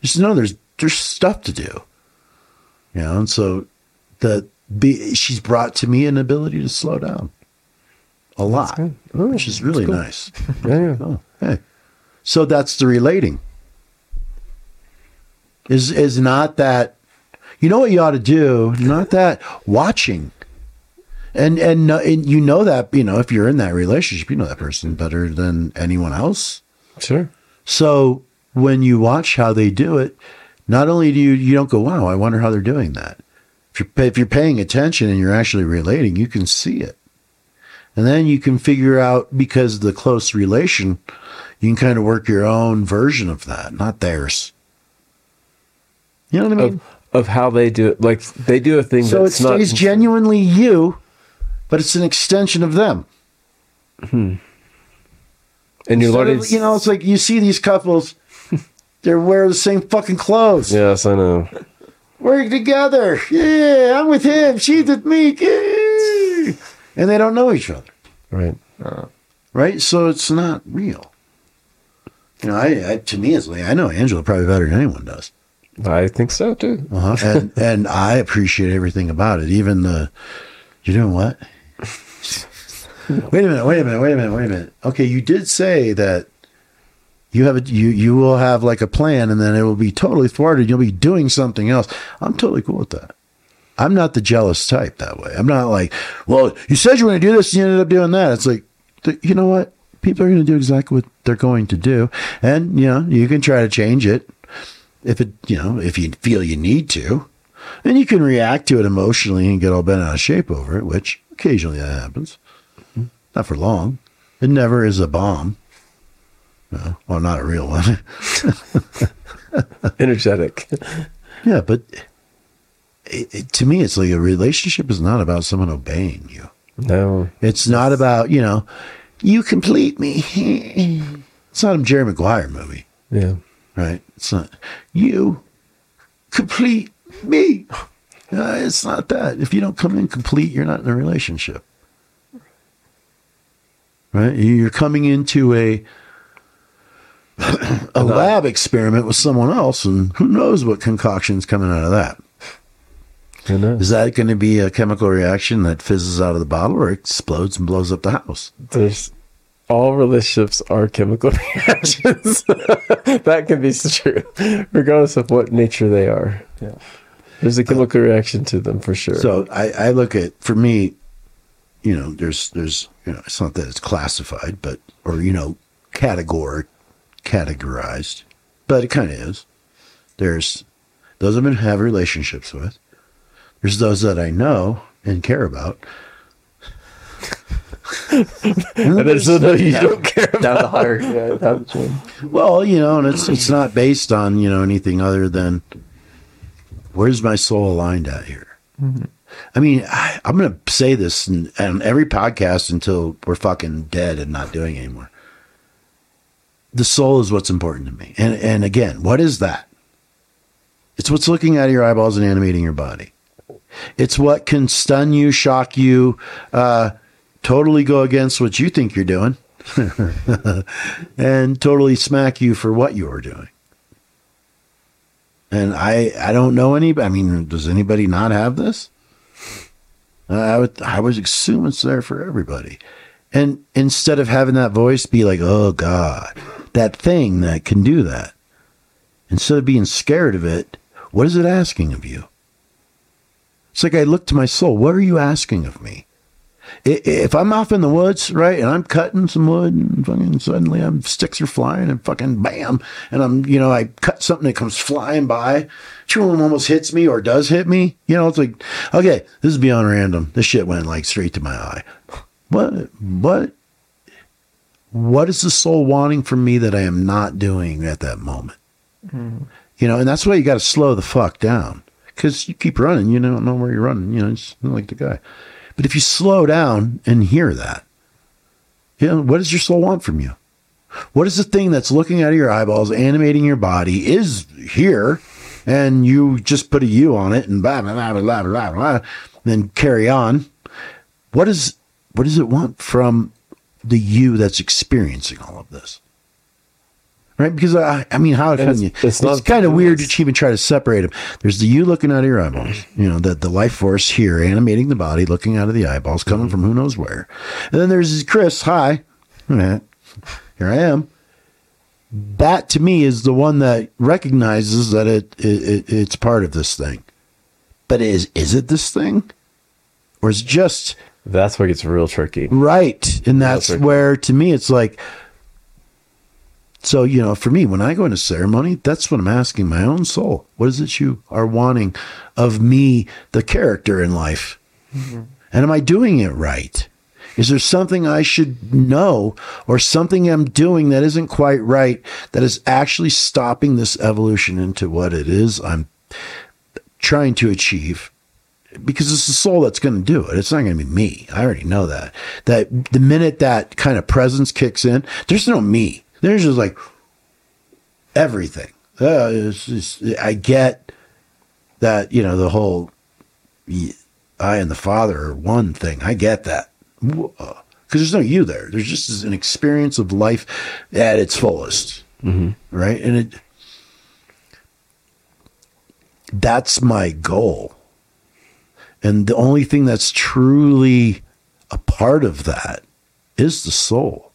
Just, no, there's stuff to do. You know, and so she's brought to me an ability to slow down a lot, which is really cool. Nice. Yeah. Oh, hey. So that's the relating. Is not that, you know what you ought to do? Not that watching. And you know that, you know, if you're in that relationship, you know that person better than anyone else. Sure. So when you watch how they do it, not only do you don't go, wow, I wonder how they're doing that. If you're paying attention and you're actually relating, you can see it. And then you can figure out, because of the close relation, you can kind of work your own version of that, not theirs. You know what I mean? Of how they do it. Like, they do a thing so that's not... So it stays genuinely you, but it's an extension of them. Hmm. And you're learning... You know, it's like you see these couples, they're wearing the same fucking clothes. Yes, I know. We're together. Yeah, I'm with him. She's with me. Yeah. And they don't know each other. Right. Right? So it's not real. You know, I to me, it's like, I know Angela probably better than anyone does. I think so, too. Uh-huh. And I appreciate everything about it. Even the, you're doing what? Wait a minute. Okay, you did say that you have you will have like a plan, and then it will be totally thwarted. You'll be doing something else. I'm totally cool with that. I'm not the jealous type that way. I'm not like, well, you said you were going to do this, and you ended up doing that. It's like, you know what? People are going to do exactly what they're going to do. And, you know, you can try to change it if you feel you need to. And you can react to it emotionally and get all bent out of shape over it, which occasionally that happens. Not for long. It never is a bomb. No, well, not a real one. Energetic. Yeah, but it, to me, it's like a relationship is not about someone obeying you. No. It's not about, you know, you complete me. It's not a Jerry Maguire movie. Yeah. Right? It's not, you complete me. It's not that. If you don't come in complete, you're not in a relationship. Right? You're coming into a lab experiment with someone else, and who knows what concoction's coming out of that. I know. Is that going to be a chemical reaction that fizzes out of the bottle or explodes and blows up the house? All relationships are chemical reactions. That can be true, regardless of what nature they are. Yeah. There's a chemical reaction to them for sure. So I look at, for me, you know, there's you know, it's not that it's classified, but or you know, categorized, but it kind of is. There's those I've been having relationships with. There's those that I know and care about. And there's those you don't care about. Down the higher, yeah, down the chain. Well, you know, and it's not based on, you know, anything other than where's my soul aligned at here? Mm-hmm. I mean, I'm going to say this on every podcast until we're fucking dead and not doing it anymore. The soul is what's important to me. And again, what is that? It's what's looking out of your eyeballs and animating your body. It's what can stun you, shock you, totally go against what you think you're doing, and totally smack you for what you are doing. And I don't know anybody. I mean, does anybody not have this? I would assume it's there for everybody. And instead of having that voice be like, oh, God, that thing that can do that, instead of being scared of it, what is it asking of you? It's like I look to my soul. What are you asking of me? If I'm off in the woods, right, and I'm cutting some wood and fucking suddenly sticks are flying and fucking bam, and I'm, you know, I cut something that comes flying by, chewing almost hits me or does hit me. You know, it's like, okay, this is beyond random. This shit went like straight to my eye. What is the soul wanting from me that I am not doing at that moment? Mm-hmm. You know, and that's why you got to slow the fuck down, because you keep running, you don't know where you're running. You know, it's not like the guy. But if you slow down and hear that, you know, what does your soul want from you? What is the thing that's looking out of your eyeballs, animating your body, is here, and you just put a U on it and blah, blah, blah, blah, blah, blah, blah, then carry on. What does it want from the you that's experiencing all of this? Right? Because, I mean, how can you? It's kind of weird to even try to separate them. There's the you looking out of your eyeballs, you know, the life force here animating the body, looking out of the eyeballs, coming from who knows where. And then there's Chris, hi. All right. Here I am. That, to me, is the one that recognizes that it's part of this thing. But is it this thing? Or is it just... That's where it gets real tricky. Right. And that's where, to me, it's like... So, you know, for me, when I go into ceremony, that's what I'm asking my own soul. What is it you are wanting of me, the character in life? Mm-hmm. And am I doing it right? Is there something I should know or something I'm doing that isn't quite right, that is actually stopping this evolution into what it is I'm trying to achieve? Because it's the soul that's going to do it. It's not going to be me. I already know that. That the minute that kind of presence kicks in, there's no me. There's just like everything. I get that, you know, the whole I and the Father are one thing. I get that. Because there's no you there. There's just an experience of life at its fullest. Mm-hmm. Right? And that's my goal. And the only thing that's truly a part of that is the soul.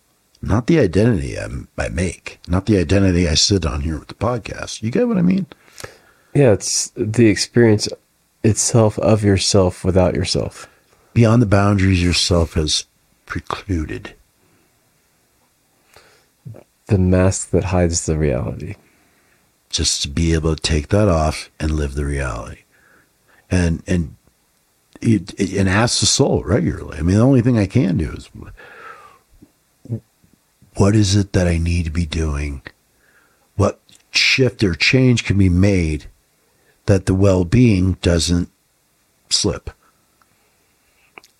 Not the identity I make, not the identity I sit on here with the podcast. You get what I mean? Yeah, it's the experience itself of yourself without yourself. Beyond the boundaries yourself has precluded. The mask that hides the reality. Just to be able to take that off and live the reality. And ask the soul regularly. I mean, the only thing I can do is... What is it that I need to be doing? What shift or change can be made that the well-being doesn't slip?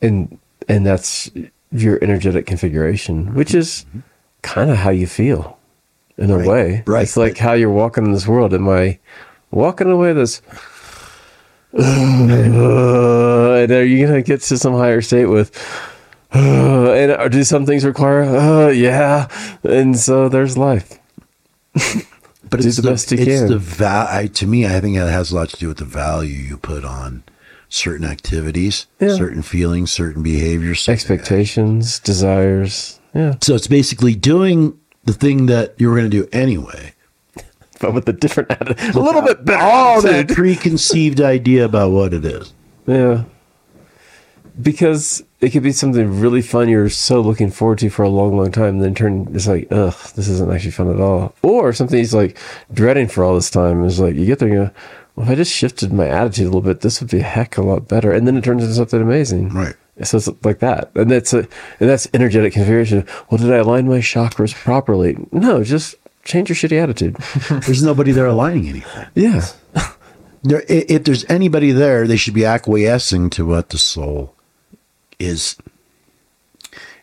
And that's your energetic configuration, which is kind of how you feel in a way. Right. It's like how you're walking in this world. Am I walking away this... and are you going to get to some higher state with... and do some things require yeah, and so there's life. But it's the best you can. It's the to me, I think it has a lot to do with the value you put on certain activities, certain feelings, certain behaviors, expectations, desires. Yeah. So it's basically doing the thing that you were going to do anyway, but with a different attitude, a little bit better. All that preconceived idea about what it is. Yeah. Because it could be something really fun you're so looking forward to for a long, long time, and then it's like, ugh, this isn't actually fun at all. Or something he's like dreading for all this time. It's like, you get there and you go, well, if I just shifted my attitude a little bit, this would be a heck of a lot better. And then it turns into something amazing. Right. So it's like that. And that's energetic configuration. Well, did I align my chakras properly? No, just change your shitty attitude. There's nobody there aligning anything. Yeah. If there's anybody there, they should be acquiescing to what the soul is.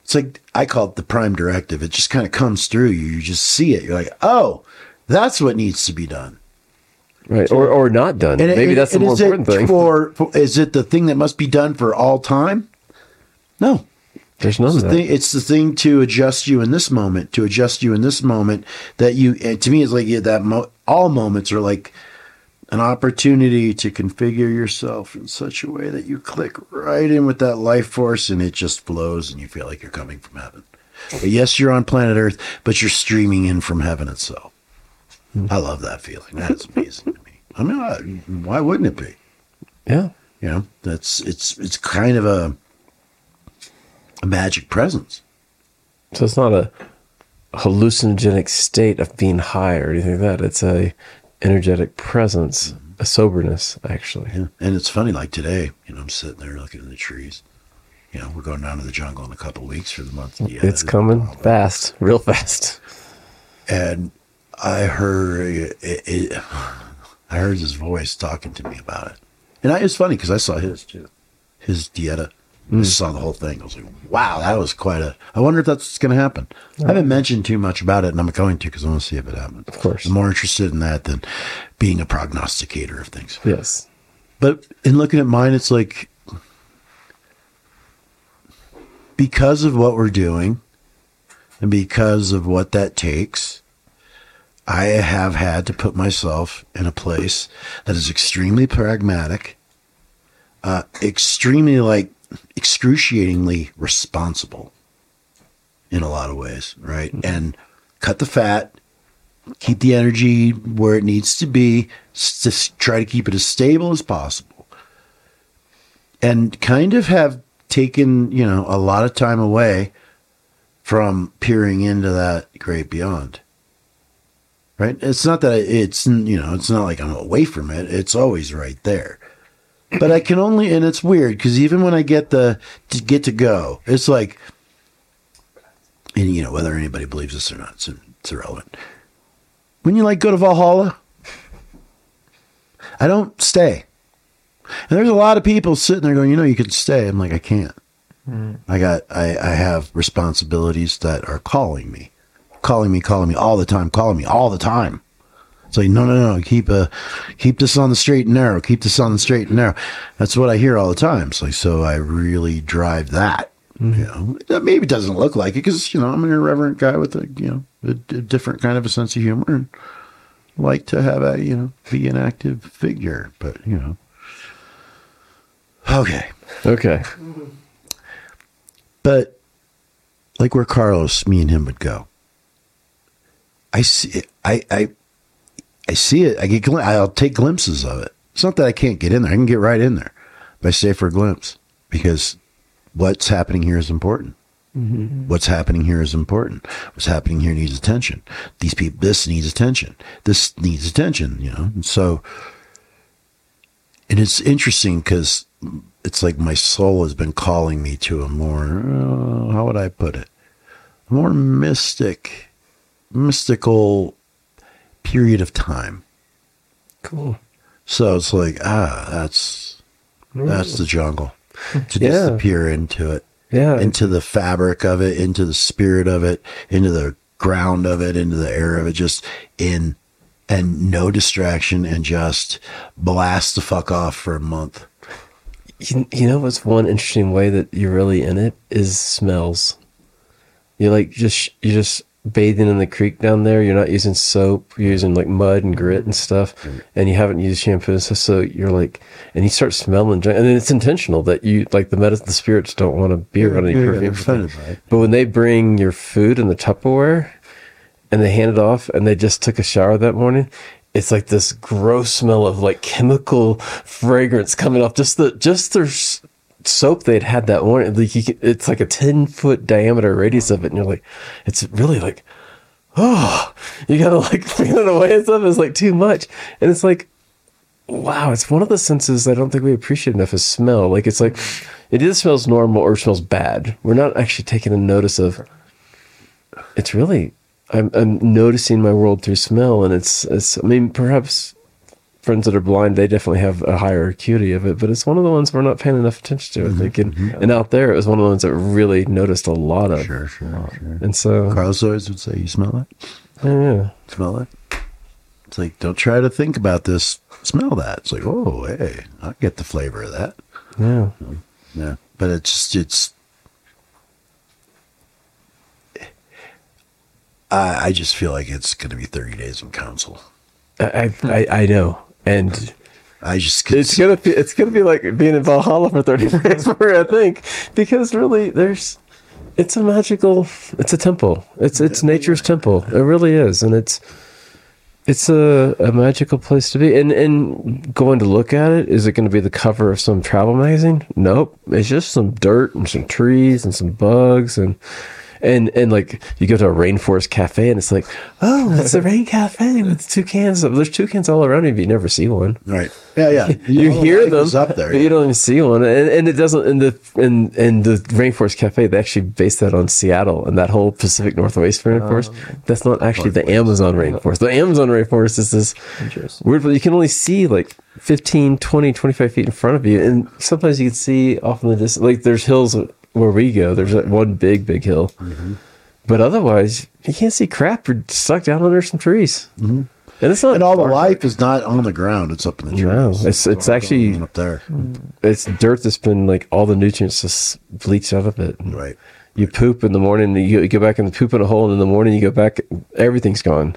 It's like, I call it the prime directive. It just kind of comes through you. You just see it. You're like, oh, that's what needs to be done. Right. Or not done. And maybe that's the more important thing. Is it the thing that must be done for all time? No. There's none of that. It's the thing to adjust you in this moment, that you, and to me, it's like all moments are like an opportunity to configure yourself in such a way that you click right in with that life force and it just flows and you feel like you're coming from heaven. But yes, you're on planet Earth, but you're streaming in from heaven itself. I love that feeling. That's amazing to me. I mean, why wouldn't it be? Yeah. You know, it's kind of a magic presence. So it's not a hallucinogenic state of being high or anything like that. It's a energetic presence, a soberness, actually. Yeah. And it's funny, like today, you know, I'm sitting there looking at the trees. You know, we're going down to the jungle in a couple of weeks for the month. Yeah, it's coming fast, real fast. And I heard his voice talking to me about it. And it's funny because I saw his dieta. I saw the whole thing. I was like, wow, that was quite a... I wonder if that's going to happen. Right. I haven't mentioned too much about it, and I'm going to because I want to see if it happens. Of course. I'm more interested in that than being a prognosticator of things. Yes. But in looking at mine, it's like, because of what we're doing and because of what that takes, I have had to put myself in a place that is extremely pragmatic, extremely, like, excruciatingly responsible in a lot of ways, right? Mm-hmm. And cut the fat, keep the energy where it needs to be, just try to keep it as stable as possible, and kind of have taken, you know, a lot of time away from peering into that great beyond. Right? It's not that it's, you know, it's not like I'm away from it. It's always right there. But I can only, and it's weird because even when I get the get to go, it's like, and you know, whether anybody believes this or not, it's irrelevant. When you like go to Valhalla, I don't stay. And there's a lot of people sitting there going, you know, you could stay. I'm like, I can't. I have responsibilities that are calling me all the time. It's like, no. Keep this on the straight and narrow. That's what I hear all the time. It's like, so I really drive that. You know, maybe it doesn't look like it because, you know, I'm an irreverent guy with a, you know, a different kind of a sense of humor and like to have a, you know, be an active figure. But, you know, okay. But like where Carlos, me and him would go. I see it. I see it. I'll take glimpses of it. It's not that I can't get in there. I can get right in there. But I stay for a glimpse because what's happening here is important. Mm-hmm. What's happening here needs attention. These people, this needs attention, you know? And so, and it's interesting because it's like my soul has been calling me to a more, how would I put it? A more mystical period of time. Cool. So it's like, that's the jungle. To disappear into it. Yeah. Into the fabric of it, into the spirit of it, into the ground of it, into the air of it, just in, and no distraction, and just blast the fuck off for a month. You know what's one interesting way that you're really in it is smells. You're like, you just bathing in the creek down there, you're not using soap, you're using like mud and grit and stuff, and you haven't used shampoo, so you're like, and you start smelling junk, and then it's intentional that you like the spirits don't want to be around any perfume, but when they bring your food in the Tupperware and they hand it off, and they just took a shower that morning, it's like this gross smell of like chemical fragrance coming off just their soap they'd had that morning. Like it's like a 10-foot diameter radius of it, and you're like, it's really like, oh, you gotta like feel it away and stuff. It's like too much, and it's like, wow, it's one of the senses I don't think we appreciate enough is smell. Like it's like it either smells normal or smells bad. We're not actually taking a notice of. It's really I'm noticing my world through smell, and it's. I mean, perhaps. Friends that are blind, they definitely have a higher acuity of it, but it's one of the ones we're not paying enough attention to, I think. And out there, it was one of the ones that really noticed a lot of. Sure. And so... Carlos always would say, you smell that? Yeah. Smell that? It's like, don't try to think about this. Smell that. It's like, oh, hey, I get the flavor of that. Yeah. Yeah. But it's just, I just feel like it's going to be 30 days in council. I know. And I just it's gonna be like being in Valhalla for 30 days, I think, because really it's a magical, it's a temple, it's nature's temple, it really is, and it's a magical place to be. And going to look at it, is it going to be the cover of some travel magazine? Nope, it's just some dirt and some trees and some bugs and. And like you go to a rainforest cafe and it's like, oh, it's a rain cafe with toucans. There's toucans all around you, but you never see one. Right. Yeah, yeah. You hear them up there, but you don't even see one. And it doesn't in the rainforest cafe, they actually based that on Seattle and that whole Pacific Northwest rainforest. That's not actually the Amazon rainforest. The Amazon rainforest is this weird, but you can only see like 15, 20, 25 feet in front of you. And sometimes you can see off in the distance, like there's hills where we go. There's that one big hill. Mm-hmm. But otherwise, you can't see crap. You're stuck down under some trees. Mm-hmm. And it's not. And all the life is not on the ground. It's up in the trees. No, it's actually up there. It's dirt that's been like all the nutrients just bleached out of it. Right. You poop in the morning, you go back and poop in a hole, and in the morning you go back, everything's gone.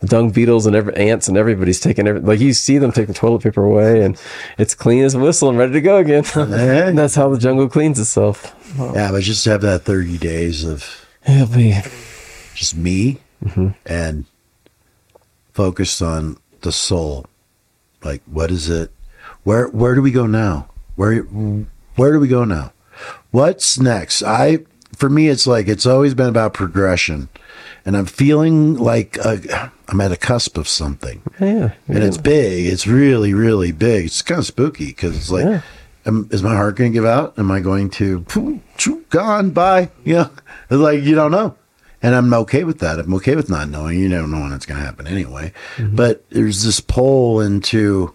The dung beetles and ants and everybody's taking everything. Like you see them taking toilet paper away, and it's clean as a whistle and ready to go again. And that's how the jungle cleans itself. Wow. Yeah, but just have that 30 days of just me and focused on the soul. Like, what is it? Where do we go now? Where do we go now? What's next? For me, it's like it's always been about progression, and I'm feeling like I'm at a cusp of something. Yeah, and it's big. It's really, really big. It's kind of spooky because it's like, is my heart going to give out? Am I going to gone? Bye. Yeah, it's like you don't know, and I'm okay with that. I'm okay with not knowing. You never know when it's going to happen anyway. Mm-hmm. But there's this pull into,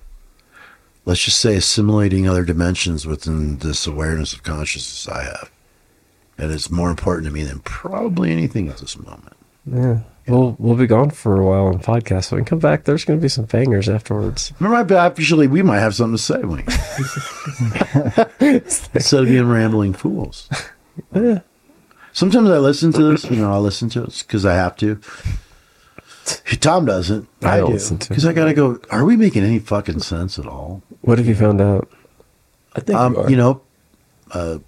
let's just say, assimilating other dimensions within this awareness of consciousness I have. And it's more important to me than probably anything at this moment. Yeah. We'll be gone for a while on podcasts. So when we come back, there's going to be some bangers afterwards. Remember, actually, we might have something to say when instead of being rambling fools. Yeah. Sometimes I listen to this. I'll listen to it because I have to. Tom doesn't. I do. Because I got to go, are we making any fucking sense at all? What have you found out? I think you are.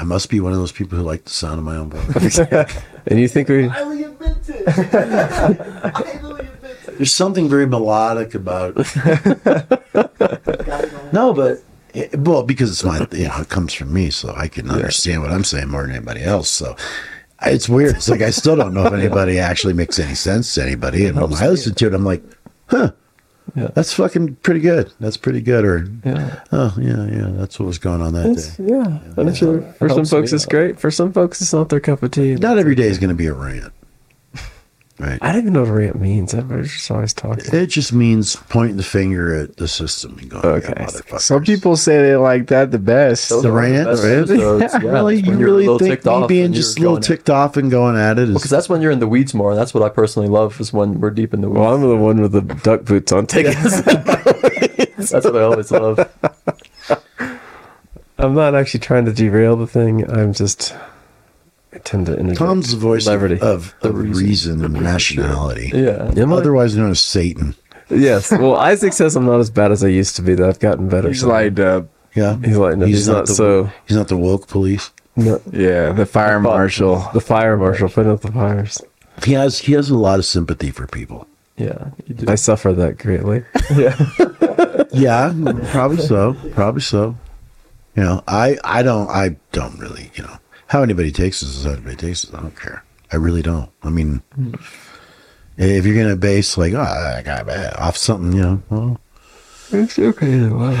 I must be one of those people who like the sound of my own voice. And you think we highly invented. There's something very melodic about it. No, but because it's my, it comes from me, so I can understand what I'm saying more than anybody else. So it's weird. It's like I still don't know if anybody actually makes any sense to anybody. And when I listen to it, I'm like, huh. Yeah. That's fucking pretty good. That's pretty good. Or, that's what was going on that day. Yeah. For some folks, it's great. For some folks, it's not their cup of tea. Not every day is going to be a rant. Right. I don't even know what a rant means. Everybody's just always talking. It just means pointing the finger at the system and going, motherfuckers. Some people say they like that the best. The rant? Really? You really think me being just a little ticked off and going at it? Because that's when you're in the weeds more. That's what I personally love is when we're deep in the weeds. Well, I'm the one with the duck boots on. Take it. That's what I always love. I'm not actually trying to derail the thing. I'm just... I tend to Tom's the voice of reason and rationality. Yeah. Otherwise known as Satan. Yes. Well, Isaac says I'm not as bad as I used to be. That I've gotten better. He's lightened up. Yeah. He's lightened up. He's not the woke police. No. Yeah. The fire marshal. The fire marshal putting up the fires. He has a lot of sympathy for people. Yeah. You do. I suffer that greatly. Yeah. Probably so. I don't really. How anybody takes this is how anybody takes it. I don't care. I really don't. I mean, if you're going to base like, off something, well, it's okay either way.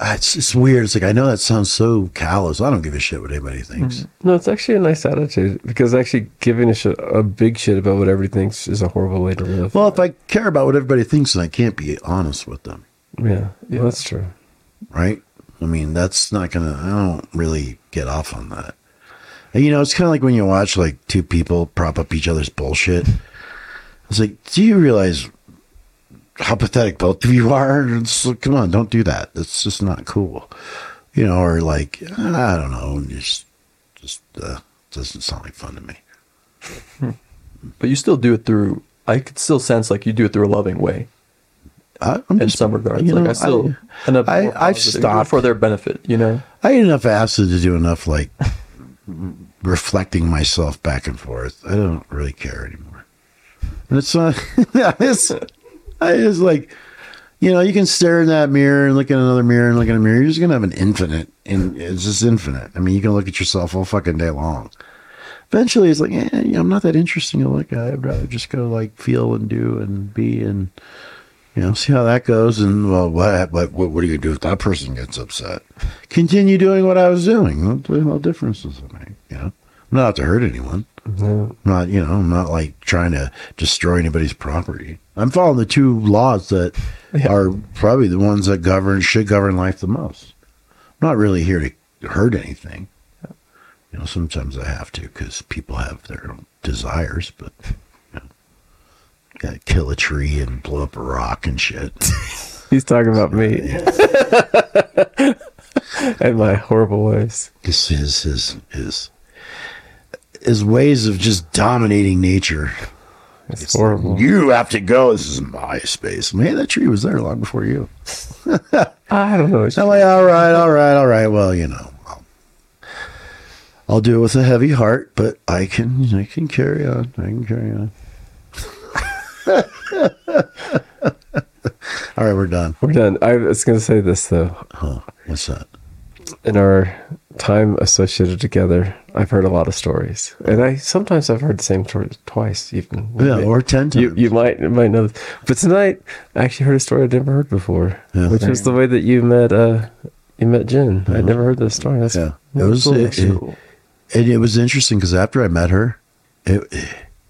It's weird. It's like, I know that sounds so callous. I don't give a shit what anybody thinks. No, it's actually a nice attitude because actually giving a big shit about what everybody thinks is a horrible way to live. Well, if I care about what everybody thinks, then I can't be honest with them. Yeah. Well, that's true. Right? I mean, that's not going to, I don't really get off on that. It's kind of like when you watch like two people prop up each other's bullshit. It's like, do you realize how pathetic both of you are? It's like, come on, don't do that. That's just not cool. Or like, I don't know. Just doesn't sound like fun to me. But you still do it through, I could still sense like you do it through a loving way. In some regards, I've stopped for their benefit, I had enough acid to do enough like reflecting myself back and forth. I don't really care anymore. And it's not, it's like, you can stare in that mirror and look in another mirror and look in a mirror. You're just going to have an infinite, and it's just infinite. I mean, you can look at yourself all fucking day long. eventually it's like, I'm not that interesting to look at. I'd rather just go like feel and do and be and, see how that goes. And well, what do you do if that person gets upset? Continue doing what I was doing. What difference does it make? I'm not out to hurt anyone. Mm-hmm. I'm not like trying to destroy anybody's property. I'm following the two laws that are probably the ones that should govern life the most. I'm not really here to hurt anything. Sometimes I have to because people have their own desires, but gotta kill a tree and blow up a rock and shit. He's talking about me and my horrible ways. His ways of just dominating nature. It's horrible. Like, you have to go. This is my space. Man, that tree was there long before you. I don't know. I'm like, all right. Well, I'll do it with a heavy heart, but I can carry on. All right, we're done. I was going to say this, though. Huh? What's that? In our time associated together, I've heard a lot of stories, and I've heard the same story twice, even. Yeah, or 10 times. You might know, but tonight I actually heard a story I'd never heard before, which was the way that you met Jen. Uh-huh. I'd never heard this story. It was cool. And it was interesting because after I met her,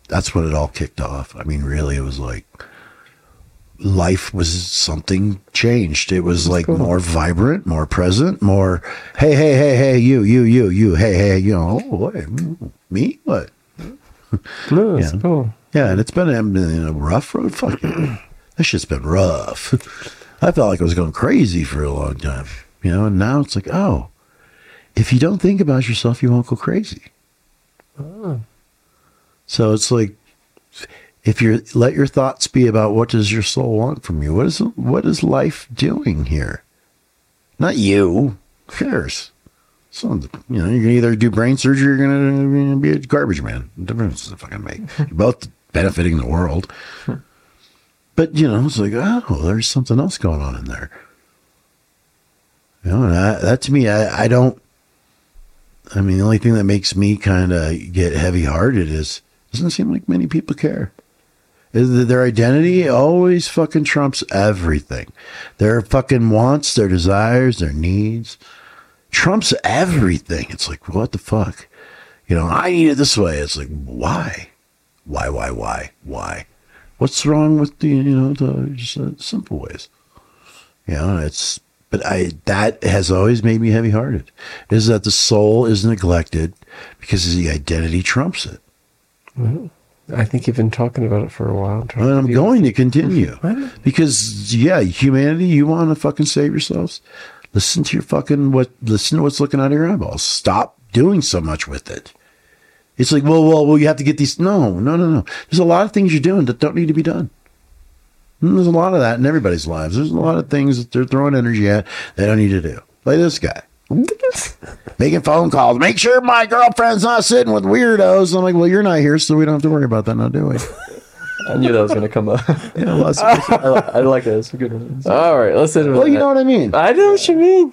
that's when it all kicked off. I mean, really, it was like life was something changed. It was like cool. More vibrant, more present, more, hey, you, hey, oh, boy, me? What? No, that's cool. Yeah, and it's been a rough road. Fucking, that shit's been rough. I felt like I was going crazy for a long time, and now it's like, oh, if you don't think about yourself, you won't go crazy. Oh. So it's like, if you let your thoughts be about what does your soul want from you, what is life doing here? Not you. Who cares? So you're gonna either do brain surgery, or you're gonna be a garbage man. The difference doesn't fucking make. You're both benefiting the world. But it's like, oh, there's something else going on in there. And that to me, I don't. I mean, the only thing that makes me kind of get heavy-hearted is it doesn't seem like many people care. Their identity always fucking trumps everything. Their fucking wants, their desires, their needs trumps everything. It's like, what the fuck? I need it this way. It's like, why? Why? What's wrong with the simple ways? That has always made me heavy-hearted, is that the soul is neglected because the identity trumps it. Well, I think you've been talking about it for a while. And I'm going to continue. Because, humanity, you want to fucking save yourselves? Listen to what's looking out of your eyeballs. Stop doing so much with it. It's like, well, you have to get these. No. There's a lot of things you're doing that don't need to be done. And there's a lot of that in everybody's lives. There's a lot of things that they're throwing energy at they don't need to do. Like this guy. Making phone calls. Make sure my girlfriend's not sitting with weirdos. And I'm like, well, you're not here, so we don't have to worry about that now, do we? I knew that was going to come up. I like that. It's a good one. All right, let's sit. Well, you know what I mean. I know what you mean.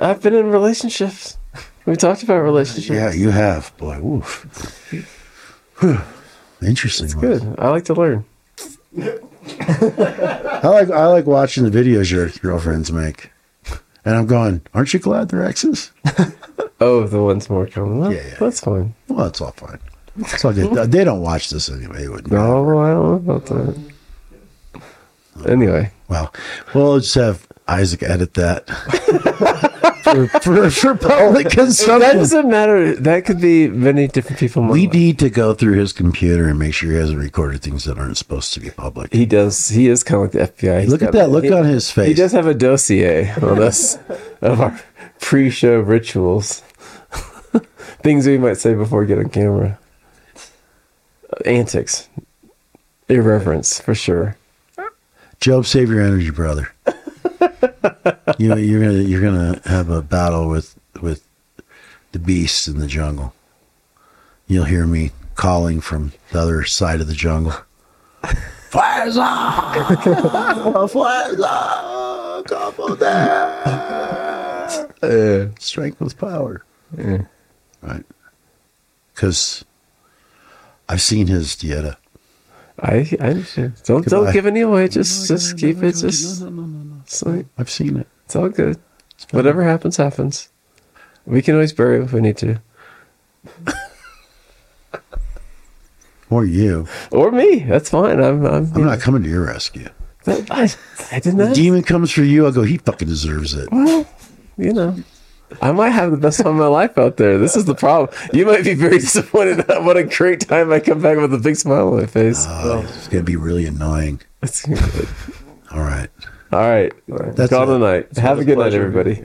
I've been in relationships. We talked about relationships. Yeah, you have, boy. Oof. Whew. Interesting. It's good. I like to learn. I like watching the videos your girlfriends make, and I'm going, aren't you glad they're exes? Oh, the one's more common. Well, yeah. That's fine. Well, it's all fine. It's all good. They don't watch this anyway. It wouldn't. No, I don't know about that. Anyway, well, we'll just have Isaac edit that for public consumption. That doesn't matter. That could be many different people. We need to go through his computer and make sure he hasn't recorded things that aren't supposed to be public. He does. He is kind of like the FBI. Look at that look on his face. He does have a dossier on us of our pre-show rituals, things we might say before we get on camera, antics, irreverence for sure. Job, save your energy, brother. You're gonna have a battle with the beasts in the jungle. You'll hear me calling from the other side of the jungle. Flares off! Flares off! Come on there! Strength with power. Yeah. Right. because I've seen his dieta. I understand. Don't give any away. Just keep it. No. I've seen it. It's all good. Whatever happens, happens. We can always bury it if we need to. Or you. Or me. That's fine. I'm not coming to your rescue. I did not. The demon comes for you. I'll go, he fucking deserves it. Well, you know. I might have the best time of my life out there. This is the problem. You might be very disappointed at what a great time I come back with a big smile on my face. Oh, it's going to be really annoying. That's good. All right. That's all the night. Have a good night, everybody.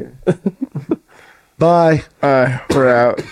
Bye. All right. We're out.